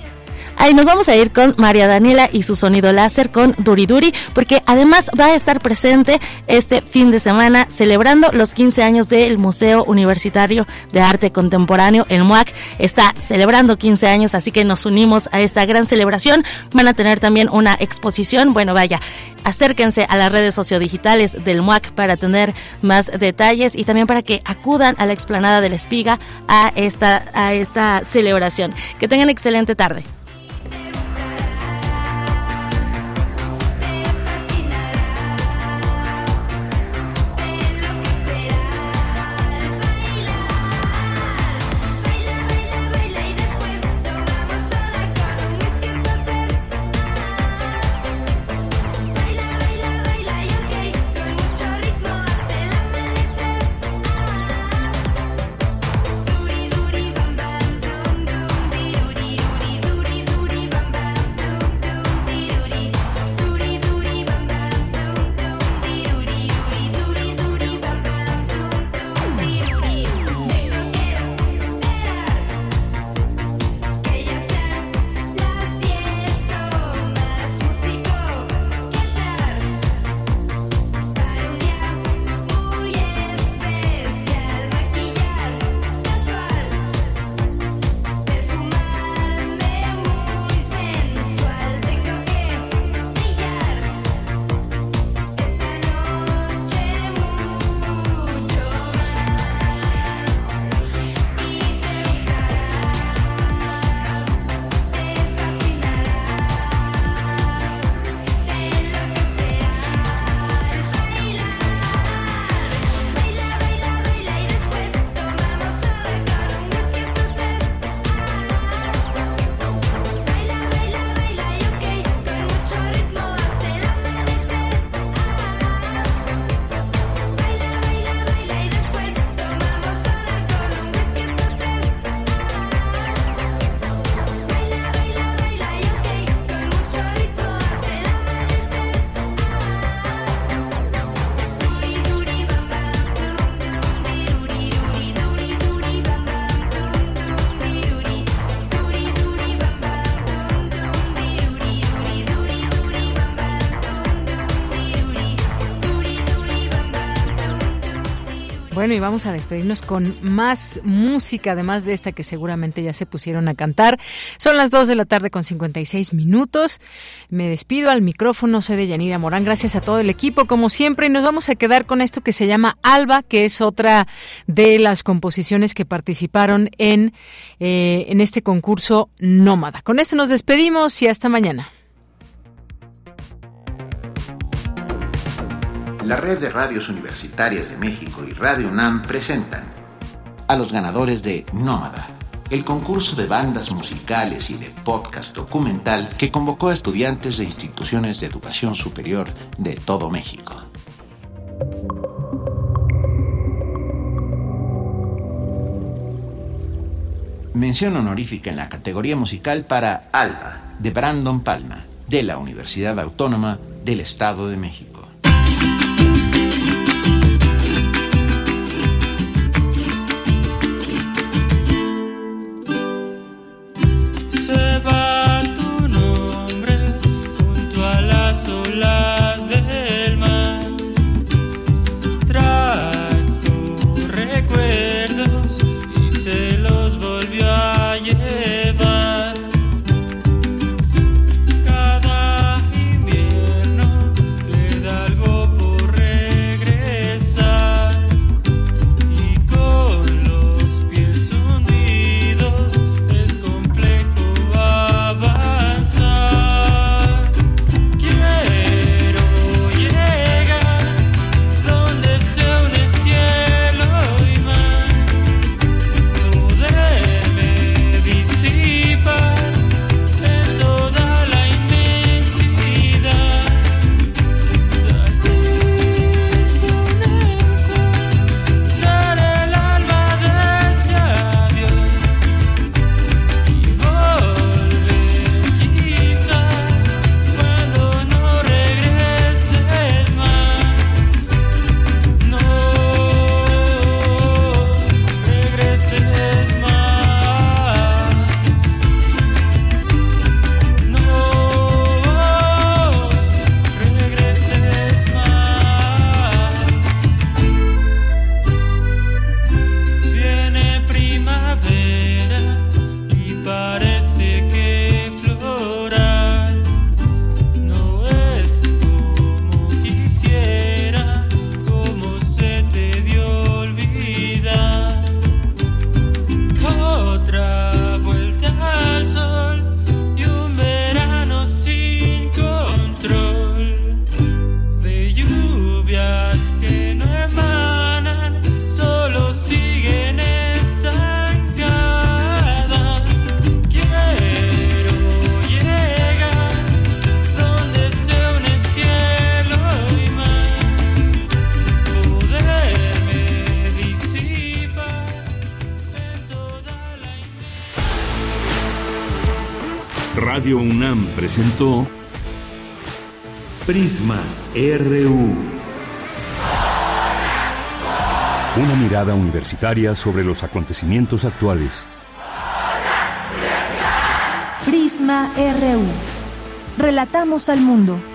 Ahí nos vamos a ir con María Daniela y su sonido láser con Duri Duri, porque además va a estar presente este fin de semana celebrando los quince años del Museo Universitario de Arte Contemporáneo, el MUAC, está celebrando quince años, así que nos unimos a esta gran celebración. Van a tener también una exposición, bueno, vaya, acérquense a las redes sociodigitales del MUAC para tener más detalles y también para que acudan a la explanada de la Espiga a esta, a esta celebración. Que tengan excelente tarde. Bueno, y vamos a despedirnos con más música, además de esta que seguramente ya se pusieron a cantar. Son las dos de la tarde con cincuenta y seis minutos. Me despido al micrófono, soy Deyanira Morán. Gracias a todo el equipo, como siempre, y nos vamos a quedar con esto que se llama Alba, que es otra de las composiciones que participaron en, eh, en este concurso Nómada. Con esto nos despedimos y hasta mañana. La Red de Radios Universitarias de México y Radio UNAM presentan a los ganadores de Nómada, el concurso de bandas musicales y de podcast documental que convocó a estudiantes de instituciones de educación superior de todo México. Mención honorífica en la categoría musical para Alba, de Brandon Palma, de la Universidad Autónoma del Estado de México. Radio UNAM presentó Prisma R U. Una mirada universitaria sobre los acontecimientos actuales. Prisma R U. Relatamos al mundo.